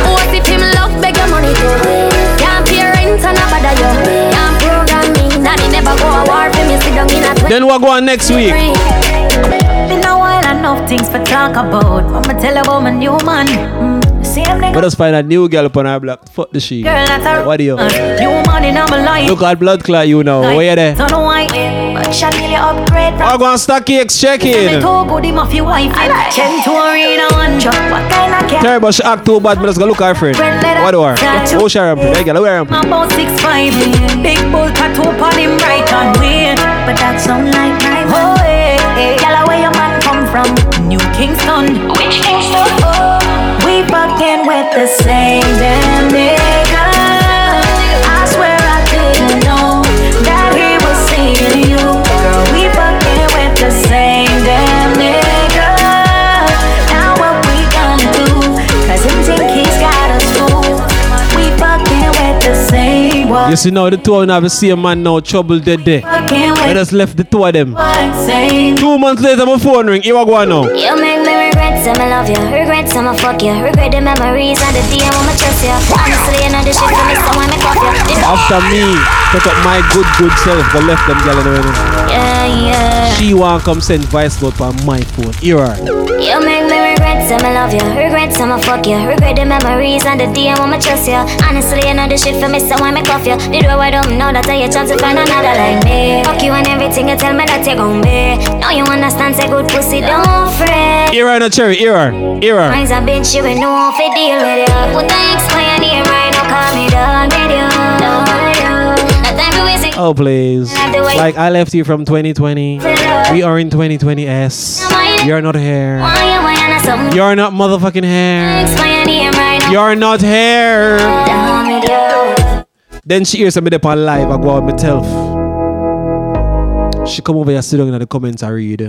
What if him love beg your money too? Can't pay rent and a bother you. Can't program me. Nanny never go a war for me, sit down in a twenty. Then we'll go on next week. Been a while, enough things for talk about. I'ma tell about my new man. Let us find a new girl upon our block. Fuck the shit. What do you? Look at blood clot you now. Where you there? I'm going to stack X checking. Terrible, but she act too bad. Let's go look at her friend. What do her? Oh, Sharon. There you go. Look at him. I'm about six five. Big bull tattoo on him right on weird. But that's not like my boy. Tell her where your man come from. New Kingston. Which Kingston? Fucking with the same damn nigga. I swear I didn't know that he was seeing you. Girl, we fucking with the same damn nigga. Now what we gonna do? Cause him think he's got us fooled. We fucking with the same one. Yes, you know the two of them have seen a man now. Trouble dead day. I just left the two of them. Two months later my phone ring. Here I go now. Some I love you, regrets I'ma fuck you. Regret the memories and the D M I'ma trust you. Honestly, I know this shit for me, so I'ma fuck you. After me, pick up my good, good self, but left them girl in the room. Yeah, yeah. She won't come send voice note on my phone. Here are. You make me regret some I love you, regrets I'ma fuck you. Regret the memories and the D M I'ma trust you. Honestly, I know this shit for me, so I'ma fuck you. The door I don't know that I your chance to find another like me. Fuck you and everything you tell me that you gon' be. Now you understand, say good pussy, don't fret. Here are the church. Era, era. Mine's a bitch, you ain't no one for deal with you. What I explain here, right now, call me dog, did you? Oh, please. Like, I left you from twenty twenty. We are in twenty twenty S. You're not here. You're not motherfucking here. You're not here. Then she hears somebody on live. I go out myself. She come over here, sit down in the comments, I read.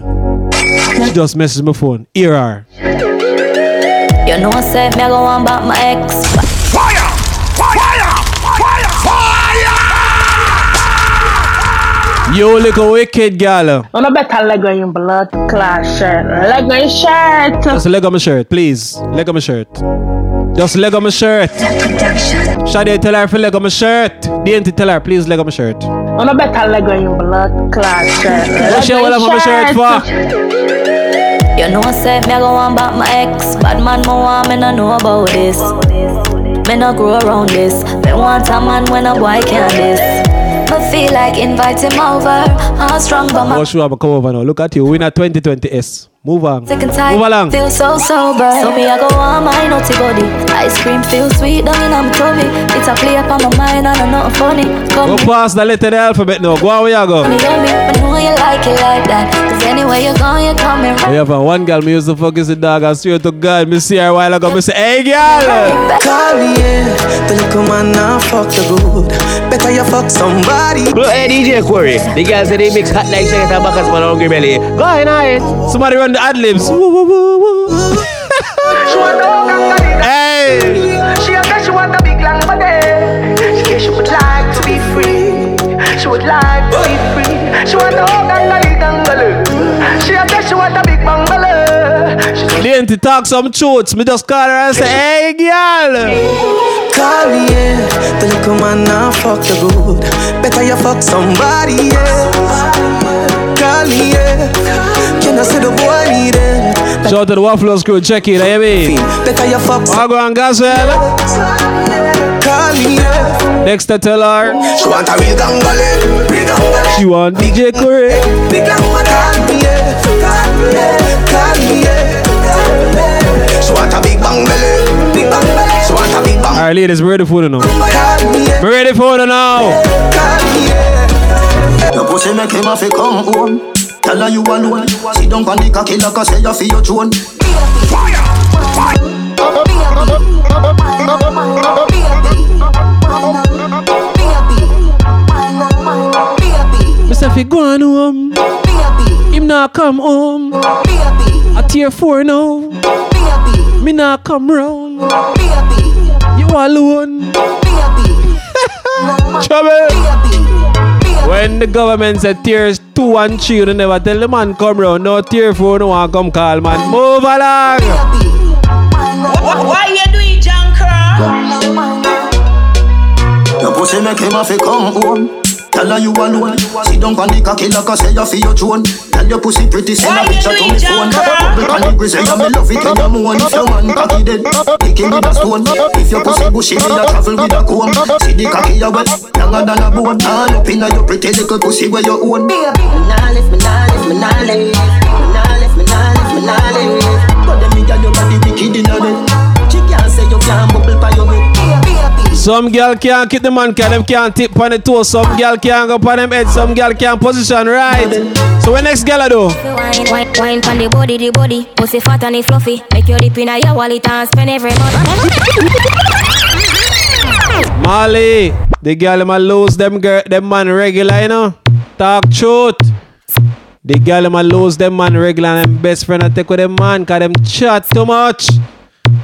She just messaged my phone. Here are. You know I said me go on about my ex. Fire! Fire! Fire! Fire! You little wicked girl. You no better leg on your blood class shirt. Leg on your shirt. Just leg on my shirt, please. Leg on my shirt. Just leg on my shirt. Shadi tell her for leg on my shirt. D N T tell her, please leg on my shirt. You no better leg on your blood class shirt. What's your leg on my shirt for? You know I said me go on about my ex. Bad man more want me no know about this. Me no grow around this. Me want a man when a boy can't this. Me feel like invite him over. How strong but my oh, sure, I'ma come over now. Look at you. We not twenty twenty S. Move on. Second time, move along. Feel so sober. So me I go on my naughty body. Ice cream feel sweet down in my tummy. It's a play up on my mind and I'm not funny. Come go past the letter of the alphabet now. Go on where you go. Me, I know you like it like that. Anyway, you're gone, you're coming right. We have a one girl, me used to fuck is a dog. I swear to God, me see her a while ago. Me say, hey girl! Call yeah, the little man now fuck the good. Better you fuck somebody. Bro, hey D J Corey, the girls say they mix hot like shaggy tobacco and hungry belly. Go ahead, ahead. Somebody run the ad libs. Woo, woo, woo, woo. Hey! She said she want a big long body. She said she would like to be free. She would like to be free. She want to hug and lolly dangle. She a bitch, she want a big bungalow. She ain't to talk some truths. Me just call her and say, hey, girl. Call me, yeah. The little man now fuck the good. Better you fuck somebody, yeah. Call me, yeah. Can I see the boy need it? Shout out to the Waffles crew. Check it, eh, baby. Better you fuck somebody. I'll go and gazelle. Call me, yeah. Next to tell her she want a real gangbale. She want D J Curry. She want a big bang belly. Big bang belly. She want a big bang. Alright ladies, we're ready for it now. We're ready for it now. Your pussy make him have to come home. Tell her you alone. She don't panic, I kill her cause she a feel your throne. Fire! Fire! Mister Fi gone home. Him not come home. A tier four now. Me not come round. You alone. When the government said tiers two and three, they never tell the man come round. No tier four, no one come call man. Move along. Why you do it, John Crow? Your pussy make him have to come home. Tell her you alone. Sit down on the cocky like I say you feel your tone. Tell your pussy pretty, send a picture to me phone. Bubble and the grizzly, I me love it when you moan. If your man cocky dead, pick him with a stone. If your pussy bushy, me a travel with a comb. See the cocky a wet, younger than a bone. All up inna your pretty little pussy where you own. Me nah live, me nah live, me nah live, me nah live, me nah live, me nah live. But them inna your body wicked inna dead. Some girl can't kick the man, them can't tip on the toe. Some girl can't go on them head. Some girl can't position right. So what next girl I do? Wine, wine, wine on the body, the body. Pussy fat and it fluffy. Make your dip in your wallet and spend every month. Molly, the girl them a lose them girl, them man regular, you know. Talk truth. The girl them a lose them man regular and them best friend I take with them man, cause them chat too much.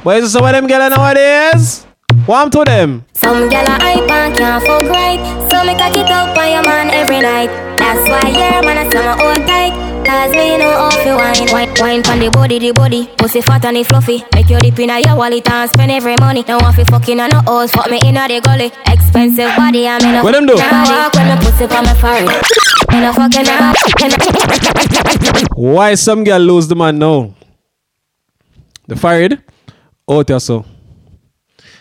But is some of them girls nowadays? Warm to them. Some girl are hype and can't fuck right. So me cock it up by your man every night. That's why your man is so old tight. Cause me know how to wine. Wine, wine from the body, the body. Pussy fat and it fluffy. Make your dip in your wallet and spend every money. Don't want to fucking on no hoes. Fuck me inna the gully. Expensive body and me no. What them do? Walk when me pussy for me forehead. Me no fucking up. Why some girl lose the man now? The forehead? Oh, tell so.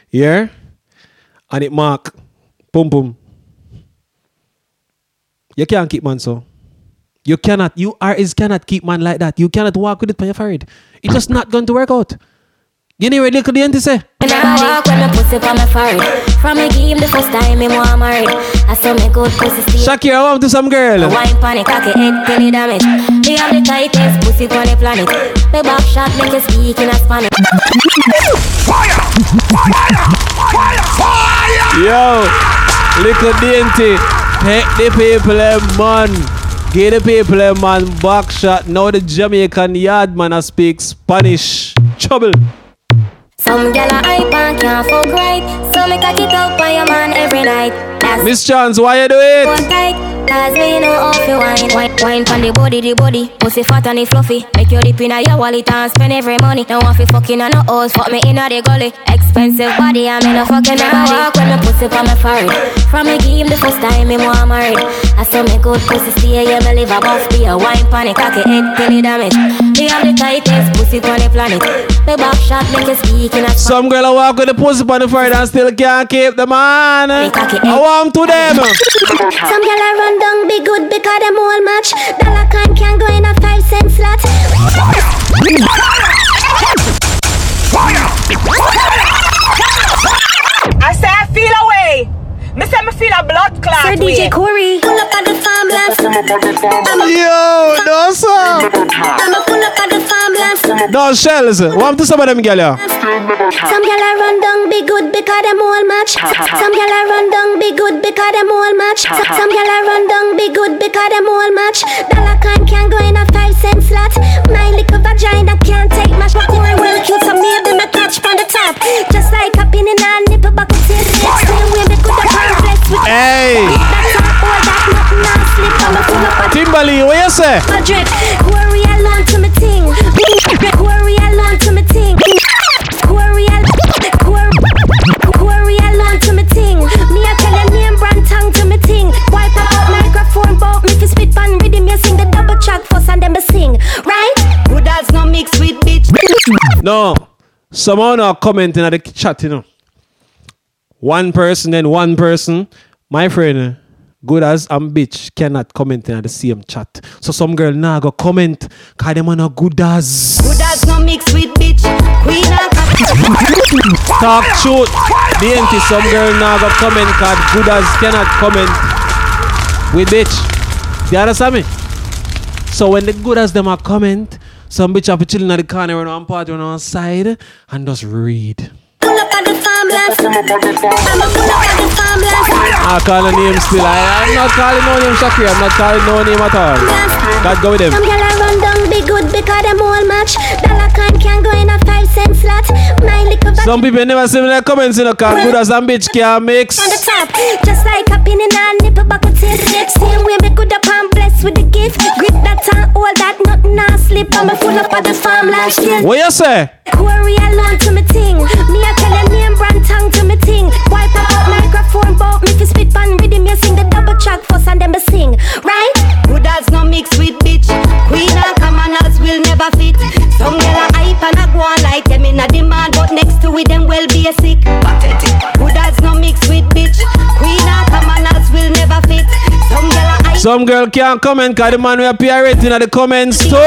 Yeah? And it mark. Boom, boom. You can't keep man so. You cannot. You are is cannot keep man like that. You cannot walk with it by your forehead. It's just not going to work out. You know what they could end say? When I walk when I pussy for my forehead. From me game the first time me more married. I saw me good pussy steal. Shakira, I want to some girl. I wine panic, cocky head, penny damage. Me have the tightest pussy on the planet. Me back shot, make you speak in a Spanish. Fire! Fire! Fire! Fire! Yo, little D N T, take the people them man. Give the people them man back shot. Now the Jamaican yard man I speak Spanish. Trouble. Some gyal a hype and can't fuck right. So me cock it up on your man every night. Miss Chance, why you do it? Cause me know how to wine. Wine, wine from the body, the body. Pussy fat and it fluffy. Make your dip in your wallet and spend every money. Don't want to fucking on no hoes. Fuck me inna the gully. Expensive body and me no fucking nobody. Walk when me pussy for me forehead. From me game the first time me more married. I saw me good pussy stay yeah me live a boss be a wine panic cocky head penny damage. Me have the tightest pussy on the planet. Me back shot make you speak. Some girl walk with the pussy on the forehead and still can't keep the man. I want to them. Some girl run down be good because them all match. Dollar can can go in a five cent slot. I say I feel away. Me say me feel a blood clot. Sir D J Corey, pull up at the farmland. Yo, no sir. I'ma pull up at the farmland. No shells. Warm to some of them gyal ya. Some gyal a run down be good because them all match. Some gyal a run down be good because them all match. Some gyal a run down be good because them all match. Dollar can can go in a five cent slot. My little vagina can't take much. But I will kill some of them a touch from the top. Just like a pin in a nipple bucket. Hey! Timberly, what you say? Quarry alone to my ting. Quarry alone to my ting. Quarry alone to my ting. Me a tell your name brand tongue to my ting. Wipe out microphone bout me fi spit pan rhythm. You sing the double track first and then me sing. Right? Good as no mix with bitch. No. Someone are commenting at the chat, you know. One person, then one person. My friend, good as I'm bitch, cannot comment in the same chat. So some girl now nah, go comment, cause them are not good as. Good as no mix with bitch. Queen and talk shoot. D N T, some girl now nah, go comment, cause good as cannot comment with bitch. You understand me? So when the good as them are comment, some bitch are chilling at the corner and on party on our side and just read. at the farmland. I'm a pull up at the farmland. I call a name still. I am not calling no name, Shakira. I'm not calling no name at all. God go with them. Some girl I run down be good because them all match. Dollar can can go in a five cent slot. My liquor. Some people never see me in the comments in the car. Good as some bitch can mix. On the top, just like a pin in a nipple bucket. Same way me good up and blessed with the gift. Grip that and all that, nothing I slip. I'm a full up at the farmland still. What you say? Corey alone to me ting. Me I tell your name brand tongue to me ting. Wipe up up microphone bout me fi spit pan rhythm. You sing the double track first and then me sing. Right? Good as no mix with bitch. Queen and commoners will never fit. Some girl a hype and a go on like them in a demand. But next to with them well basic. Pathetic. Good as no mix with bitch. Queen and commoners will never fit. Some girl a hype. Some girl can't comment cause the man we appear rating at the comments too.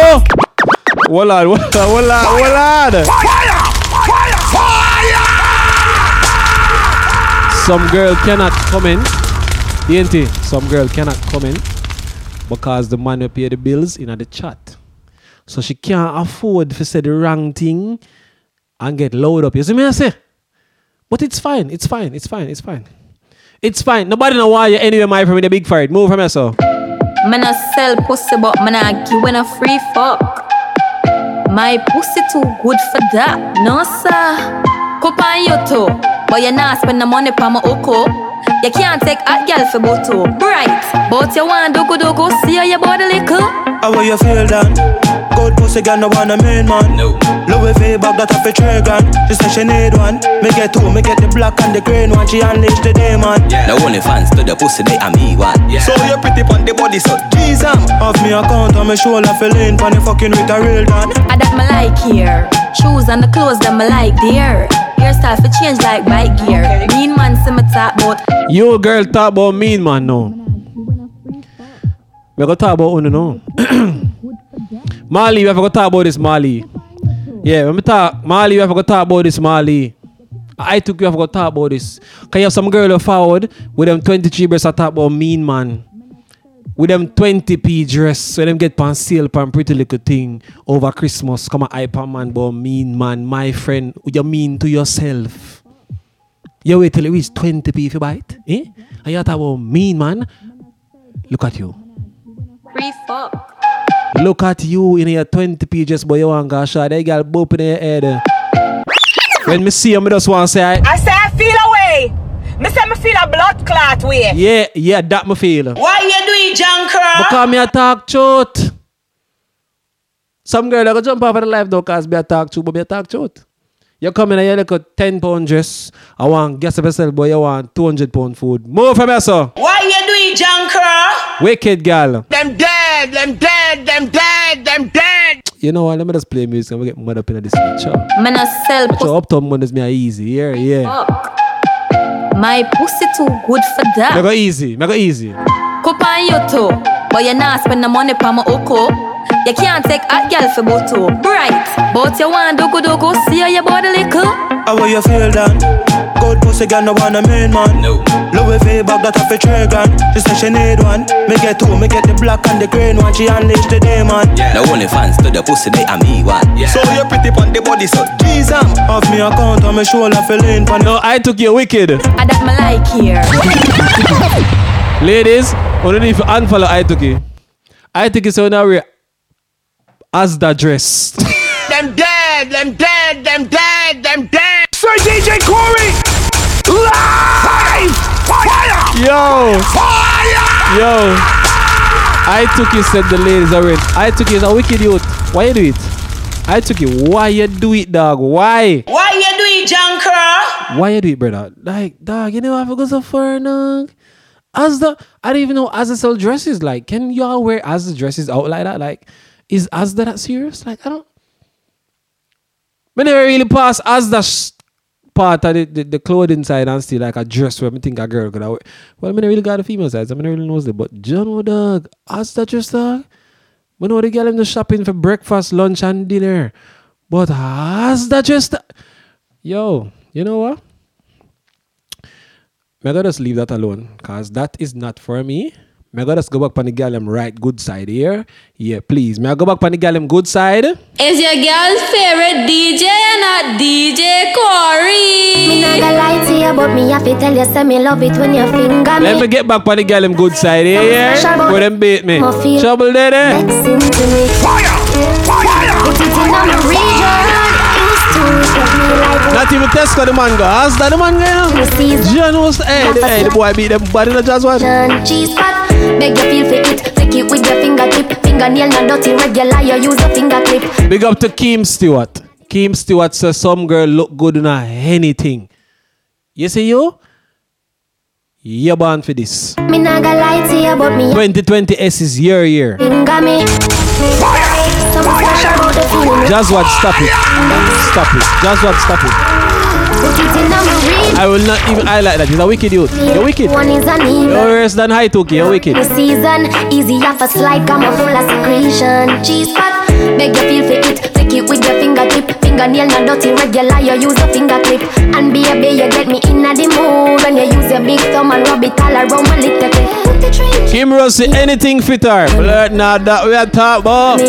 Wallad, wallad, wallad, wallad. Fire, fire, fire. Some girl cannot come in. Ain't it? Some girl cannot come in because the man will pay the bills in the chat. So she can't afford to say the wrong thing and get loud up. You see me I say? But it's fine, it's fine, it's fine, it's fine. It's fine. Nobody know why you're anywhere my friend, the big fight. Move from yourself. Man I sell pussy, but man I give when a free fuck. My pussy too good for that, no sir. Copa and yoto, but you not spend the money for my oko. You can't take a girl for boto, bright. But you want to go do go see how your body little. How will you feel that? Good pussy girl no want a main man. No. Louis V bag that have a tray gun. She said she need one. Me get two, me get the black and the green one. She unleashed the demon. Yeah. The only fans to the pussy they are me one. Yeah. So you pretty pon the body so Jesus. Off me account on me shoulder feeling funny fucking with a real dan. I that me like here. Shoes and the clothes that me like there. Hairstyle for change like bike gear. Okay. Mean man see me talk about. You girl talk about mean man now. We go talk about one now. Mali, we have to talk about this, Mali. Yeah, when we talk, Mali, we have to talk about this, Mali. I took you have to talk about this. Can you have some girl forward with them twenty-three breasts I talk about mean man? With them twenty p dress, so them get pan sale pan pretty little thing over Christmas. Come on, iPad man, but mean man, my friend, you mean to yourself. You wait till it reach twenty p if you buy it, eh? And you talk about mean man. Look at you. Free fuck. Look at you in your twenty p just boy you want to shot. They got boop in your head. When me see you, me just want to say I, I say I feel away. Me say me feel a blood clot way. Yeah, yeah, that me feel. Why you doing junker? Because me attack truth. Some girl that go jump off of the life though because me attack truth, but me attack truth. You come in and you look at ten pound dress. I want guess yourself, boy. You want two hundred pound food. Move from here, sir. Why you doing junker? Wicked girl. Them dead, them dead. Them dead, them dead. You know what? Let me just play music and we get mud up in this picture. Man, I sell pussy. Up to money is me easy. Yeah, yeah. Fuck. My pussy too good for that. Mega easy, mega easy. Copa and yoto, but you not spend the money for my oko. You can't take a girl for boto, bright. But you want to go do go see how your body little. How will you feel then? Good pussy girl no want a main man. No. Louis V bag that have a tray gun. She said she need one. Me get two, me get the black and the green one. She unleashed the demon. Yeah. The only fans to the pussy they are me one. Yeah. So you pretty pon the body so Jesus. Off me account on my shoulder feeling funny. No, I took you wicked. I that me like here. Ladies, only if you unfollow I took you. I took you so now we as the dress. Them dead, them dead, them dead, them dead. Sir D J Corey, live! Fire! Yo! Fire! Yo! I took you, said the ladies already. I took you, it's a wicked youth. Why you do it? I took you. Why you do it, dog? Why? Why you do it, junker? Why you do it, brother? Like, dog, you know I go so far, dog. As the, I don't even know as the sell dresses. Like, can y'all wear as the dresses out like that? Like, is as the that serious? Like, I don't. I never really pass as the sh- part of the, the, the clothing side and still like a dress where I think a girl could have. Well, I never really got the female side, so I never really knows that. But John O'Dog, as the dress dog, I know they get them to shopping for breakfast, lunch, and dinner. But as the dress dog, yo, you know what? I'm going to just leave that alone because that is not for me. May I go just go back on the girl them right good side here? Yeah, please. May I go back on the girl them good side? Is your girl's favorite D J and not D J Corey? Me not gonna lie to you, but me have to tell you, say me love it when you finger me. Let me get back on the girl them good side here, yeah? Where them beat me? Trouble there, eh? Fire! Fire! Put it in on the region! Not even test for the man go. How's that the man go? John was, hey, the, hey, the boy beat them body the jazz one. John cheese pot, make you feel for it. Take it with your fingertip. Fingernail not dirty, regular, you use a fingertip. Big up to Kim Stewart. Kim Stewart says some girl look good in anything. You see you? You're born for this. Me not gonna lie to you about me. twenty twenty S is your year. Finger me. Fire! Just what stop it. Stop it. Just what stop it. I will not even highlight that. He's a wicked youth. You're wicked. You're worse than high took. You're wicked. The season easy off a slide, come a full of secretion. Cheese pot, make you feel for it. Take it with your fingertip. Fingernail not dirty, regular, you use a fingertip. And baby, you get me in the mood when you use your big thumb and rub it all around my little bit. Kim Rossi, anything fitter. Blurt now that we are talking about.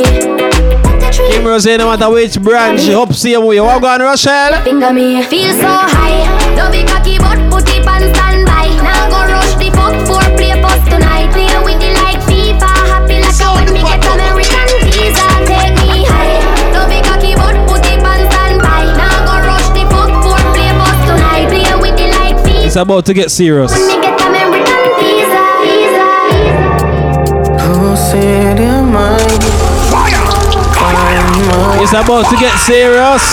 Kim Rosé, no matter which branch, she hope see him with you. What going on, Rochelle? Finger me, feel so high. Don't be cocky, but put it on standby. Now go rush the fuck for play post tonight. Play with the light, FIFA. Happy like so I when me get American visa. Take me high. Don't be cocky, but put it on standby. Now go rush the fuck for play post tonight. Play with the light, FIFA. It's about to get serious. When me get American visa, visa, visa. Who said am I? It's about to get serious.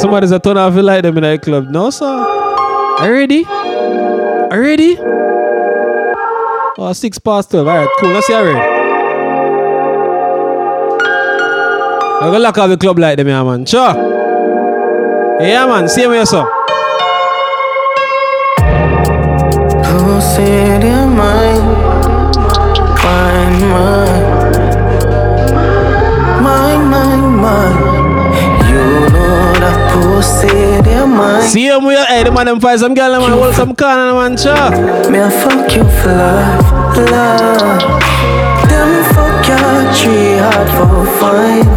Somebody's a ton of you like them in a club. No, sir. Already? Already? Oh, six past twelve. Alright, cool. Let's see already. I'm gonna lock up the club like them, yeah, man. Sure. Yeah, man. See me, so. Who said you're mine? Mine, mine. Mine, mine, mine. You know that who said you're mine. See him, we are. Hey, the man, them fight some girl, man. Hold some corner, man. Sure. May I fuck you for love, love. Tree hard for fine.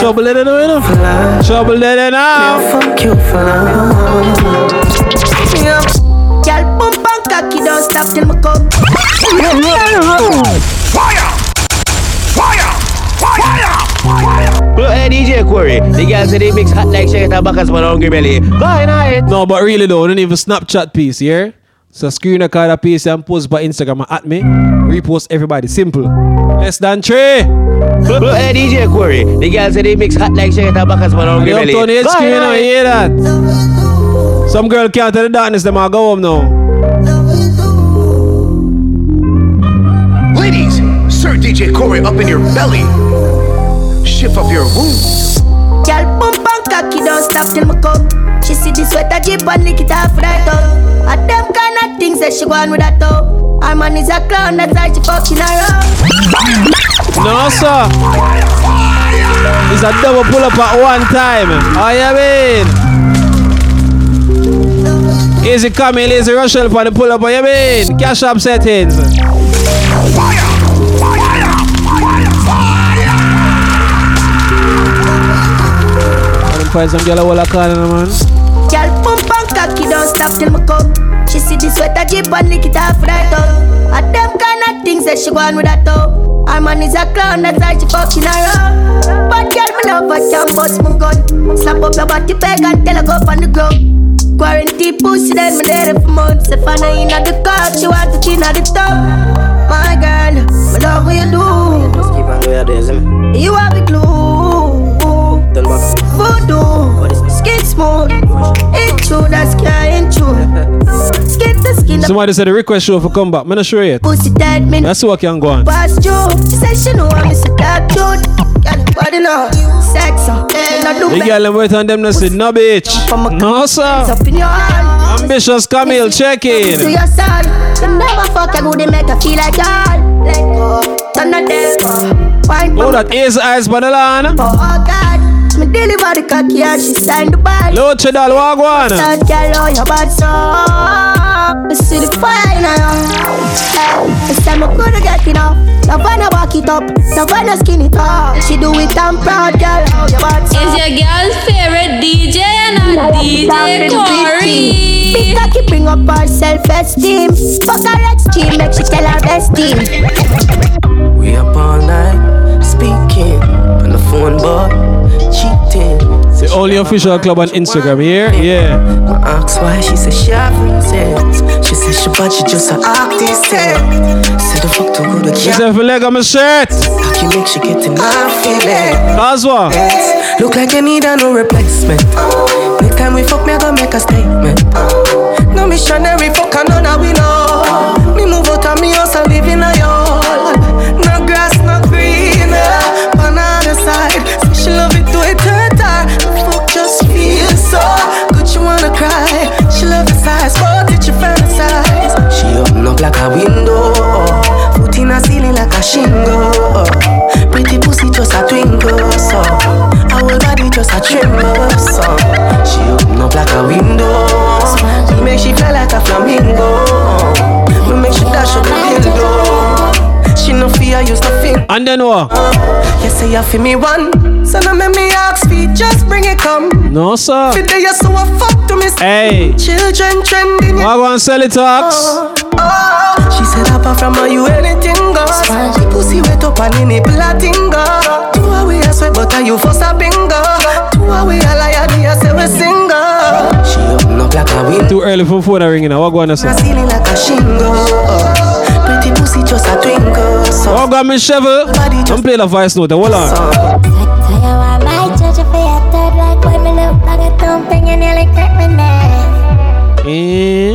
Trouble in it now. Trouble in it now. Fuck you for now. Y'all pump and cocky, don't stop till me come. Fire! Fire! Fire! Fire! Bro, hey, D J Corey, the girls say they mix hot like shit and backers for the hungry belly. Bye, night. No, but really though, don't even Snapchat piece here. So screen a card a piece and post by Instagram at me. Repost everybody. Simple. Less than three. But hey, D J Corey, the girls say they mix hot like shit and backers for the hungry belly. Don't hate screen, I hear that. Some girl can't tell the darkness, them all go home now. Ladies, Sir D J Corey up in your belly. Shift up your wounds. Y'all pump and cocky, don't stop till me come. She see the sweater jeep and lick it off right up. A them kind of things that she want with her toe. Her man is a clown, that's why she fucking around. No, sir. It's a double pull up at one time. How you mean? Easy Camille, easy Rochelle for the pull up. How you mean? Cash up settings. Find some girl who will call her, man. Girl, pump and cocky, don't stop till me come. She see the sweater jeep and lick it off right up. A them kind of things that she want with her toe. Her man is a clown, that's why she fucking around. But girl, me know but can't bust my gun. Slap up your body peg and tell her go on the ground. Quarantine pussy, then me there for months. If I know you not the cock, she want to clean out the top. My girl, me love what you do. Just keep on where there's him. You have the clue. Voodoo, skin smooth, ain't true, that's ain't true. Skin to skin. Somebody said the request show for comeback, I'm not sure yet. That's what can go on. She said she know I'm Mister Dark Dude. But enough, sex, I do. The girl and wait on them, no bitch. No, sir. Ambitious Camille, check in. To your son, never fuck a goodie, make her feel like y'all. Let go, turn the desk up. Oh, that is Ice Banalana. Oh God, me deliver the cocky and she signed the bag. Low Chidal, Wagwan. That girl on your bad song. I see the fire now. It's time I'm gonna get it off. Savannah walk it up, Savannah skin it up. She do it, I'm proud, girl. How you about to? Is your girl's favorite D J and not D J Corey? Big cocky bring up her self-esteem. Fuck her extreme, make she tell her bestie. We up all night, speaking on the phone, but cheating. The only official club on Instagram here, yeah. I asked why she said she have reasons. She said she but she just an artist. Said the fuck to go to jail. She said for leg on my shirt. How can make she get in my feelings? Oswa. Look like they need a no replacement. Next time we fuck me I gonna make a statement. No missionary fuck I know that we know. Me move out of me house and live in a yard. No grass, no green. On the side, so she love it to eternity. Just feel so good, you wanna cry. She love the size, what did you fantasize? She open up like a window, foot in a ceiling like a shingle. Pretty pussy just a twinkle, so our whole body just a tremble, so she open up like a window. We make she fly like a flamingo. We make she dash out the window. She no fear, use no fear. And then what? You say you feel me one. So no make me ask feet, just bring it come. No sir. Fit there so I fuck to miss. Hey. Children trending. Why go and sell it talks? Oh, oh. She said apart from her you anything goes. She pussy wet up and in a platinga. Two away I sweat but are you for a bingo. Two away I lie and I say we single. She open up like a window. Too early for phone ringing now. What go and sell? Ceiling like a shingle. Pretty pussy just a twinkle. So oh God, Miss Chevel. Don't play the voice note. Hold on. Eh?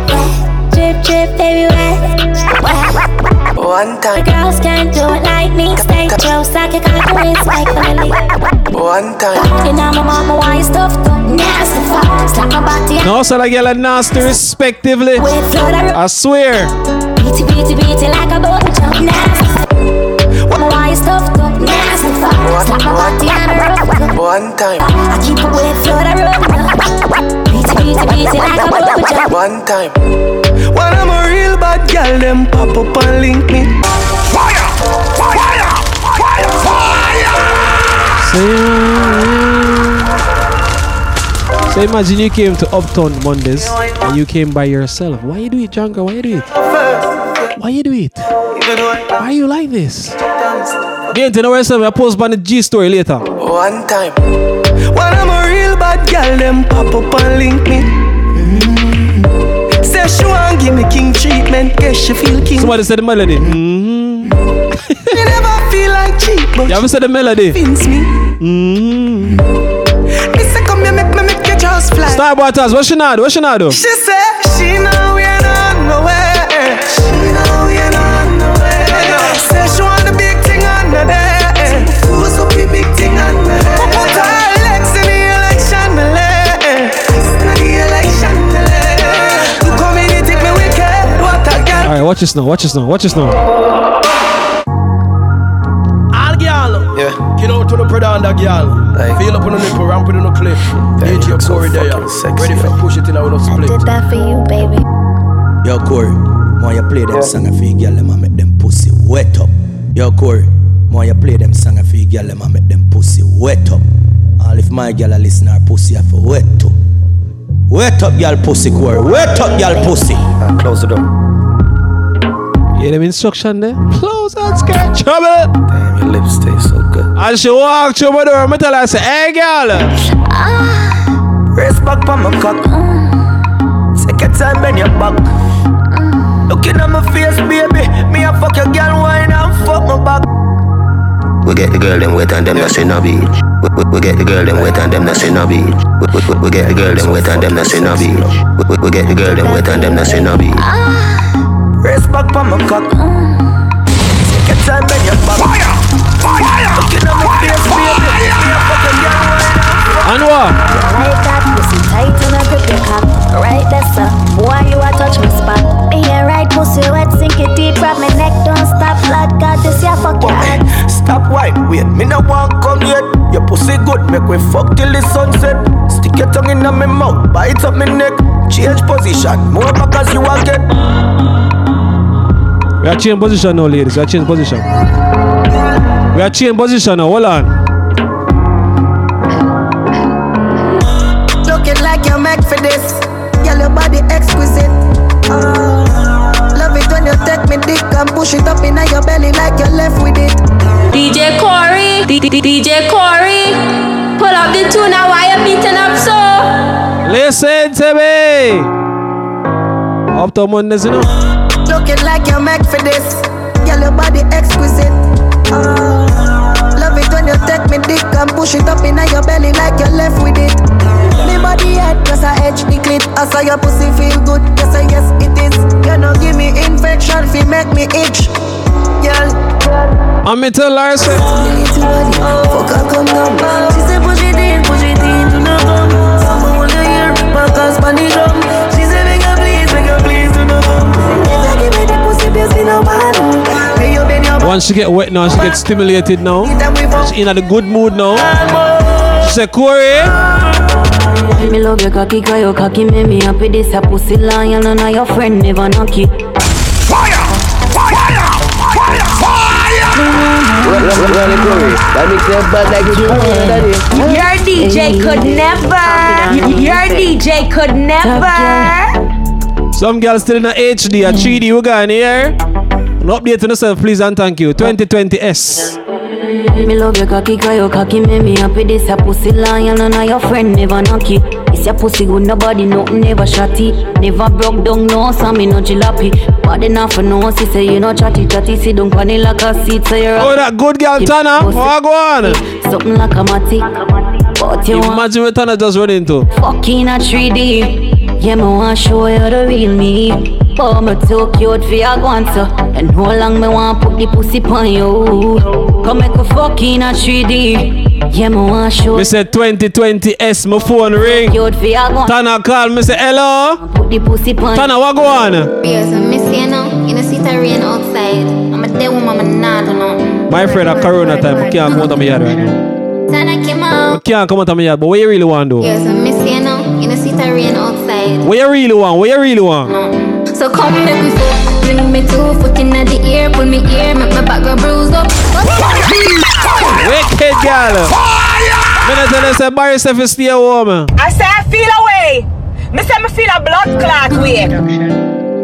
wet, drip, drip, baby, wet, wet. One time. The girls can't do it like me. Stay close, I can cut the waist like Miley. One time. You know my mama why you stuffed up, nasty fuck. Slap my body. No, so like y'all are nasty respectively. I swear. Beaty, beaty, beaty like a boat jump, nasty. Why you stuffed up, nasty fuck. Slap my body and I rough. One time. I keep a wet floor that rough. Beaty, beaty, beaty like a bubble jump. One time. When I'm a real bad girl, them pop up and link me. Fire! Fire! Fire! Fire! Fire! So, so imagine you came to Uptown Mondays and you came by yourself. Why you do it, Janka? Why you do it? Why you do it? Why are you like this? Get to know yourself, I post on the G story later. One time. When I'm a real bad girl, them pop up and link me. Mm-hmm. Say she want give me king treatment, guess she feel king. Somebody said the melody. Mm-hmm. You never feel like cheap, but you haven't said the melody. Fins me. Mm-hmm. Me say come here, make me make your jaws fly. Star Waters, what she not do? What she not do? She said she know we ain't on the way. She know we ain't on the way. Say she want the big thing on the day. Who's up the big thing on the day? Who put her legs in the election? In the election. Who come in and take me wicked? What a girl. Alright, watch this now, watch this now, watch this now. I'll get all of yeah. You know, to the predominant and the girl. Like, feel up on the nipple, ramp it on the cliff. H X yeah, Corey so there. Sexy, ready for yo. Push it till I will not split. I did that for you, baby. Yo, Corey, why you play that song for your girl and make them pussy wet up? Yo, Corey. When you play them songs for your girl, I'ma make them pussy wet up. All if my girl listen, her pussy have to wet too. Wet up, y'all pussy, Corey. Wet up, y'all pussy. Uh, close the door. You hear them instruction there? Close that skirt, trouble. Damn, your lips taste so good. And she walk through my door, I tell her, I say, hey, girl. Ah. Race back from my cock. Mm. Take pockets and bend your back. Looking at my face, baby. Me a fuck your girl, wine and fuck my back. We get the girl them wet and them not see no beach. We, we, we get the girl them wet and them not see no beach. We, we, we, we get the girl them wet and them not see no beach. We, we, we get the girl them wet and them not see no beach. Race back for my cock. Get time bend your back. Fire! Fire! Looking at my face, baby. Me a fuck your girl, wine and fuck my back. Right that pussy tight and I grip your cock. Right there, sir. Boy, you a touch me spot. Me a right pussy wet, sink it deep, wrap my neck, don't stop. Blood God, this ya fuck your head. Stop white, wait, me no want come yet. Your pussy good, make we fuck till the sunset. Stick your tongue in my mouth, bite up my neck. Change position, more back as you walk it. We are changing position now, ladies, we are changing position. We are changing position now, hold on. Looking like you're made for this. Girl, your body exquisite. Oh. Love it when you take me dick and push it up in your belly like you're left with it. D J Corey, D J Corey, pull up the tune now while you're beating up so. Listen to me. Up to Mondays, you know. Looking like you're made for this. Girl, your body exquisite. Oh. Love it when you take me dick and push it up in your belly like you're left with it. My body head, just I edge the clit. I saw your pussy feel good, yes I yes it is. You know give me infection, fi make me itch. Girl, I'm into Larson. Fuck her, come down. She say push it in, push it in, do not come. Someone will you hear, back us on the drum. She say make her please, make her please, do not come. If I give me the pussy, please be no one. Once she get wet now, she get stimulated now. She in a good mood now. She say Corey, me love your cocky, cause your cocky make me happy. This a pussy lion and I your friend never knock it. Fire! Fire! Fire! Fire! Run, run, run it away. That makes it bad like you do. Your D J could never. Your D J could never. Some girls still in a H D or three D. We got in here. An update on yourself, please and thank you. twenty twenty S. Me love your cocky, cause your cocky make me happy. This a pussy lion and I your friend never knock it. It's your pussy good, nobody nothing never shatty. Never broke down, no, so me no jilappy. Bad enough for no, she say you no chatty chatty. She don't panic like a seat, so you're oh, that good girl, Tana, oh, go on. Something like a matty. But you imagine what Tana just run into. Fucking a three D. Yeah, me wanna show you the real me. Oh, me too cute for your guanter. And how long me want put the pussy on you? Come make a fucking a three D. Yeah, me want show. Me say twenty twenty S, my phone ring. Cute for your guanter. Tana call me say hello. Put the pussy on you. Tana, what go on? Beers, I miss you now. You know, see the rain outside. I'm a dead woman, I'm not on nothing. My friend, at Corona time, I can't come out of my yard right now. Tana came out. I can't come out of my yard, but what you really want to do? Beers, I miss you now. You know, see the rain outside. What you really want? What you really want? No. So come make me fuck, bring me two foot in the ear, pull me ear, make my back go bruised up. Wicked girl. Minute I say, buy yourself a stay at home. I say I feel away. Me say me feel a blood clot way.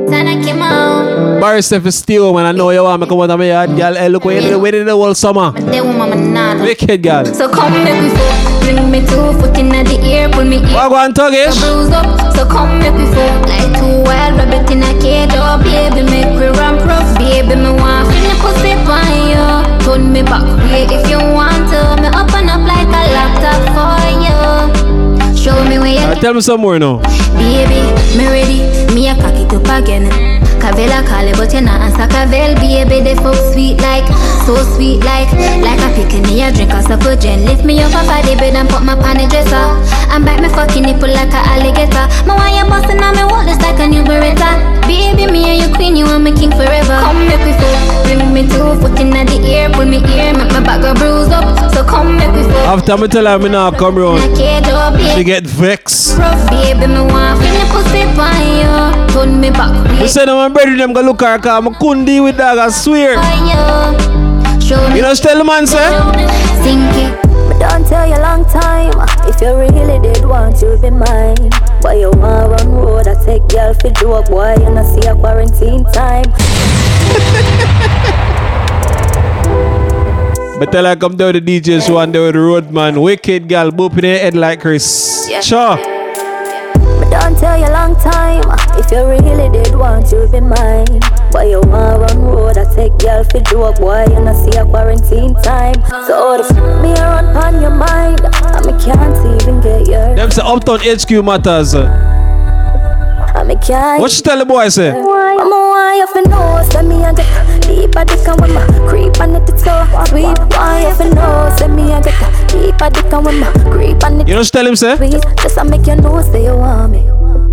Tana came out. Buy yourself a stay home, and I know you want me come out of my yard, girl. Hey, look where you waited the whole summer. Wicked girl. So come make me fuck. Bring me two foot in the ear, pull me ear. What go on, Tuggish? So come make me feel like two wild rabbit in a cage. Oh, baby, make me run proof. Baby, me want feel me pussy on you. Turn me back way if you want to. Me open up like a laptop for you. Show me where you right, tell me some more now. Baby, me ready. Me a cock it up again. Cavella call it, but you not answer Cavell. Baby, they fuck sweet like. So sweet like. Like a picking me a drink or supper gin. Lift me up off of the bed and put my panty dresser. And bite me fucking nipple like a alligator. My wire busting on me wallet like a new Beretta. Baby, me and your queen, you are my king forever. Come make me fuck, bring me two foot in the ear, pull me ear, make my back go bruised up. So come make me fuck. After me tell her me now come round, she get vexed. Baby, me want feel me pussy on you. Turn me back. You said my brother them go look her car, I couldn't deal with that, I swear. You know tell the man sir. Don't tell you a long time. If you really did want, you'd be mine. But you are on road, I take girl for joke. Why you not see a quarantine time? But tell her come down the D Js who on the road, man. Wicked girl, boop in her head like Chris. Yeah. Sure. Yeah. don't tell you long time. If you really did want, you'd be mine. But you are on road, I take girl for joke. Why you not see a quarantine time? So all the f*** me around on your mind, I me can't even get your. Them say Uptown H Q matters. I me can't. What you tell the boy say? I'm a wire for nose, let me and get deep a dick and with my creep and it so sweet. Wire for nose, let me and get deep a dick and with my creep and it. You know what you tell him say? Just I make your nose say you want me.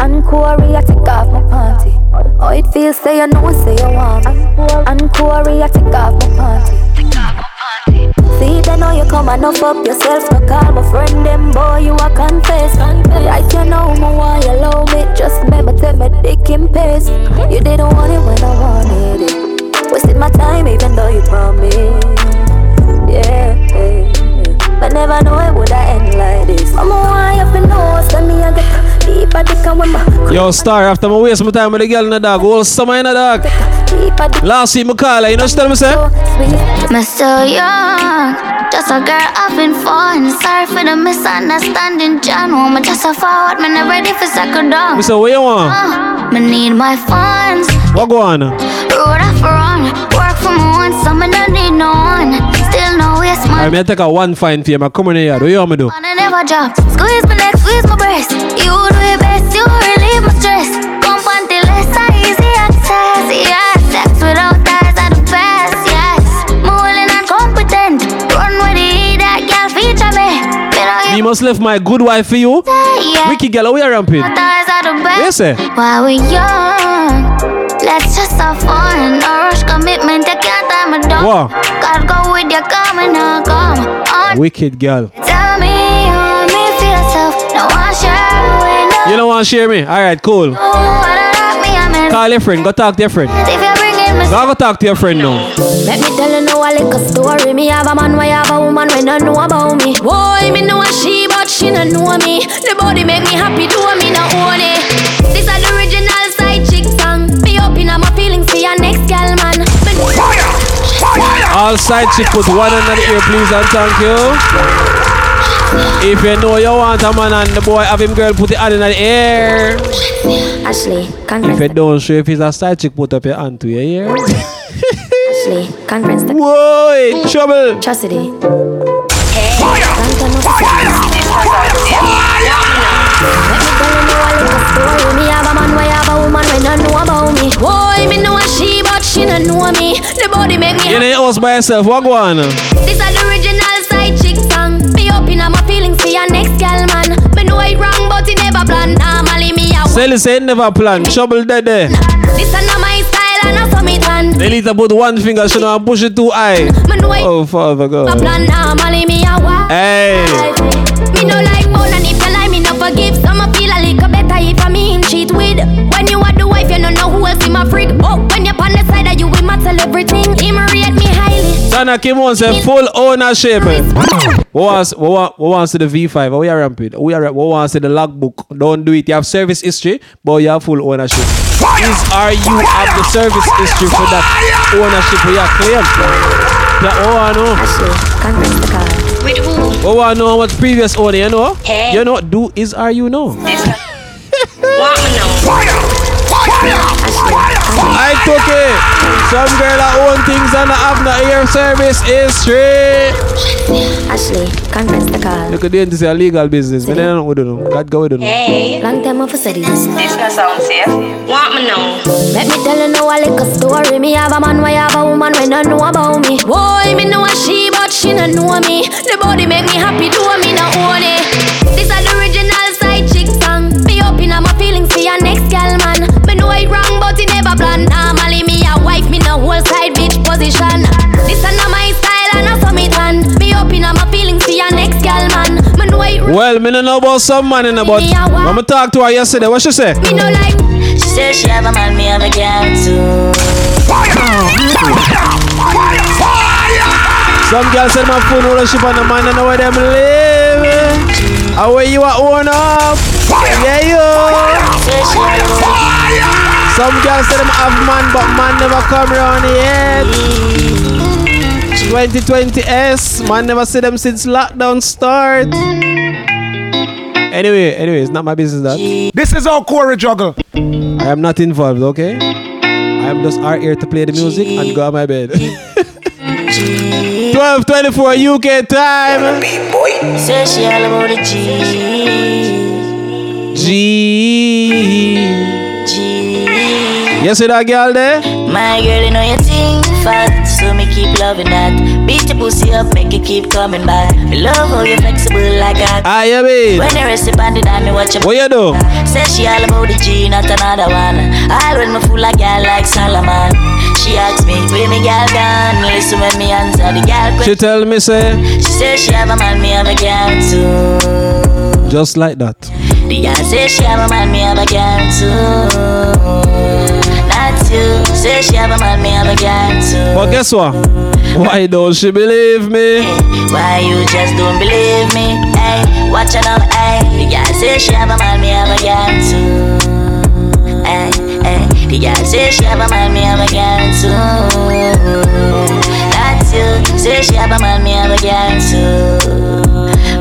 And Corey, I take off my panty. Oh, it feels say you know say you want me. And Corey, I take off my panty. Take off my panty. See, then all you come and off up yourself. No call my friend, them boy, you are confess. Like you know me, why you love me? Just remember, tell me dick in pace. You didn't want it when I wanted it. Wasted my time, even though you promised. Yeah, I never know it would I end like this. I'm a wire up in nose, let me and get. Yo, Star, after I waste my time with the girl in the dog, whole summer in the dog. Last week, I call her, you know what she tell me, say? I'm so young, just a girl having fun. Sorry for the misunderstanding, John. I'm just a forward, man, I'm ready for second down. So what you want? I need my funds. What go on? Road off wrong, work for my own, some I don't need no one. Still no waste money. I'm going to take a one fine for you, I'm coming here, what you want me to do? I never drop, squeeze my neck, squeeze my breast. You do it best, you relieve my stress. Pump until it's easy access, yes. Sex without ties are the best, yes. Molding and competent, run with the heat that girl feature me. You must leave my good wife for you. Yeah. Wiki girl, we are ramping. Ties are the best. Yes, while we young, let's just have fun. No rush commitment, take your time and don't. Wow. Gotta go with your come and I'll come on. Wicked girl. Tell me, hold me for yourself. No one share. You don't want to share me? Alright, cool. Call your friend, go talk to your friend. Go, go talk to your friend now. Let me tell you now a little story. Me have a man, why have a woman, when don't know about me. Boy, me know a she, but she don't know me. The body make me happy, do me not own it. This are the original side chick song. Be open up my feelings for your next girl, man. Fire! Fire! All side chick put one under the ear, please, and thank you. If you know you want a man and the boy have him girl, put the hand in the air. Ashley, conference. If you don't show if he's a side chick, put up your hand to your ear. Ashley, conference. Whoa, trouble. Chastity. Hey. Fire! Fire! Fire! Fire! Me have a man, why have a woman, when I know about me. Boy, me know a she, but she don't know me. The body make me. You need us by yourself, what go on? This are the original side chick song. Open up my feelings for your next girl, man. Me know it wrong, but it never planned. Normally me a Sally say never planned. Trouble dead there. This is not my style and I saw me done. They need to put one finger, so now I push it too high. Oh, Father God. Normally me a walk. Hey. Me no like bone and if you lie, me no forgive. So I feel a little better if I mean cheat with. When you are the wife, you don't know who else in my freak. Oh, when you're on the side of you, we might tell everything. Him rate me highly. Sana Kim wants a full ownership. What wants to the V five? We are rampant. We are what wants to the logbook? Don't do it. You have service history, but you have full ownership. Is are you have the service history for that ownership we are claimed? That oh I know. Actually, the car. With who? Oh I know what previous owner you know. Hey. You know do is are you know. What I took it. Some girl that own things and have no air service history. Ashley, conference the call. Look at the end, this is a legal business. I don't know what to do. God go with it. Hey. Long time I've said this. This no sound safe. Want me now? Let me tell you now a little story. Me have a man, why have a woman, when don't know about me. Boy, me know a she, but she don't know me. The body make me happy, do me not own it. This are the original side chick song. Be open up my feelings for your next girl, man. Me know it wrong, but it never planned. Normally me a wife, me no whole side bitch position. This is not my style. Well, me no know about some man in the butt. When I talk to her yesterday, what she say? Me no like. She said she have a man, me have a girl too. Some girls said my full ownership on the man and the way them live. And where you are own up. Yeah, you. Some girls said them have man, but man never come around yet. twenty twenty S, man never see them since lockdown start. Anyway, anyway, it's not my business that. This is our Corey juggle. I am not involved, okay? I am just out here to play the music and go to my bed. twelve twenty-four U K time. Say she all about the G. G. G. Yes, see that girl there? My girl, you know you think fat, so me keep loving that. Beat your pussy up, make it keep coming back. Me love how you flexible like that. Ah, yeah, babe. When you rest upon the dime, me watch your. What you do? Say she all about the G, not another one. I'll run my fool like girl like Solomon. She asked me, where me girl gone? Listen when me answer the girl question. She tell me, say. She say she have a man, me have a girl too. Just like that. The girl say she have a man, me have a girl too. Say she have a man, me have a girl too. But guess what? Why don't she believe me? Why you just don't believe me? Ay, watch her now, ay. The girl say she have a man, me have a girl too. Ay, ay. The girl say she have a man, me have a girl too. That's you. Say she have a man, me have a girl too.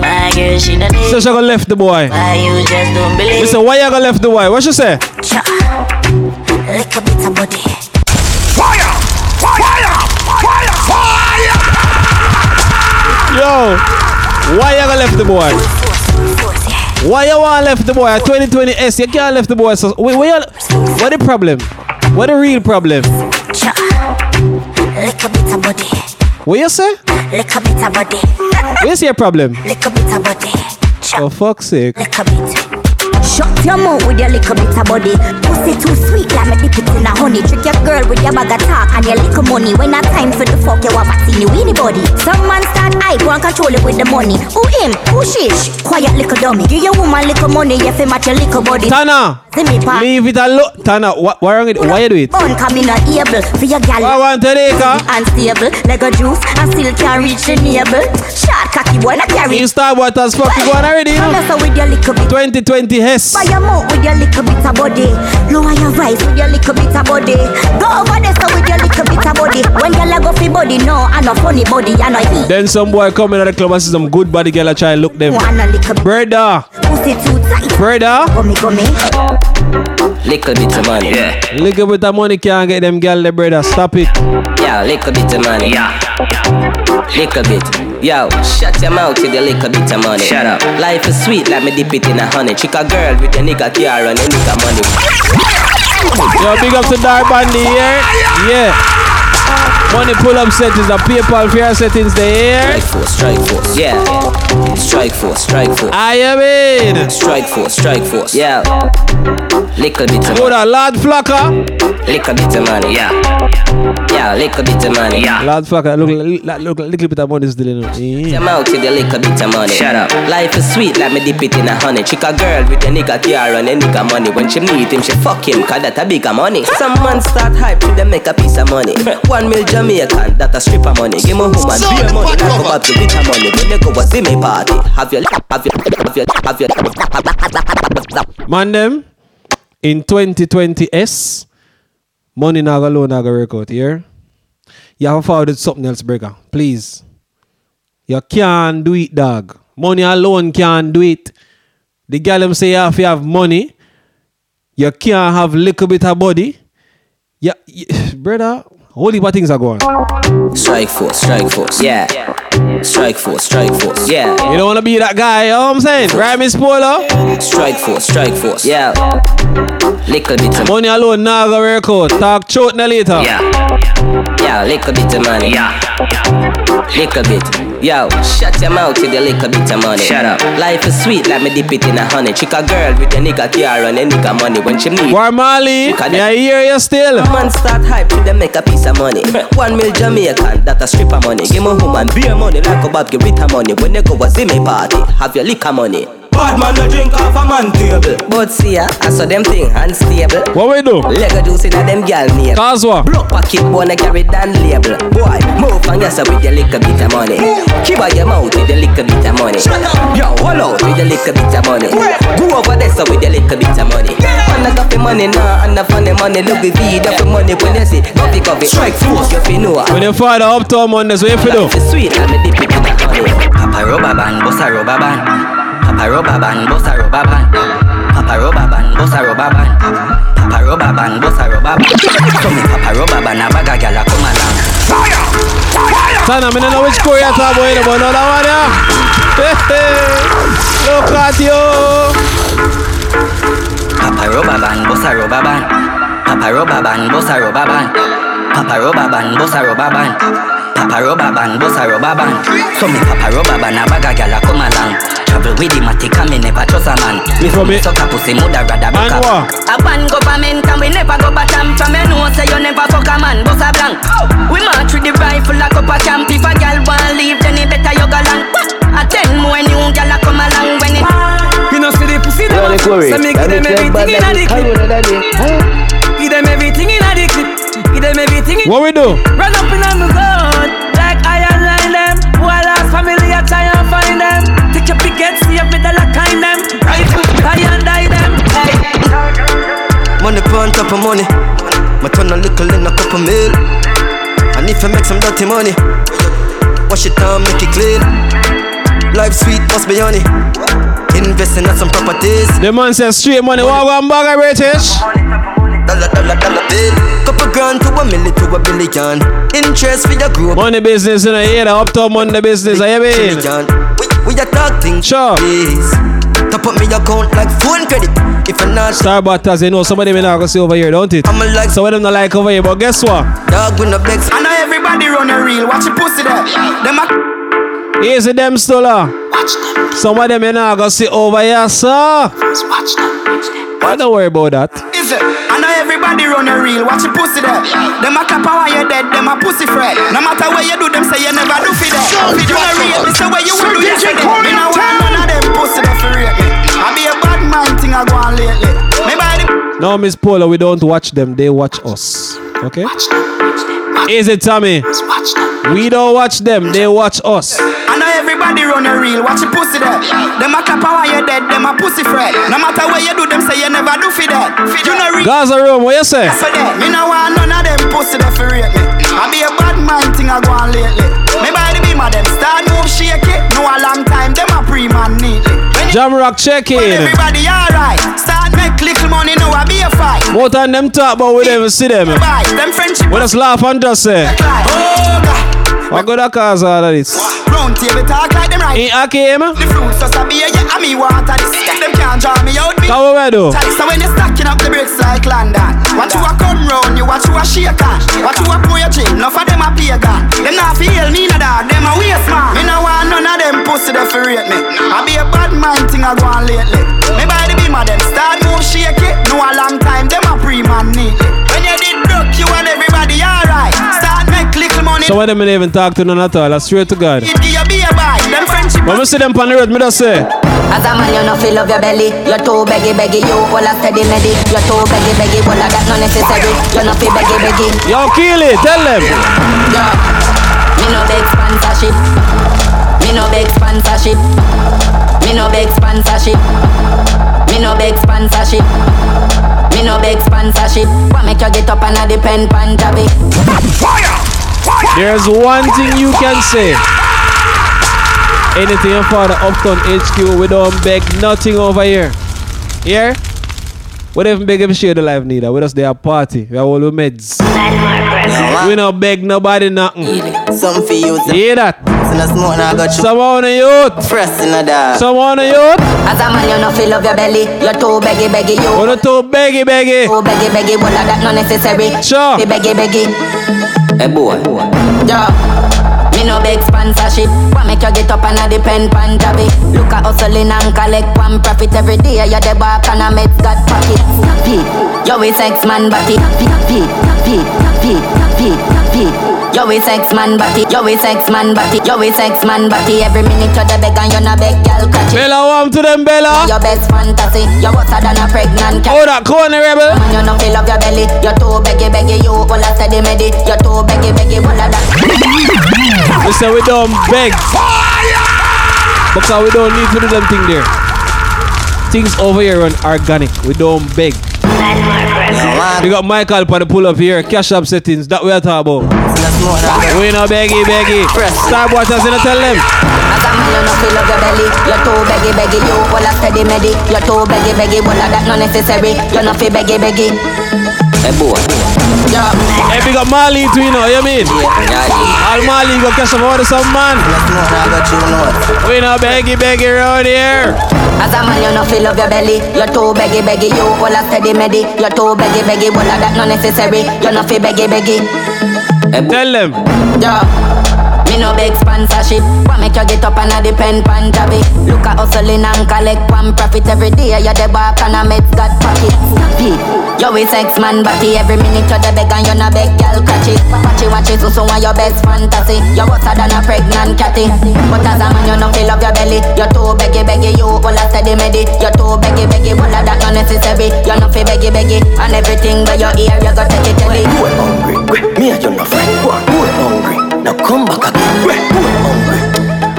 My girl, she don't need. So she gonna left the boy. Why you just don't believe me? Listen, why you gonna left the boy? What she say? Like a bit of body. Fire! Fire! Fire! Fire! Fire! Yo, why you left the boy? Why you want left the boy? At twenty twenty S, you can't left the boy. So, wait, wait, what the problem? What the real problem? Like a bit of body. What you say? Like a bit of body. Where's your problem? Like a bit of body. For fuck's sake. Like a bit. Shut your mouth with your little bit of body. Pussy too sweet like me dip it in a honey. Trick your girl with your bag of talk and your little money. When that time for the fuck you have a seen you anybody. Some man start I go and control it with the money. Who him? Who she? Quiet little dummy. Give your woman little money. You feel match your little body. Tana, leave it alone. Tana, wh- why wrong it? Why you do it? On coming not able for your gal. I want to take her. Unstable like a juice and still can't reach the neighbor. Shot cocky boy not carry. You start what as fuck you want already. Come mess with your little bit. twenty twenty yes. Buy your mouth with your little bit of body. Lower your eyes with your little bit of body. Go over there so with your little bit of body. When you lag off your body, no, I no funny body, I no eat. Then some boy come in the club and see some good body girl and try and look them. Brother. Brother. Little bit of money. Yeah. Little bit of money can't get them girl the brother. Stop it. Yeah, little bit of money. Yeah. Little bit. Yo, shut your mouth with your little bit of money. Shut up. Life is sweet like me dip it in a honey. Chica girl. With a nigga T R and a nigga money. Yo, big up to Dark Bandy, yeah? Yeah. Money pull-up settings and PayPal fair settings there. Strike force, strike force, yeah. Strike force, strike force. I am in. Strike force, strike force, yeah. Little bit of money. Hold on, Lord Flocker. Little bit of money, yeah. Yeah, little bit of money, yeah. Lord Flocker, look, look, look, little bit of money is dealing with me. Shut your mouth with a little bit of money. Shut up. Life is sweet like me dip it in a honey. Chica girl with a nigga T R and a nigga money. When she meet him, she fuck him, cause that a bigger money. Some man start hype to them make a piece of money. One mil Jamaican, that a strip of money. Give me woman, so give me money, that go back to bit of money. When you go a Zimmy party, have your, have your, have your, have your, have your. Man them. In twenty twenty S, money naga low naga record here. You have found something else, breaker. Please. You can't do it, dog. Money alone can't do it. The girl them say if you have money, you can't have little bit of body. Yeah, yeah. Brother, whole heap of things are going. Strike force, strike force, yeah. Strike force, strike force, yeah. You don't want to be that guy, you know what I'm saying? Rhyme is polo. Strike force, strike force, yeah. Little bit of money alone, now go record. Talk short now later. Yeah, yeah, little bit of money. Yeah, little bit. Yo, shut your mouth with a little bit of money. Shut up. Life is sweet like me dip it in a honey. Chica girl with a nigga T R and a nigga money when she need. Warmali, can I hear you still? Man start hype to them make a piece of money. One mil Jamaican, that a strip of money. Give me woman, be a money like a bab, give it a money. When they go a Zimmy party, have your liquor money. Bad man no drink off a man table. But see ya, I saw them thing unstable. What we do? Lego juice in a them gal name. Cause what? Broke pocket wanna carry down label. Boy, move on yourself with your little bit of money. Keep out your mouth with your little bit of money. Shut up. Yo, hold out with your little bit of money. Go over there so with your little bit of money. And I got the money now, and I found the money. Look at me, that's the money when you see. Coffee, coffee, strike force, you feel no. When you find the uptown money, that's what you feel. It's sweet, I'm a dip in the money. Papa rubber band, bossa rubber band. Papa rubber band, boss a rubber band. Papa rubber band, boss a rubber band. Papa rubber band, boss a rubber band. Come in, Papa rubber band, a bag a gyal a come along. Fire, fire. Son, I don't know which Korea song boy, but no that one yeah. Hey, hey. Look at you. Papa rubber band, boss a rubber band. Papa rubber band, boss a rubber band. Papa rubber band, boss a rubber band. Papa rubber band, boss a rubber band. So me papa rubber band, a bag a gyal a come along. Travel with him, I take him, me never trust a man. Me from me sucker pussy, mother rather back up. A band government and we never go batam. From your nose say you never fuck a man, boss a blank. We march with the rifle like up a camp. If a gyal want leave, then it better you go long. A ten more new gyal a come along when it. You know see the pussy them a fuck, so me give them everything inna the clip. Give them everything inna the clip. Give them everything. What we do? Run up inna me gun. Family, I try and find them. Take your pickets, see if me the lock kind them. Right, try and die them. Hey. Money for on top of money. My turn a little in a couple mil. And if I make some dirty money, wash it down, make it clean. Life sweet, must be honey. Investing in some properties. The man says straight money, what one bag of British? Dollar, dollar, dollar bill. Couple grand to a million to a billion. Interest for your group. Money business in a year, the uptown money business, I have been. We are talking. Sure. Top up me account like phone credit. If I not Starbucks, you know, somebody may not go see over here, don't it? I'm a like. So I don't like over here, but guess what? Dog with no begs. I know everybody run a reel. Watch your pussy there. Them a easy them stola. Watch them. Somebody may not go see over here, sir. First watch them, watch them. Why don't worry about that? Is it? I know everybody run a reel. Watch your pussy there. Them a cap while you're dead. Them a pussy friend. No matter where you do, them say you never do for them. If you don't real, this is where you will do yesterday. Me not want none of them pussy there for real. I be a bad man thing I go on lately. No, Miss Paula, we don't watch them. They watch us. Okay? Watch them, watch them, watch is it, Tommy? Watch them. We don't watch them. They watch us. I know everybody run a reel. Watch your pussy there. Them a cap while you're dead. Them a pussy friend. No matter where you do, them say you never do for that. You know, re- Gaza room, what you say? So there, me no want none of them pussy there for rape me. I be a bad man thing I go on lately. Me by the beam of them start move shake it. No a long time, them a pre-man neatly. Jamrock check in. When everybody alright, start make little money, no I be a fight. More time them talk, but we never see them. Them friendship. We just laugh and just say. Oh God. What good a cause all of this? Round table talk like them right. In Akim? The fruits just a beer, yeah, and me water this. Them can't draw me out. How we do? So when you stacking up the bricks like London, what you a come round you, what you a shake on, what you a pour your gin, enough of them a play gun. Them not feel me no dog, them a waste man. Me no want none of them pussy there for rate me. I be a bad man thing I go on lately. Me by the beam of them start move shake it. No a long time, them a pre-man neatly. When you did broke, you and everybody alright. Start make little money. So why them even talk to none at all, I swear to God. When we see them on the road, me just say as a man you no feel of your belly. You're too beggy beggy, you all are steady meddy. You're too beggy beggy, all of that no necessary. You're not feel beggy beggy. Yo, kill it, tell them. Yo, me no beg sponsorship. Me no beg sponsorship. Me no beg sponsorship. Me no beg sponsorship. Me no beg sponsorship. What make you get up and a depend pan jabi? Fire! Fire! There's one thing you can say. Anything for the Uptown H Q, we don't beg nothing over here. Here? We don't even beg if share the life neither. We just there a party. We are all with meds. No, we don't beg nobody nothing. Some for you. Hear that? Some on a youth. Some on a youth. As a man, you no feel of your belly. You're too beggy, beggy. You're not too beggy, beggy. Too beggy, beggy. Well, that's not necessary. Sure. Be beggy, beggy. Hey, boy. Yeah. Me no beg sponsorship. What make you get up and a depend pan jabi? Look at hustling and collect one profit every day. You the bark and a make God pocket. You a sex man batty. You a sex man batty. You a sex man batty. You a sex man batty. Every minute you the beg and you no beg girl catch it. Bella warm to them Bella. Your best fantasy. You hotter than a pregnant cat. Oh that corner rebel. Man you no feel up your belly. You too beggy beggy. You all a steady medi. You too beggy beggy. All a that. We say we don't beg. Fire! Because we don't need to do them thing there. Things over here are organic. We don't beg. We got Michael for the pull-up here. Cash up settings. That we are talking about. We no beggy, beggy. Starboaters, you know, tell them. You no feel love your belly. You too baggy baggy. You all a steady meddy. You too baggy baggy. All of that not necessary. You no feel baggy baggy. Hey boy. Yeah. Hey, big up Mali too, you know. You mean? Yeah. All Mali go catch some water, some man. We no baggy baggy round here. As a man, you no feel love your belly. You too baggy baggy. You all a steady meddy. You too baggy baggy. All of that not necessary. You no feel baggy baggy. Hey, tell them. Yeah. Me no big sponsorship. What make you get up and a depend pan jabby? Look at hustling and collect one profit every day. You the walk and a make God pocket. Snappy. You a sex man batty. Every minute you the beg and you no beg girl catch it. Watch it, watch it, so one your best fantasy. You hotter than a pregnant catty. But as a man you no feel love your belly. You too beggy beggy, you all a steady meddy. You too beggy beggy, all of that not necessary. You no feel beggy beggy, and everything by your ear you go take it heavy. Who hungry? Me and you no friend. Who hungry? Now come back again. We're hungry.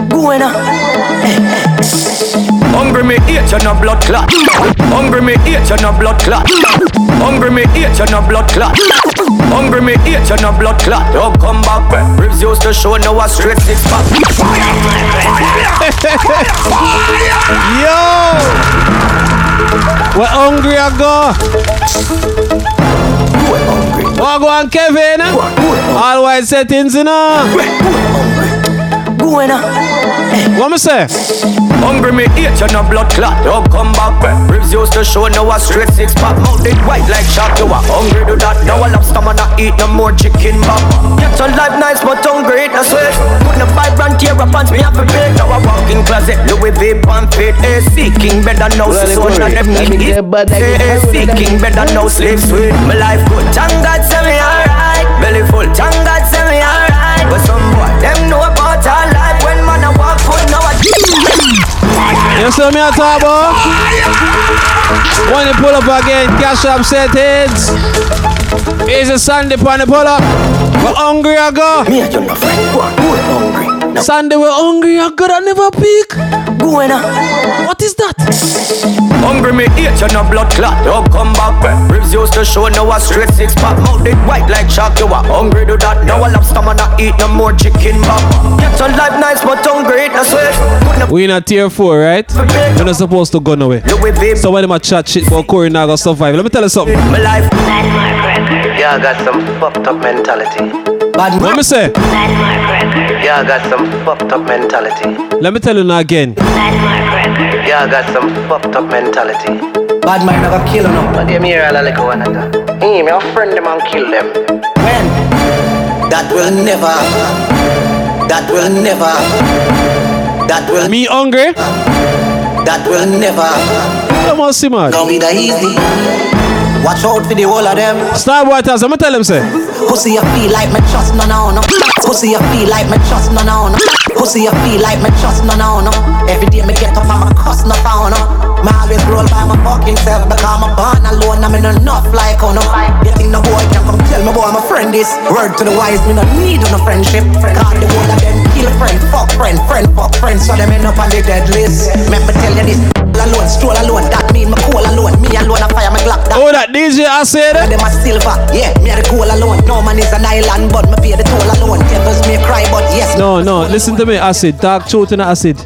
Buena. Hungry me eat you no blood clot. Hungry me eat you no blood clot. Hungry me eat you no blood clot. Hungry me eat you no blood clot. Now come back. Ribs used to show now a straight six pack. Yo. We're hungry ago. Wagwan Kevin, all white settings, you know. What me say? Hungry me eat you no blood clot. Don't come back. Ribs used to show now a straight six pack. Mounted white like shark. You are hungry do that. Now a lobster man not eat no more chicken bap. Get your life nice but hungry it a sweat. Put the vibrant tear up pants me have a bed. Now a walking closet Louis V pamphlet. A C king better now so none of them can eat. A C king better now sleep sweet. My life good. Thank God say me alright. Belly full. Thank God say me alright. But some boy them know about our life. When man a walk foot now a you see me a talk about? When you pull up again, cash up set heads. Here's a Sunday pan the pull up. We're hungry I go. Me and you no friend. We're hungry no. Sunday we're hungry I go. I never peak. Buena. What is that? Hungry me eat you no blood clot. Don't come back. Ribs used to show now a straight six pack. Mounted white like shark. You are hungry do that. Now a lobster man not eat no more chicken bap. Get your life nice but hungry I swear. We in a tier four, right? You're not supposed to go nowhere. So when I chat shit about Corey now gonna survive. Let me tell you something. My life. Yeah, I got some fucked up mentality. Bad Let me say. Yeah, I got some fucked up mentality. Let me tell you now again. Yeah, I got some fucked up mentality. Bad man, I got killed now. But they mirror all like one another. Hey, me, I'll friend them and kill them. When? That will never. That will never. That will. Me hungry? That will never. Come on, see man. Don't be that easy. Watch out for the whole of them. Star Waters, I'm gonna tell him, say. Pussy, I feel like my trust, no, no, no. Pussy, I feel like my trust, no, no, no. Pussy, I feel like my trust, no, no, no. Every day me get up and my cuss, no, no, no. My always roll by my fucking self because I'm a born alone. I'm in enough like, oh, no. You think no boy can come tell me boy my friend is. Word to the wise, me no need no friendship. God, the whole of them kill friend, fuck friend, friend, fuck friend. So them end up on the dead list. Remember tell you this. Alone, stroll alone, that mean my cool alone. Me alone, I fire my Glock. Oh, that D J I said that. And them a silver, yeah, me a the cool alone. No man is an island, but me pay the toll alone. Devils may cry, but yes. No, no, listen to me, acid. Dark truth and acid.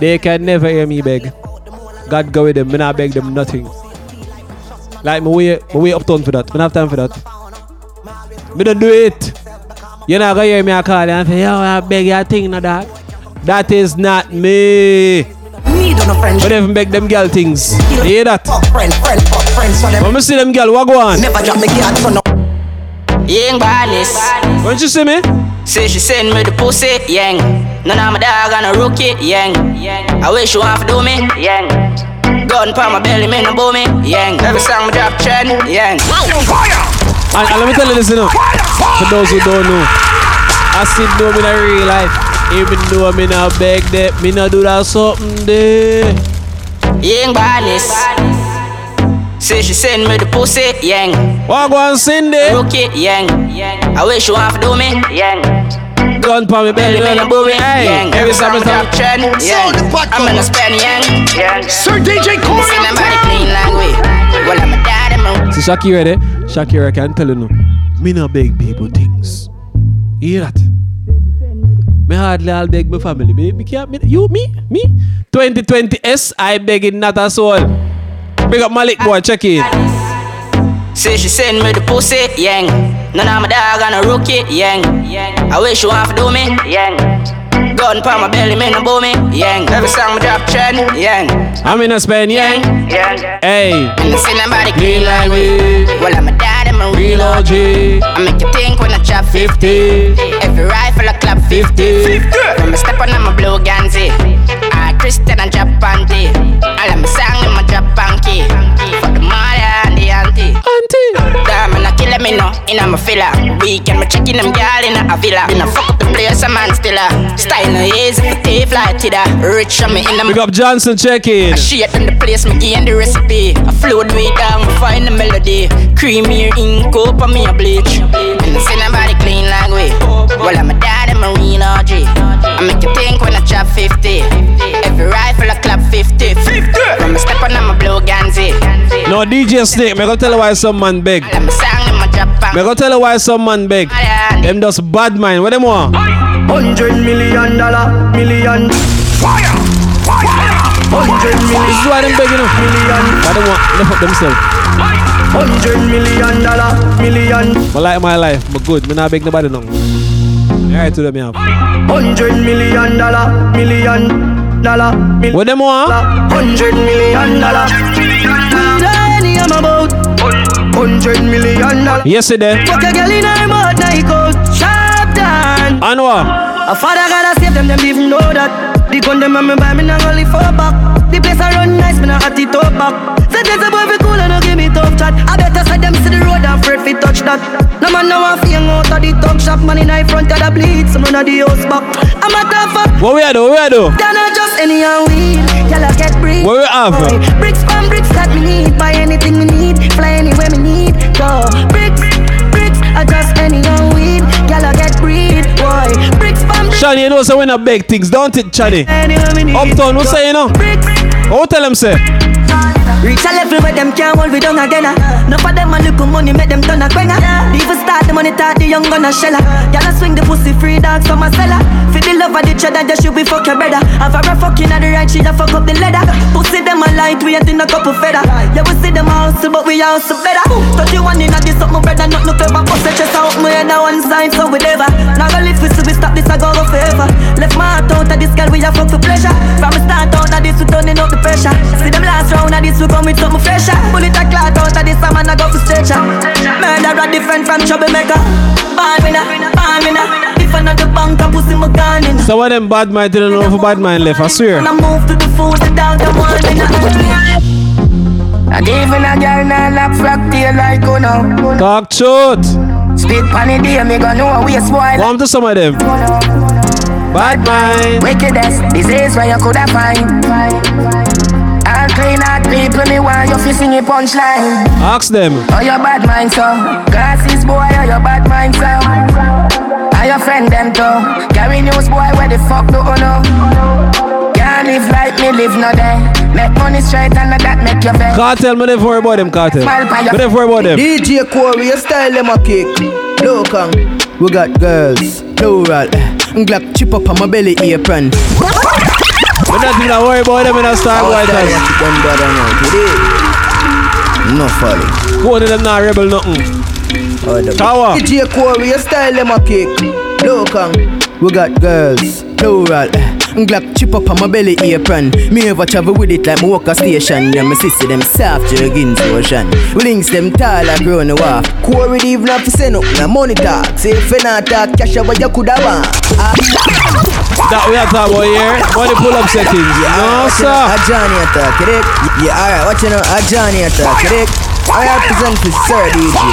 They can never hear me beg. God go with them, me not beg them nothing. Like, my way, my way uptown for that. I don't have time for that. Me don't do it. You're not going to hear me a call and say, yo, I beg your thing, no, that. That is not me. But even beg them girl things. You hear that? When me see them girl, what go on? Yang Barnes. When she see me? Say she send me the pussy, yang. None of my dog and a rookie, yang. I wish you want to do me, yang. Gun pa my belly, man, no bow me, yang. Every song me drop trend, yang. And, and let me tell you this, you know. For those who don't know, I still know me in real life. Even though I'm not beg that, I'm not do that something there. Yang Barnes. Say she send me the pussy, yang. What go on send it? Rookie, yang. I wish you half do me, yang. Gun pa me belly, don't do me, yang. Every summer top trend, yang. I'm gonna spend, yang. Sir D J Corey, I'm clean language. Well, I'm a dad, I'm a... See Shakira there? Shakira can tell you no. Me not beg people things. You hear that? Me hardly all beg my family. Me, me can't, me, you, me, me. twenty twenty S, I begging not a soul. Big up Malik boy, check it. Say she send me the pussy, yang. None of my dog and a rookie, yang. I wish you want to do me, yang. Gun pa my belly, man, no bow me, yang. Every song me drop trend, yang. I'm in a Spain, yang. Hey. And I see nobody clean like me. Well, I'm a dad and I'm a real O G. I make you think when I chop fifty. Every rifle I clap fifty. When I step on, I'm a blue ganzi. I'm Christian and drop panty. I love my song and my drop panky. For the mother and the auntie. Auntie. Damn, I'm not killing me, no. In a filler. Weekend, I'm checking them girl in a villa. In a fuck up the place, a man still a. Style. Big up Johnson, check it. I shit in the place, me gain the recipe. I flowed way down, find the melody. Creamy ink up on me a bleach. And I see nobody clean like we. Well, I'm a dad and marine O G. I make you think when I chop fifty. Every rifle I clap fifty. From a step on, I'm a blow ganzi. No, D J Snake, me go tell you why some man beg. Me go tell you why some man beg. Them just bad mind, what them want? Hundred million dollar, million. Fire! Fire! Hundred million. This is why them begging up. Million. Why they want lift up themselves? Hundred million dollar, million. I like my life, but good. Me not beg nobody now. Alright, to them, yeah. Hundred million dollar, million dollar. Mil- what them want? Hundred million dollar. Tiny I'm about. Hundred million dollar. Yes, it is. Fuck a girl in her mouth, now he goes. Anwar. A father gotta save them, them even know that. The gun them and me buy me now only four back. The place I run nice, me now at the top back. Said there's a boy be cool and no give me tough chat. I better side them see the road and afraid fi touch that. No man now a fling out of the tongue shop. Man in the front of the bleed, some of the house back. I'm a tough fuck. What we are do, what we are do? They're not just any young weed. Y'all a get bricks. What we have? Boy. Bricks from bricks that me need. Buy anything me need. Fly anywhere me need. Go. Bricks, bricks, I just any young weed. Y'all a get breed, boy. Bricks from bricks. Shani, you know, so when I beg things, don't it, Shani? Uptown, what's say, you know? Bricks. What tell them, say? Reach a level where them can't hold we down again. Uh. No for them a little money, make them turn a quenga. Yeah. Even start the money, talk the young gonna shella. Y'all swing the pussy free dogs from a cellar. For the love of the cheddar, they should be fuck your brother. Have a fucking at the right, she fuck up the leather. Pussy them a light, we ain't in a couple feather. Yeah, we see them house, but we house better. thirty-one in a this up my brother, not no favor. But such a out my head, one sign, so whatever. Now go live, we see we stop this, I go go forever. Left my heart out of this girl, we a fuck for pleasure. From the start out of this, we turning up the pressure. See them last round of this, we come with something fresher. Bullet a clout out of this, I'm a go for stretcher. Murderer different from troublemaker. Bad winner, bad winner. So what them bad mind didn't know for bad mind left, I swear. I gave in a girl now lap frack tail like oh no. Talk truth. Speak panny day, me gonna know we a spoil. Come to some of them. Bad mind. Wickedness, disease where you could have find. I'll clean out people, me want you fishing a punchline. Ask them. Oh, your bad mind, so. Glasses, boy, oh, your bad mind, so. Are your friend, them, too. Carry news, boy, where the fuck do you know? Can't live like me, live no day. Make money straight and that make your bed. Cartel, me never worry about them, cartel. Me never worry about them. D J Corey, you style them a cake. Low Kong, we got girls. Plural. Glock chip up on my belly apron. We're not even worry about them in a star white house. No folly. Go to them not rebel nothing. Tower. D J Corey, you style them a cake. Low Kong, we got girls. Plural. Glock chip up on my belly apron. Me ever travel with it like my walker station. Then my sister them soft jerkins ocean. We links them tall and grown away. Corey even have to send up my money talk. Say if you not talk cash away you coulda want. That we are talking about here. Money pull up settings. Yeah, no, sir. A Johnny attack, correct? Yeah, alright, watch you know. A Johnny attack, correct? I represent the sir D J.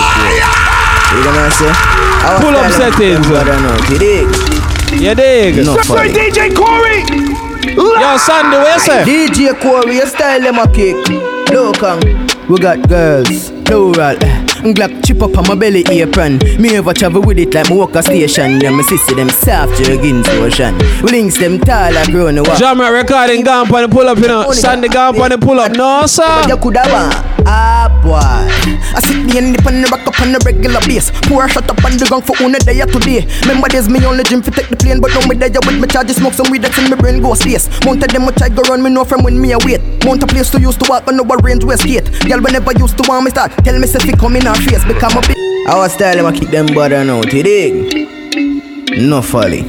You know what I'm saying? Pull up settings. I don't know, correct? You dig? Stop for D J Corey! Yo, Sandy, where you say? D J Corey, you style them a cake. Low Kong, we got girls. Plural. Glock chip up on my belly apron. Me ever travel with it like my walker station. Then my sister them soft jerkins ocean. We links them tall and grown away. Jammer recording gone on the pull up, you know. Sandy gone on the pull up. No, sir. Ah boy, I sit me and nip and rock up on a regular base. Poor shut up on the gong for one day today. Remember there's me only gym for take the plane, but now me there with me charges, smoke some weed that's in my brain go space. Mount of them much I go run me know from when me await. Mount a place to used to walk on our range Westgate. Girl whenever used to want me start, tell me if it come in our face become a bitch. Our style I'ma kick them bother now, you dig? No folly.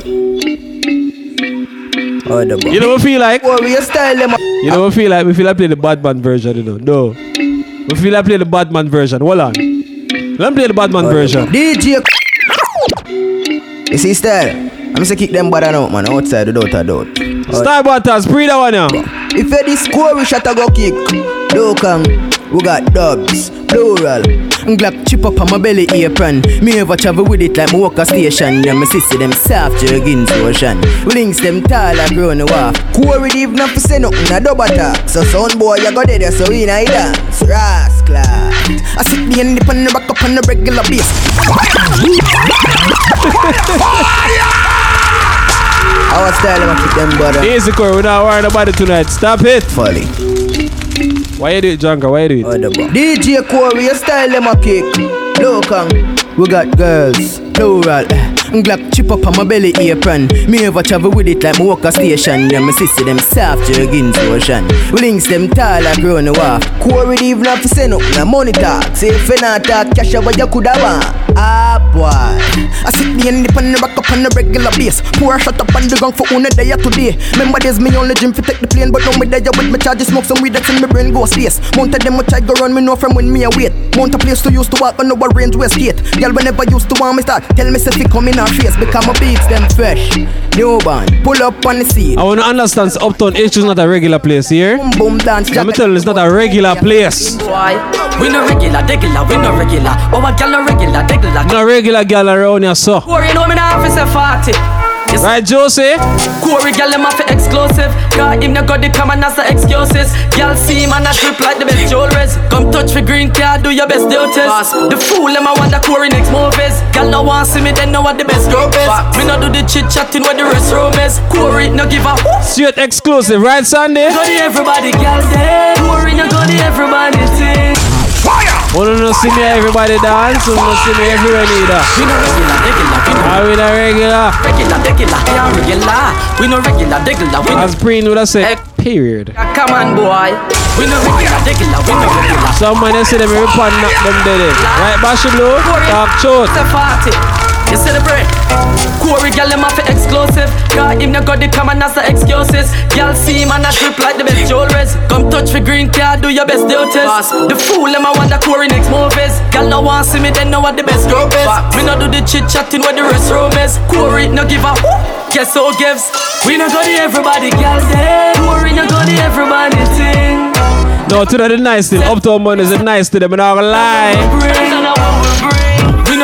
Oh, you know what I feel like? Well, we style them. You know what I feel like? We feel like play the Batman version, you know? No. We feel like play the Batman version. Hold on. Let me play the Batman oh, version. D J. You see, style? I'm just kick them bad out, man. Outside, without a doubt. Oh. Style batters, breathe that one now. If you this score, we shot a go kick. Dokang. We got dubs, plural. Glock chip up on my belly apron. Me ever travel with it like my walker station. Then my sister them soft jerkins ocean. We links them tall and grown off. Corey even up to say nothing a double talk. So sound boy you go there so we na dance. Rascal. I sit me and nip on the back up on the regular bass. Our style I'ma keep them brother. Easy Corey, we not worrying about it tonight. Stop it. Folly. Why you do it, Janka? Why you do it? Oh, D J Corey, your style them a kick. Dokang, we got girls, plural. Glock chip up on my belly apron. Me ever travel with it like my walker station. Then my sister them soft jerkins ocean. We links them tall and grown off. Corey even have to say nothing a money talk. Say if you not talk, cash out what you coulda want. Ah boy, I sit me and nip and rock up on the regular base. Poor shut up on the gong for one day today. Remember there's me only gym for take the plane, but now me there with me charges, smoke some weed that's in my brain go space. Mount of them much I go run me know from when me await. Mount a place to used to walk on our range Westgate. Girl whenever used to want me start, tell me if it come in our face because my beats them fresh. Newborn, pull up on the scene. I wanna understand Uptown H is not a regular place here. Boom boom dance. Let me tell you, it's not a regular place. Why? We no regular, regular, we no regular. But what girl no regular? Like no regular girl around here, so. Corey, you know me now, officer forty. Yes. Right, Josie? Corey, girl, them off exclusive. Got him, now got the common as the excuses. Girl, see him and I trip like the best jewelries. Come touch for green card, do your best duties. The fool, them I want the Corey next movies. Girl, no one see me, then know what the best group is. Facts. Me no do the chit-chatting where the restroom is. Corey, no give a whoop. Straight exclusive, right, Sunday? Go to everybody, girl, then. Corey, no go to everybody, too. Fire! You don't see me everybody dance, you don't see me everywhere neither. We no regular, regular, we no regular. We no regular, regular, regular, we no regular. We no regular, regular, we no. As Breen would have said, period. Come on, boy. We no regular, regular, we no regular. Someone they see them every pan knock them dead in. Right, Bashi Blue? Talk short. It's a party. You celebrate. Corey, girl, them off exclusive. Got him, now got the common as the excuses. Girl, see him and I trip like the best jewelries. Come touch for green card, do your best duties. The fool, them I want the Corey next movies. Girl, no one see me, then know what the best group is. We no do the chit-chatting where the restroom is. Corey, no give a whoop. Guess who gives? We no go to everybody, girl, then. Corey, no go to everybody, thing. No, today the nice thing. Uptown Money is the nice thing. I'm not gonna lie. We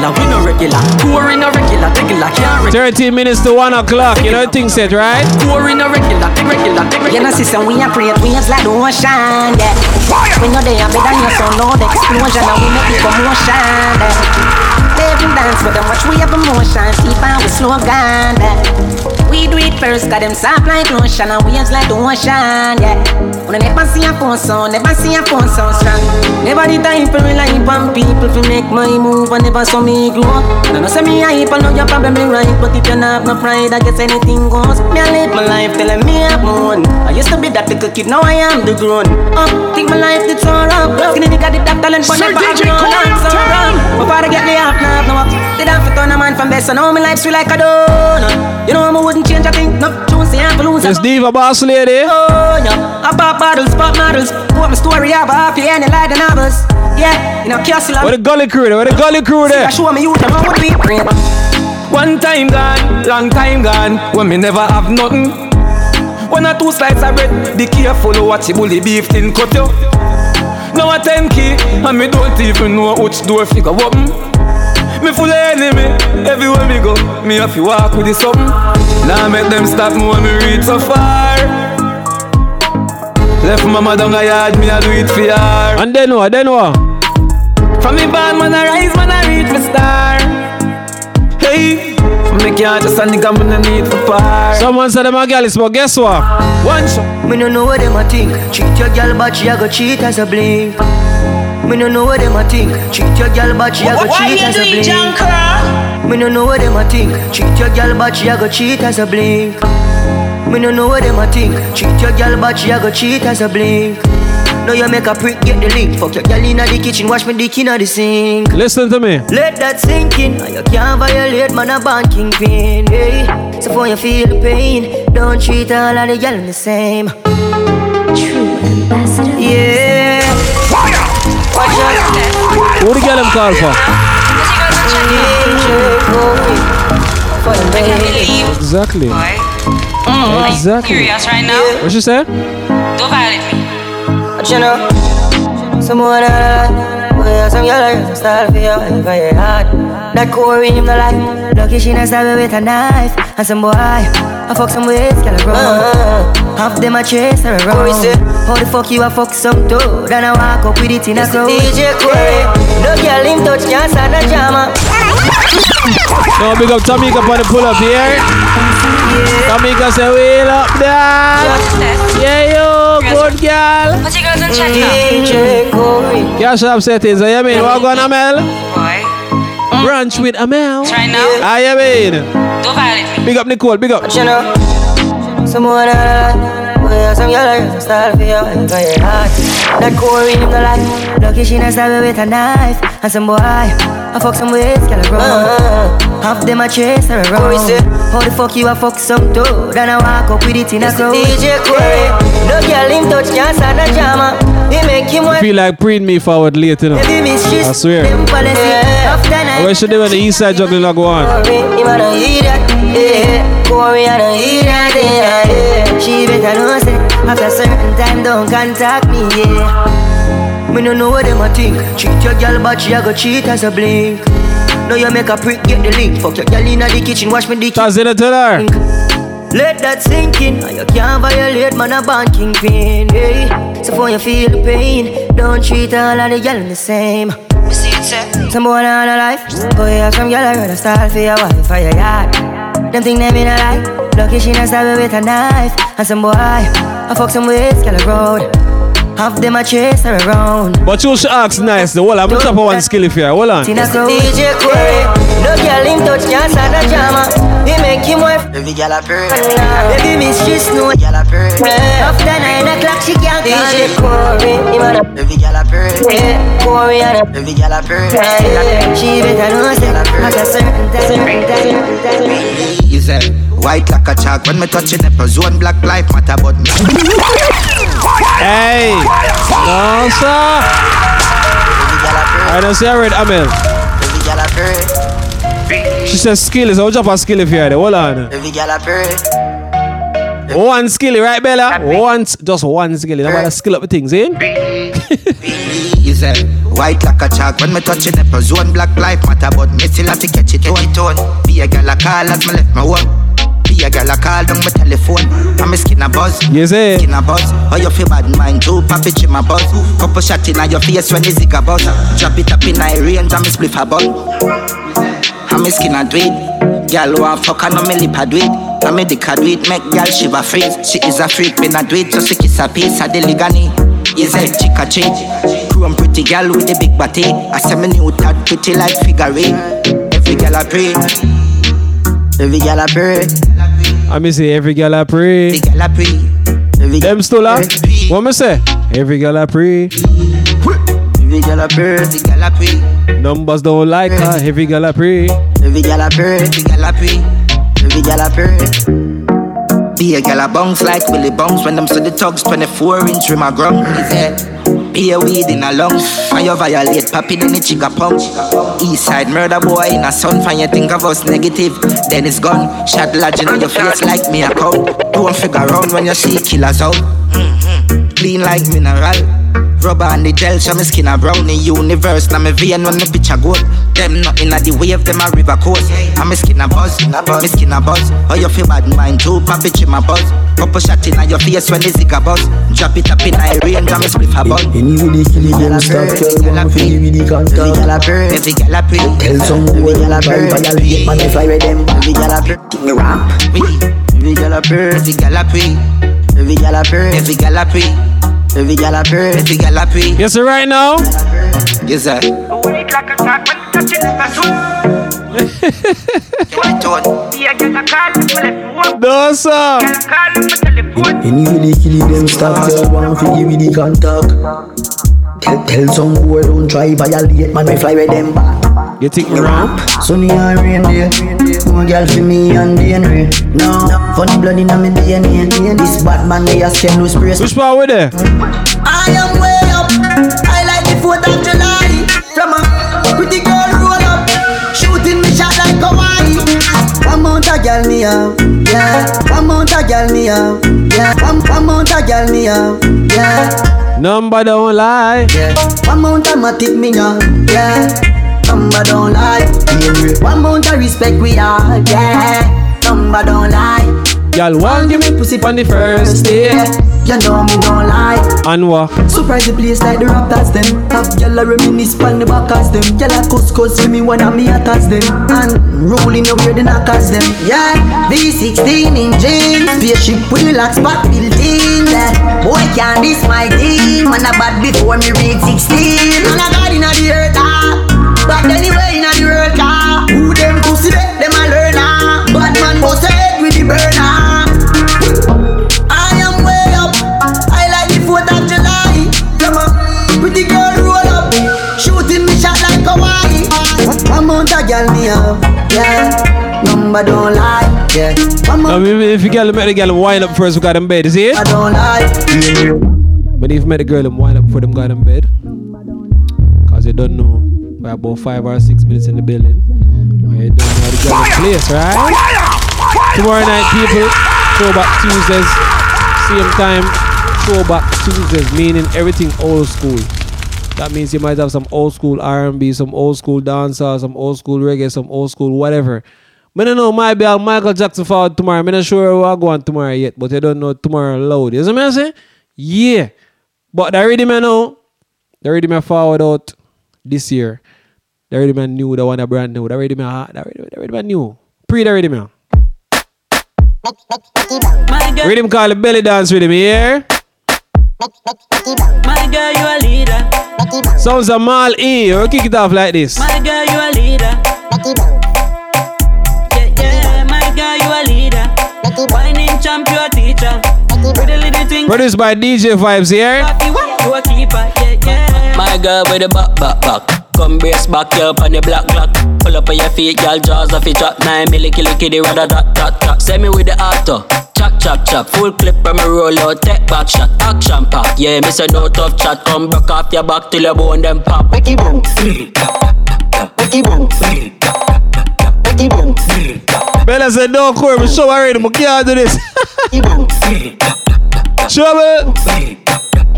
no regular, regular, we no regular. Corey no regular, regular, can't regular. Thirteen minutes to one o'clock, you know things said, right? Corey no regular, regular, regular. You know sister, we are great, we is like the ocean, yeah. We know they are better than so no the explosion, and we make it commotion, yeah. They even dance with them, watch we have emotion, even we slow down, yeah. We do it first, got them soft like lotion and waves like the ocean, yeah. When I never see a phone sound, never see a phone sound strong. Never the time for rely on people to make my move and never saw me grow. Now no say me hype, I know your problem is right, but if you not have no pride, I guess anything goes. Me I live my life telling me I'm moon. I used to be that little kid, now I am the grown. Up, oh, take my life to turn up. Skinny nigga did that talent, but never have no hands on wrong. My father get me off, now I have no up. Did have to turn a man from best, so now my life's feel like a donut. You know I'm a wooden change, I think not to see I'm losing. It's Diva Boss Lady. Oh, yeah. I pop bottles, pop models. What my story about happy and like the novels. Yeah, you know, castle. What a gully crew there, what a gully crew there. I show me you, I would be great. One time gone, long time gone. When me never have nothing. One or two slices of bread. Be careful, watch the bully beef tin cut you. Now a ten K, and me don't even know which door figure open. Me full of enemy, everywhere me go. Me have to walk with the something. Now nah, make them stop me when me reach so far. Left mama down a yard, me I do it for her. And then what, then what? From me bad man I rise, man I reach my star. Hey, up, me can't just a nigga, me no need for fire. Someone said them a girl is, but guess what? One shot. Me no know what them a think. Cheat your girl, but she a go cheat as a blink. Me no know what them a think. Cheat your girl, but she a go cheat as a blink. Why you doing junk, girl? Me no know what them a think. Cheat your girl, but she a go cheat as a blink. Me no know what them a think. Cheat your girl, but she a go cheat as a blink. Now you make a prick, get the link. Fuck your girl in the kitchen, wash me dick in the sink. Listen to me. Let that sink in. You can't violate, man, a banking pain, hey. So for you feel the pain, don't treat all of the girl the same. True ambassador. Yeah. Fire! Fire! Fire! What do you get them call for? Exactly. Mm, exactly. Are you curious right now? What you say? Don't violate me. You know, someone I like, well, yeah, some girl I got some style for your wife, I get hard. That Corey, him no like, lucky she not stab me with a knife. And some boy, I fuck some ways, girl, I run. Half them I chase her around. Corey said, how the fuck you a fuck some dude? Then I walk up with it in a crowd. D J Corey, no girl him touch, can't start a drama. No, big up Tamika for the pull-up here. Tamika say, wheel up there. Yeah, yo. Good girl. What you guys on check now? Cash up settings, I mean, what going on, Amel? Why? Brunch with Amel. Try now. I mean. Don't violate me. Big up Nicole, big up. You know, someone I like, some girl I got some style for your wife, I get hard. That Corey, him no like, lucky she not stab me with a knife. And some boy, I fuck some ways, girl, I run. Half them I chase her around. How the fuck you a fuck some dude? Then I walk up with it in a crowd. D J Corey, no girl him touch, can't start a drama. He make him I feel like preen me forward later, you know? I swear. I wish you were the east side juggling like one. Corey, I don't hear that. She better know say, after certain time don't contact me, yeah. Me no know what them a think. Cheat your girl but she a go cheat as a blink. Now you make a prick, get the link. Fuck your girl in the kitchen, wash me the kitchen. Let that sink in. You can't violate, man, a banking pain, hey. So for you feel the pain, don't treat all of the girl the same. Some boy on a life. Boy, you have some girl I gotta style for your wife, for your yard. Them think them in a life. Lucky she not stab me with a knife. And some boy, I fuck some ways, girl, I road. Half them I chase her around. But you should ask nice though. Hold on, I'm not up one skill if you are. Hold on. D J Corey, no girl him touch, can't start a drama. He make him wife. Baby girl a purr. Baby mistress no girl a purr. After nine o'clock she can't call. D J Corey, him a baby girl a purr. Corey and a baby girl a purr. She better know say at a certain time. You said white like a chalk when me touch it. Nipple zone black life matter but me. Hey, no sir. I don't see her red, Amel. She says skill is. I'll drop a skill if you had it. Hold on. One skill, right, Bella? Once, just one skill. I'm gonna skill up the things, eh? You said white like a chalk when me touch it. Nipple zone black life matter, but me still have to catch it on. Be a gal a call as me left my one. A girl a call down my telephone and my skin a buzz. Yes, eh? Skin a buzz. Oh, you feel bad mind too, papi chim a buzz. Couple shot in your face when the zig a buzz. Drop it up in my range and me spliff a buzz. And my skin a dweed. Girl who a fuck and my lip a dweed. And my dick a dweed, make girl shiver freeze. She is a freak, been a dweed, so she kiss a piece of the ligani. Is a chick a change. Chrome pretty girl with a big body. I say me new that pretty like figure eight. Every girl a pray. Every girl I pray. I me say every girl I pray. Every girl I pray. Them still up. What me say? Every girl I pray. Every girl I pray. Every girl I pray. Numbers don't like her. Every girl I pray. Every girl I pray. Every girl I pray. Every girl I pray. Be a girl I bounce like Willie Bounce when them see the tugs twenty-four inch with my grung. Be a weed in a lung. And you violate popping in the chigga punk. East side murder boy in a sun. Find you think of us negative, then it's gone. Shot lodging on your face like me a cow. Don't figure around when you see killers out. Clean like mineral. Rubber and the gel, show me skin a brownie universe. Now me vein when me picture gold. Them nothing at the wave, them a river coast. And me skin a buzz, me skin a buzz. Oh, you feel bad mind too, papi chim a buzz. Couple shot in your face when the zika buzz. Drop it up in a rain, got me spliff a buzz. Any with the silly girl stop, girl wanna feel with the contour. Every gal a pray, every gal a pray. Tell some boy gal a pray, but gal get man to fly with them. Every gal a pray, me ramp. Every gal a pray, every gal a pray. Every gal a pray, every gal a pray. Every gal a pray, every gal a pray. Yes, sir, right now. Yes, sir. Wait like a dog when touching the sun. No, sir. Any with the killie them stop, girl want to give me the contact. Tell, tell some boy don't try violate, man, me fly with them back. You take me ramp? Sunny and rain day, one girl for me and D N A. No, funny blood in my D N A. This bad man they ask him to spray. Which part we there? I am way up. I like the fourth of July. From a pretty girl roll up, shooting me shot like Hawaii. One month a girl me up, yeah. One month a girl me up, yeah. One, one month a girl me up, yeah. Number don't lie, yeah. One month a matic me up, yeah. Number don't lie, yeah. One month a respect we are, yeah. Number don't lie. Y'all want give me pussy on the first day. You know me don't lie. And what? Surprise the place like the Raptors them. Have y'all a reminisce on the back as them. Y'all a couscous for me one of me attacks them. And rolling over the knockers them. Yeah, V sixteen engine. Spaceship with the locks back building. Boy can't this my team. And I bad before me read sixteen. And I got in the earth ah. But anyway in the world ah. Who them pussy they, them a learn ah. Bad man bust head with the burner. Yeah, number don't lie. Yeah, I mean, if you get the girl and wind up first, we got in bed, is it? I don't lie. But if you met a girl and wind up for them, got in bed, because you don't know by about five or six minutes in the building, or you don't know how to get the place, right? Fire! Fire! Tomorrow night, people, Throwback Tuesdays, same time, Throwback Tuesdays, meaning everything old school. That means you might have some old school R and B, some old school dancehall, some old school reggae, some old school whatever. I don't know, might be Michael Jackson forward tomorrow. I'm not sure where I'll go on tomorrow yet, but I don't know tomorrow loud. Isn't what I'm saying? Yeah. But the rhythm I know, the rhythm I forward out this year. The rhythm I knew, the one that brand new. The rhythm I, the rhythm, the rhythm I knew. Pre the rhythm I. Rhythm called the belly dance rhythm, yeah? My girl, you a leader. Sounds a mal E. We'll kick it off like this. My girl, you a leader. Yeah, yeah. My girl, you a leader. Whining champ, you a teacher. Pretty little thing. Produced by D J Vibes here. You a keeper. Yeah, yeah. My girl with the back, back, back. Come brace back you up on the black clock. Pull up on your feet, y'all jaws off your drop. Nine milli killy kiddy, rather dot dot dot. Send me with the auto. Chop, chop, chop. Full clip from me roll out. Take back shot. Action pack. Yeah, miss a no tough chat. Come back off your back till your bone them pop. Wicky boom. Wicky boom. Wicky boom. Bella said no core, but show already. I can't do this. Show me.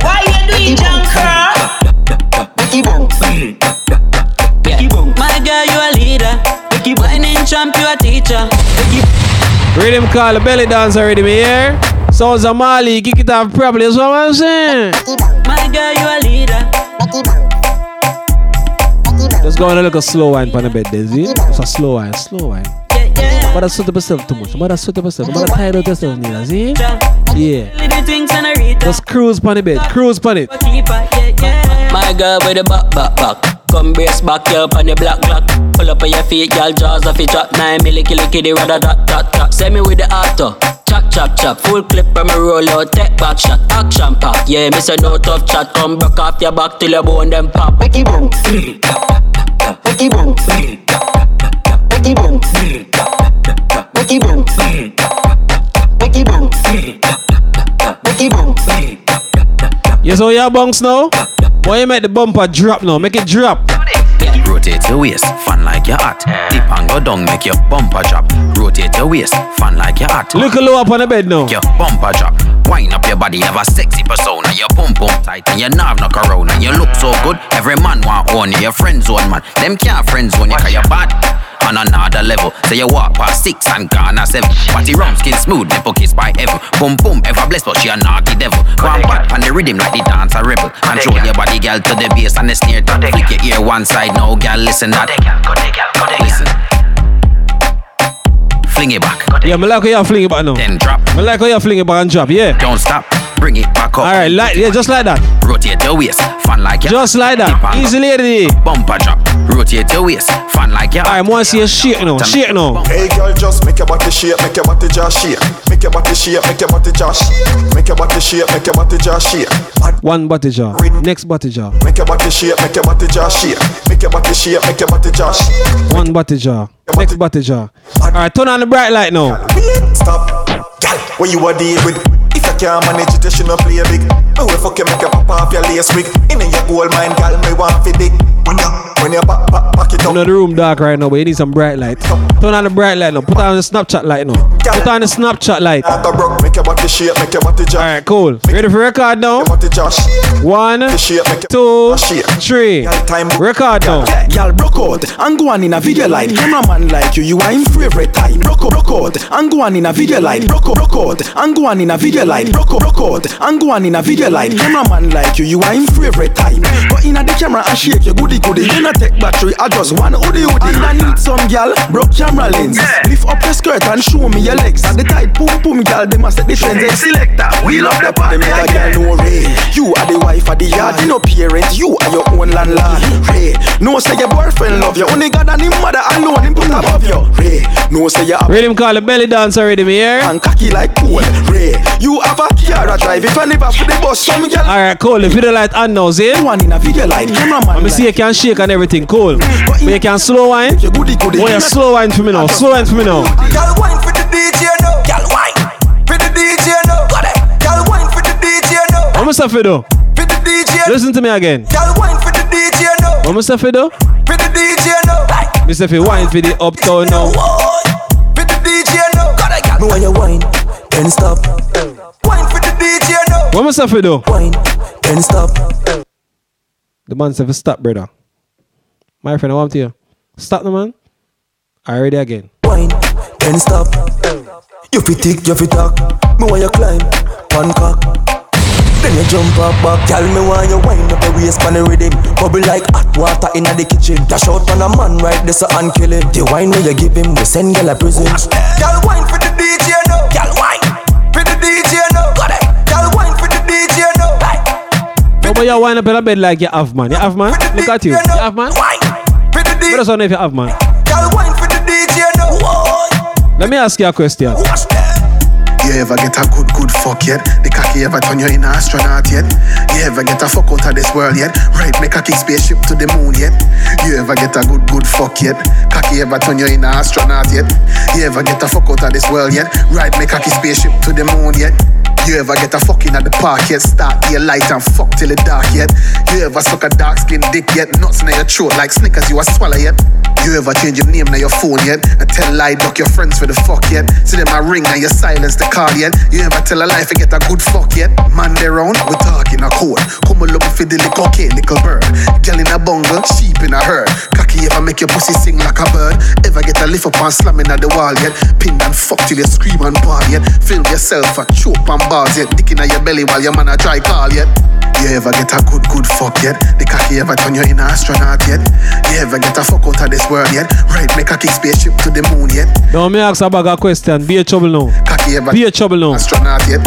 Why you doing junk, girl? Wicky boom. My girl, you a leader. Whining champ, you a teacher. Rhythm call a belly dancer already, me here. Sounds a Mali, kick it off properly, that's what I'm saying. My girl, you a leader. Just go on a little slow wine for the bed, Daisy. It's a slow wine, slow wine. Yeah, yeah. But I suit yourself too much. But I suit yourself. But I tired out yourself, Nina, see? Yeah. Just cruise pon the bed, cruise pon it. My girl with the back, back, back. Come brace back you up on the black clock. Pull up on your feet, y'all jaws off your drop. Nine milli killy kiddy, rather dot dot dot. Send me with the auto. Chop, chop, chop. Full clip from me roll out. Take back shot. Action pack. Yeah, miss a no tough chat. Come back off your back till your bone them pop. Wicky boom. Wicky boom. Wicky boom. Wicky boom. Wicky boom. Wicky boom. You saw your bunks now? Why you make the bumper drop now? Make it drop. Rotate your waist, fan like your hat. Dip and go down, make your bumper drop. Rotate your waist, fan like your hat. Look low up on the bed now. Your bumper drop. Wind up your body, have a sexy persona. Your pum pum tight and your nerve no corona. You look so good, every man want own you. Your friend zone man, them can't friend zone you. Cause you're bad on another level. So you walk past six and gone at seven. Party round, skin smooth, nipple kissed by heaven. Pum pum, ever blessed but she a naughty devil. One back on the rhythm like the dancer rebel. Control your body girl to the bass and the snare top. Flick your ear one side now girl, listen that. Listen. Fling it back. Yeah, me like how you fling it back now. Then drop. Me like how you fling it back and drop, yeah. Don't stop. Bring it back up. Alright, like, yeah, just like that. Rotate your waist. Fan like ya. Just like that. Easy lady. Bumper drop. Rotate your waist. Fan like ya. Alright, want to see you shake now. Shake now. Hey girl, just make your body shake. Make your body just shake. Make your body shake. Make your body just shake. Make your body shake. Make your body just shake. One body jar. Next body jar. Make your body shake. Make your body just shake. Make your body shake. Make your body just shake. One body jar. Next body jar. Alright, turn on the bright light now. Stop, gal. What you are dealing with? If you can't manage it, you shouldn't play big. No way fuck you make a pop off your lace wig. In your gold mine, gal, me want for dick. When you, when you back, back, back it up. You know the room dark right now, but you need some bright light. Turn on the bright light now. Put on the Snapchat light now. Put on the Snapchat light. Alright, cool. Ready for record now? One, two, three. Record now. Y'all broke out and go on in a video light. Cameraman like you, you are in favorite time. Broke out and go on in a video light. Broke out and go on in a video light. Broke out and go on in a video light. Cameraman like you, you are in favorite time. But in the camera and shake your goody goody. You not take battery, I just one hoodie hoodie. And I need some gal, broke camera lens. Lift up your skirt and show me your legs. And the tight pum pum gal, they must set the trends. And selector, we love the party. Them a gal no Ray. You are the wife of the yard, you no parent. You are your own landlord. Ray, no say your boyfriend love you. Only God and his mother alone him put above you. Ray, no say you have. Read him call a belly dancer already, me here. And cocky like cool. Ray, you have a Kiara drive. If I never for the bus, some gal. Alright, cool. The video light and now, see? One in a video light. Cameraman. Let me see you can shake and everything. Cool. But you can slow wine. Oh, yeah, slow wine for me now. Slow wine for me now. Girl wine for the D J now. Girl wine for the D J now. Got it. Girl wine for the D J now. What must I do? For the D J. Listen to me again. Girl wine for the D J now. What must I do? For the D J now. Mister Fee wine for the uptown now. For the D J now. Got it, girl. When you wine, then stop. Wine for the D J now. What must I do? Wine, then stop. The man said, stop, brother. My friend, I want to you. Stop the man. I ready again. Wine, then stop. You fit tick, you fit talk. Me want you climb, one cock. Then you jump up back. Tell me why you wind up the waist pan the rhythm. Bubble like hot water in the kitchen. Dash out on a man right this and kill him. The wine when you give him, we send girl a prison. Girl wine for the D J now. Girl wine for the D J now. Got it. Girl wine for the D J now. No, but you wind up in a bed like you have man. You have man? Look at you. You have man? But that's not if you have man. Let me ask you a question. You ever get a good, good fuck yet? The cocky ever turn you in an astronaut yet? You ever get a fuck out of this world yet? Right, make a kick spaceship to the moon yet? You ever get a good, good fuck yet? Cocky ever turn you in an astronaut yet? You ever get a fuck out of this world yet? Right, make a kick spaceship to the moon yet? You ever get a fucking at the park yet? Start your light and fuck till it dark yet? You ever suck a dark skin dick yet? Nuts in your throat like Snickers you a swallow yet? You ever change your name on your phone yet? And tell lie duck your friends for the fuck yet? See them a ring and you silence the call yet? You ever tell a lie and get a good fuck yet? Man they round, we talking a code. Come on look for the little cocky little bird. Girl in a bungle, sheep in a herd. Cocky ever make your pussy sing like a bird? Ever get a lift up and slamming at the wall yet? Pinned and fuck till you scream and bawl yet? Film yourself a choke and bawl yet, dick in your belly while your man a try call yet. You ever get a good, good fuck yet? The cocky ever turn you in an astronaut yet? You ever get a fuck out of this world yet? Right, make a kick spaceship to the moon yet? Don't me ask a bag of question, be a trouble now. Cocky ever be a trouble now. Astronaut yet?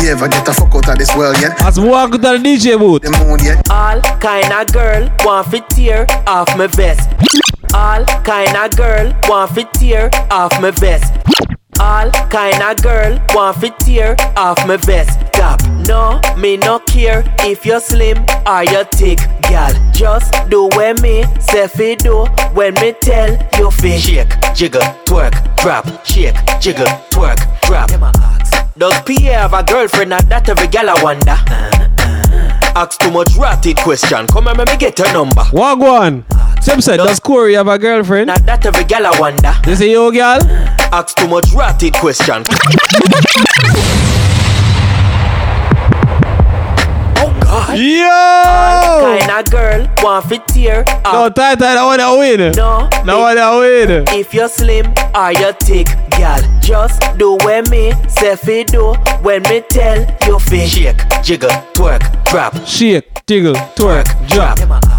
You ever get a fuck out of this world yet? As we walk to the D J booth. The moon yet? All kind of girl want to tear off my vest. All kind of girl want to tear off my vest. All kind of girl want to tear off my vest. Dab. No, me no care if you're slim or you're thick, girl. Just do what me say fi do when me tell you fi. Shake, jiggle, twerk, drop. Shake, jiggle, twerk, drop. Does P have a girlfriend and that every girl I wonder? Uh, uh, Ask too much ratty question. Come and me get her number. What one? Sam said, does Corey have a girlfriend? Now that every girl I wonder. This is your girl? Ask too much ratty question. want fit tear up. No, tight, tight, I wanna win. No, no, I wanna win. If you're slim or you're thick, girl, just do when me say fi do when me tell you fi. Shake, jiggle, twerk, drop. Shake, jiggle, twerk, drop.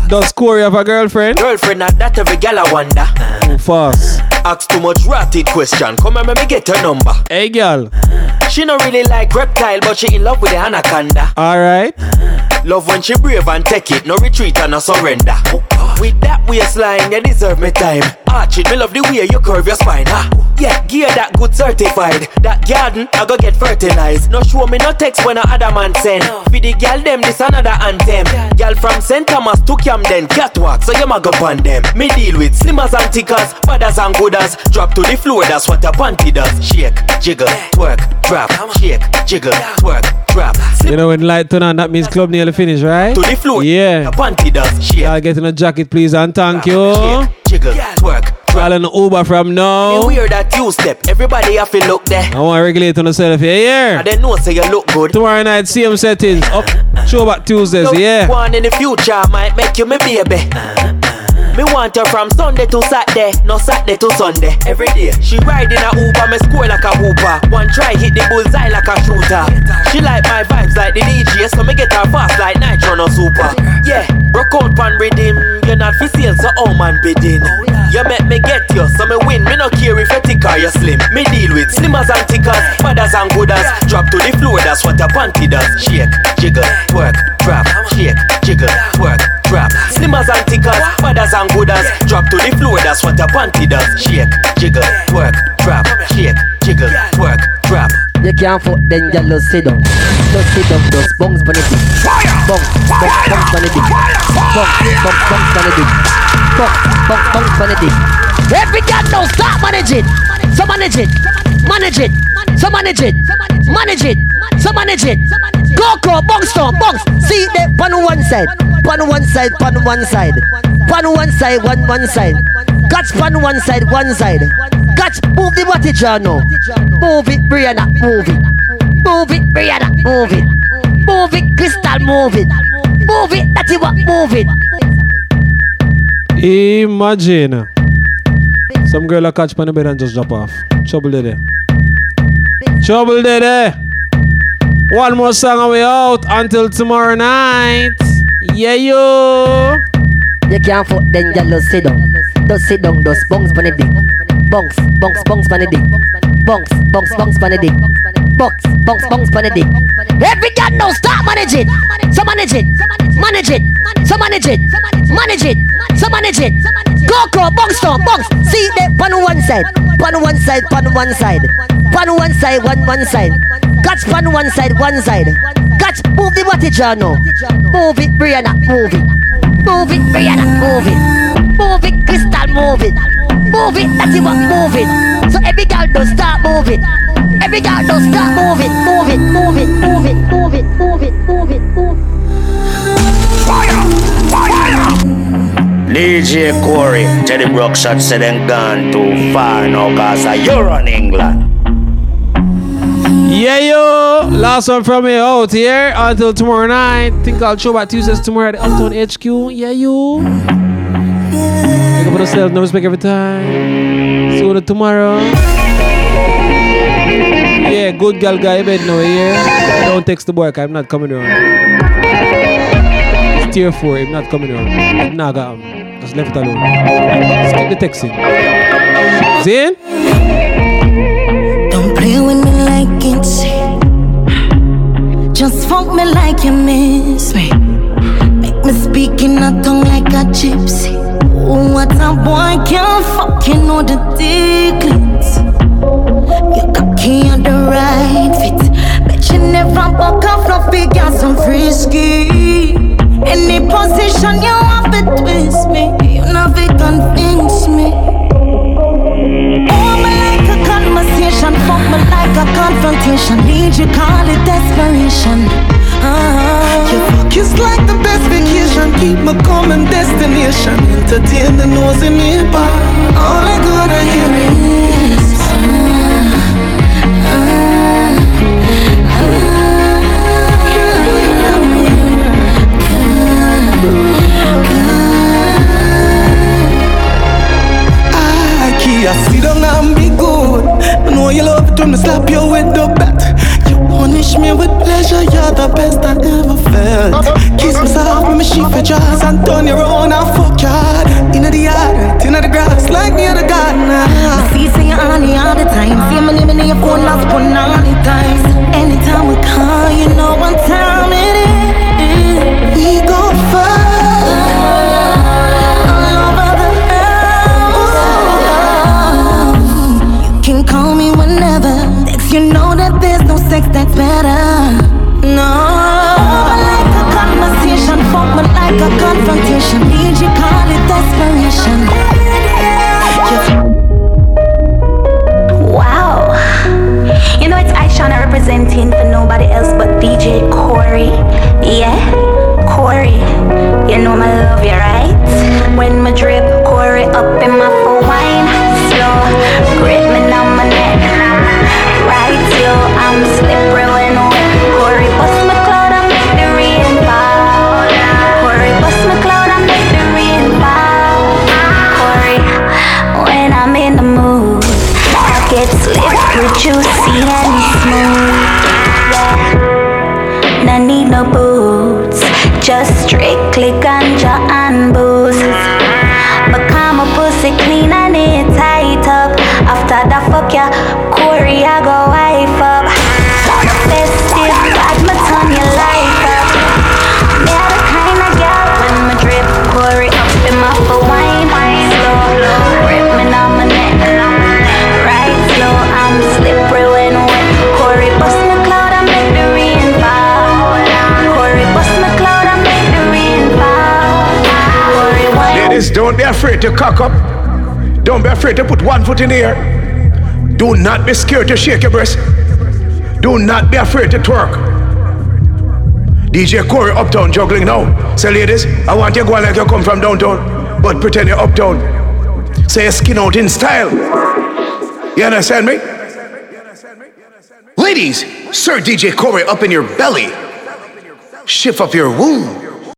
Does Corey have a girlfriend? Girlfriend, not that every girl I wonder. Too fast. Ask too much ratty question. Come and let me get her number. Hey, girl. She don't really like reptile, but she in love with the anaconda. Alright. Love when she brave and take it, no retreat and no surrender. With that waistline, you deserve me time. Archie, me love the way you curve your spine, huh? Yeah, gear that good certified. That garden, I go get fertilized. No show me no text when a other man send. Be the girl them, this another anthem. Girl from Saint Thomas to Camden, catwalk, so you ma go pan them. Me deal with slimmers and tickers, fathers and gooders. Drop to the floor, that's what a panty does. Shake, jiggle, twerk, drop. Shake, jiggle, twerk, drop. Slim- you know when light turn on, that means club nearly finished, right? To the floor, yeah. A panty does. Shake. I'll get in a jacket, please, and thank you. Shake, jiggle, twerk. Call an Uber from now. It's weird that you step. Everybody have to look there. I want to regulate on yourself, yeah, yeah. I didn't know, so you look good. Tomorrow night, same settings. Up, show back Tuesdays, no, yeah. One in the future might make you my baby. Me want her from Sunday to Saturday, no Saturday to Sunday. Every day. She ride in a Uber, me score like a hooper. One try hit the bullseye like a shooter. She like my vibes like the D J, so me get her fast like Nitro no Super. Yeah, broke out pan redeem. You're not for sale, so all man bidding. You make me get you, so me win. Me no care if you're thick or you're slim. Me deal with slimmers and tickers, fathers and gooders. Drop to the floor, that's what a panty does. Shake, jiggle, twerk, drop. Shake, jiggle, twerk, drop. Slimmers and tickers, fathers and gooders. Drop to the floor, that's what a panty does. Shake, jiggle, twerk, drop. Shake, jiggle, twerk, drop. You can't fuck, then you lose it up. Lose it up, those bongs bunny dick. Bongs, bongs, bongs bunny dick. Bongs, bongs, bongs bunny dick. Bongs, bongs, bongs bunny dick. Every girl knows that manage it. So manage it, manage it. So manage it, manage it. So manage it. Go, go, bongs, bongs. See the pan one side, pan one side, pan one side, pan one side, one one side. Catch pan one side, one side. Catch, move the body, Jano. Move it, Brianna, move it. Move it, Brianna, move it. Move it, Crystal, move it. Move it, that's it, move it. Imagine. Some girl will catch pan the bed and just drop off. Trouble there. Trouble there. One more song and we out until tomorrow night. Yeah, yo. You can't fuck, then you lose it down. Don't sit down, those bongs bunny dick. Bongs, bongs, bongs bunny dick. Bongs, bongs, bongs bunny dick. Bongs, bongs, bongs bunny dick. Every girl knows stop manage it. So manage it, manage it. So manage it, manage it. So manage it. Go, go, bongs, bongs. See the pan one side, pan one side, pan one side, pan one side, one one side. Catch pan one side, one side. Catch, move the body, Jano. Move it, Brianna, move it. Move it, Brianna, move it. Move it, Crystal, move it. Move it, that's it, what, move it. So every girl don't start moving. Every girl don't start moving. Move it, move it, move it, move it, move it, move it, move it. Fire! Fire! D J Corey, Teddy Brookshot said and gone too far now cause you're on England. Yeah, yo! Last one from me out here until tomorrow night. Think I'll show back Tuesdays tomorrow at the Uptown H Q. Yeah, yo! Make up for yourself, no respect every time. So, tomorrow. Yeah, good girl guy, bed now, yeah? Don't text the boy, I'm not coming around. It's tier four, I'm not coming around. Nah, I got him. Just left it alone. Skip the texting. See? Don't play with me. Just fuck me like you miss me. Make me speak in a tongue like a gypsy. Oh, what a boy can't fucking know the tickets. You cocky on the right fit. Bet you never walk off fluffy girls and frisky. Any position you have to twist me. You never convince me. Fuck me like a confrontation. Need you call it desperation. Uh-huh. Your fuck is like the best vacation. Keep me coming destination. Entertain the nose in me bar. All I gotta hear is uh, uh, uh, uh, uh, uh, uh, uh. the best I ever felt. Kiss myself, make me sheep for jaws. And turn your own, I fuck hard. Inna the yard, inna the grass, like me in the garden. I see you say you're on all the time. See my name in your phone, I'll phone all the time. Anytime we call, you know one time it is. We go far. Call me whenever. Text, you know that there's no sex that's better. No. Oh, I like a conversation. Fuck me like a confrontation. Need you call it desperation. Yeah. Wow. You know it's Aishana representing for nobody else but D J Corey. Yeah, Corey. You know my love you, right? When my drip, Corey up in my full wine. Slow, grip me now. Right, yo, I'm slippery when wet. Corey, bust my cloud and make the rain fall. Corey, bust my cloud and make the rain fall. Corey, when I'm in the mood, I get slippery, juicy and smooth. Yeah, no need no boots, just strictly ganja and booze. Become a pussy clean and it tight up. After that fuck ya, Corey, I go wife up. The festive vibe, my turn your life up. Me a the kind of girl when my drip Corey up in my full wine. Slow, rip me down my neck. Right slow, I'm slippery when wet. Corey, bust my cloud and make the rain fall. Corey, bust my cloud and make the rain fall. Corey, why? Ladies, don't be afraid to cock up. Don't be afraid to put one foot in the air. Do not be scared to shake your breast. Do not be afraid to twerk. D J Corey uptown juggling now. Say ladies, I want you to go like you come from downtown, but pretend you're uptown. Say your skin out in style. You understand me? Ladies, Sir D J Corey up in your belly. Shift up your womb.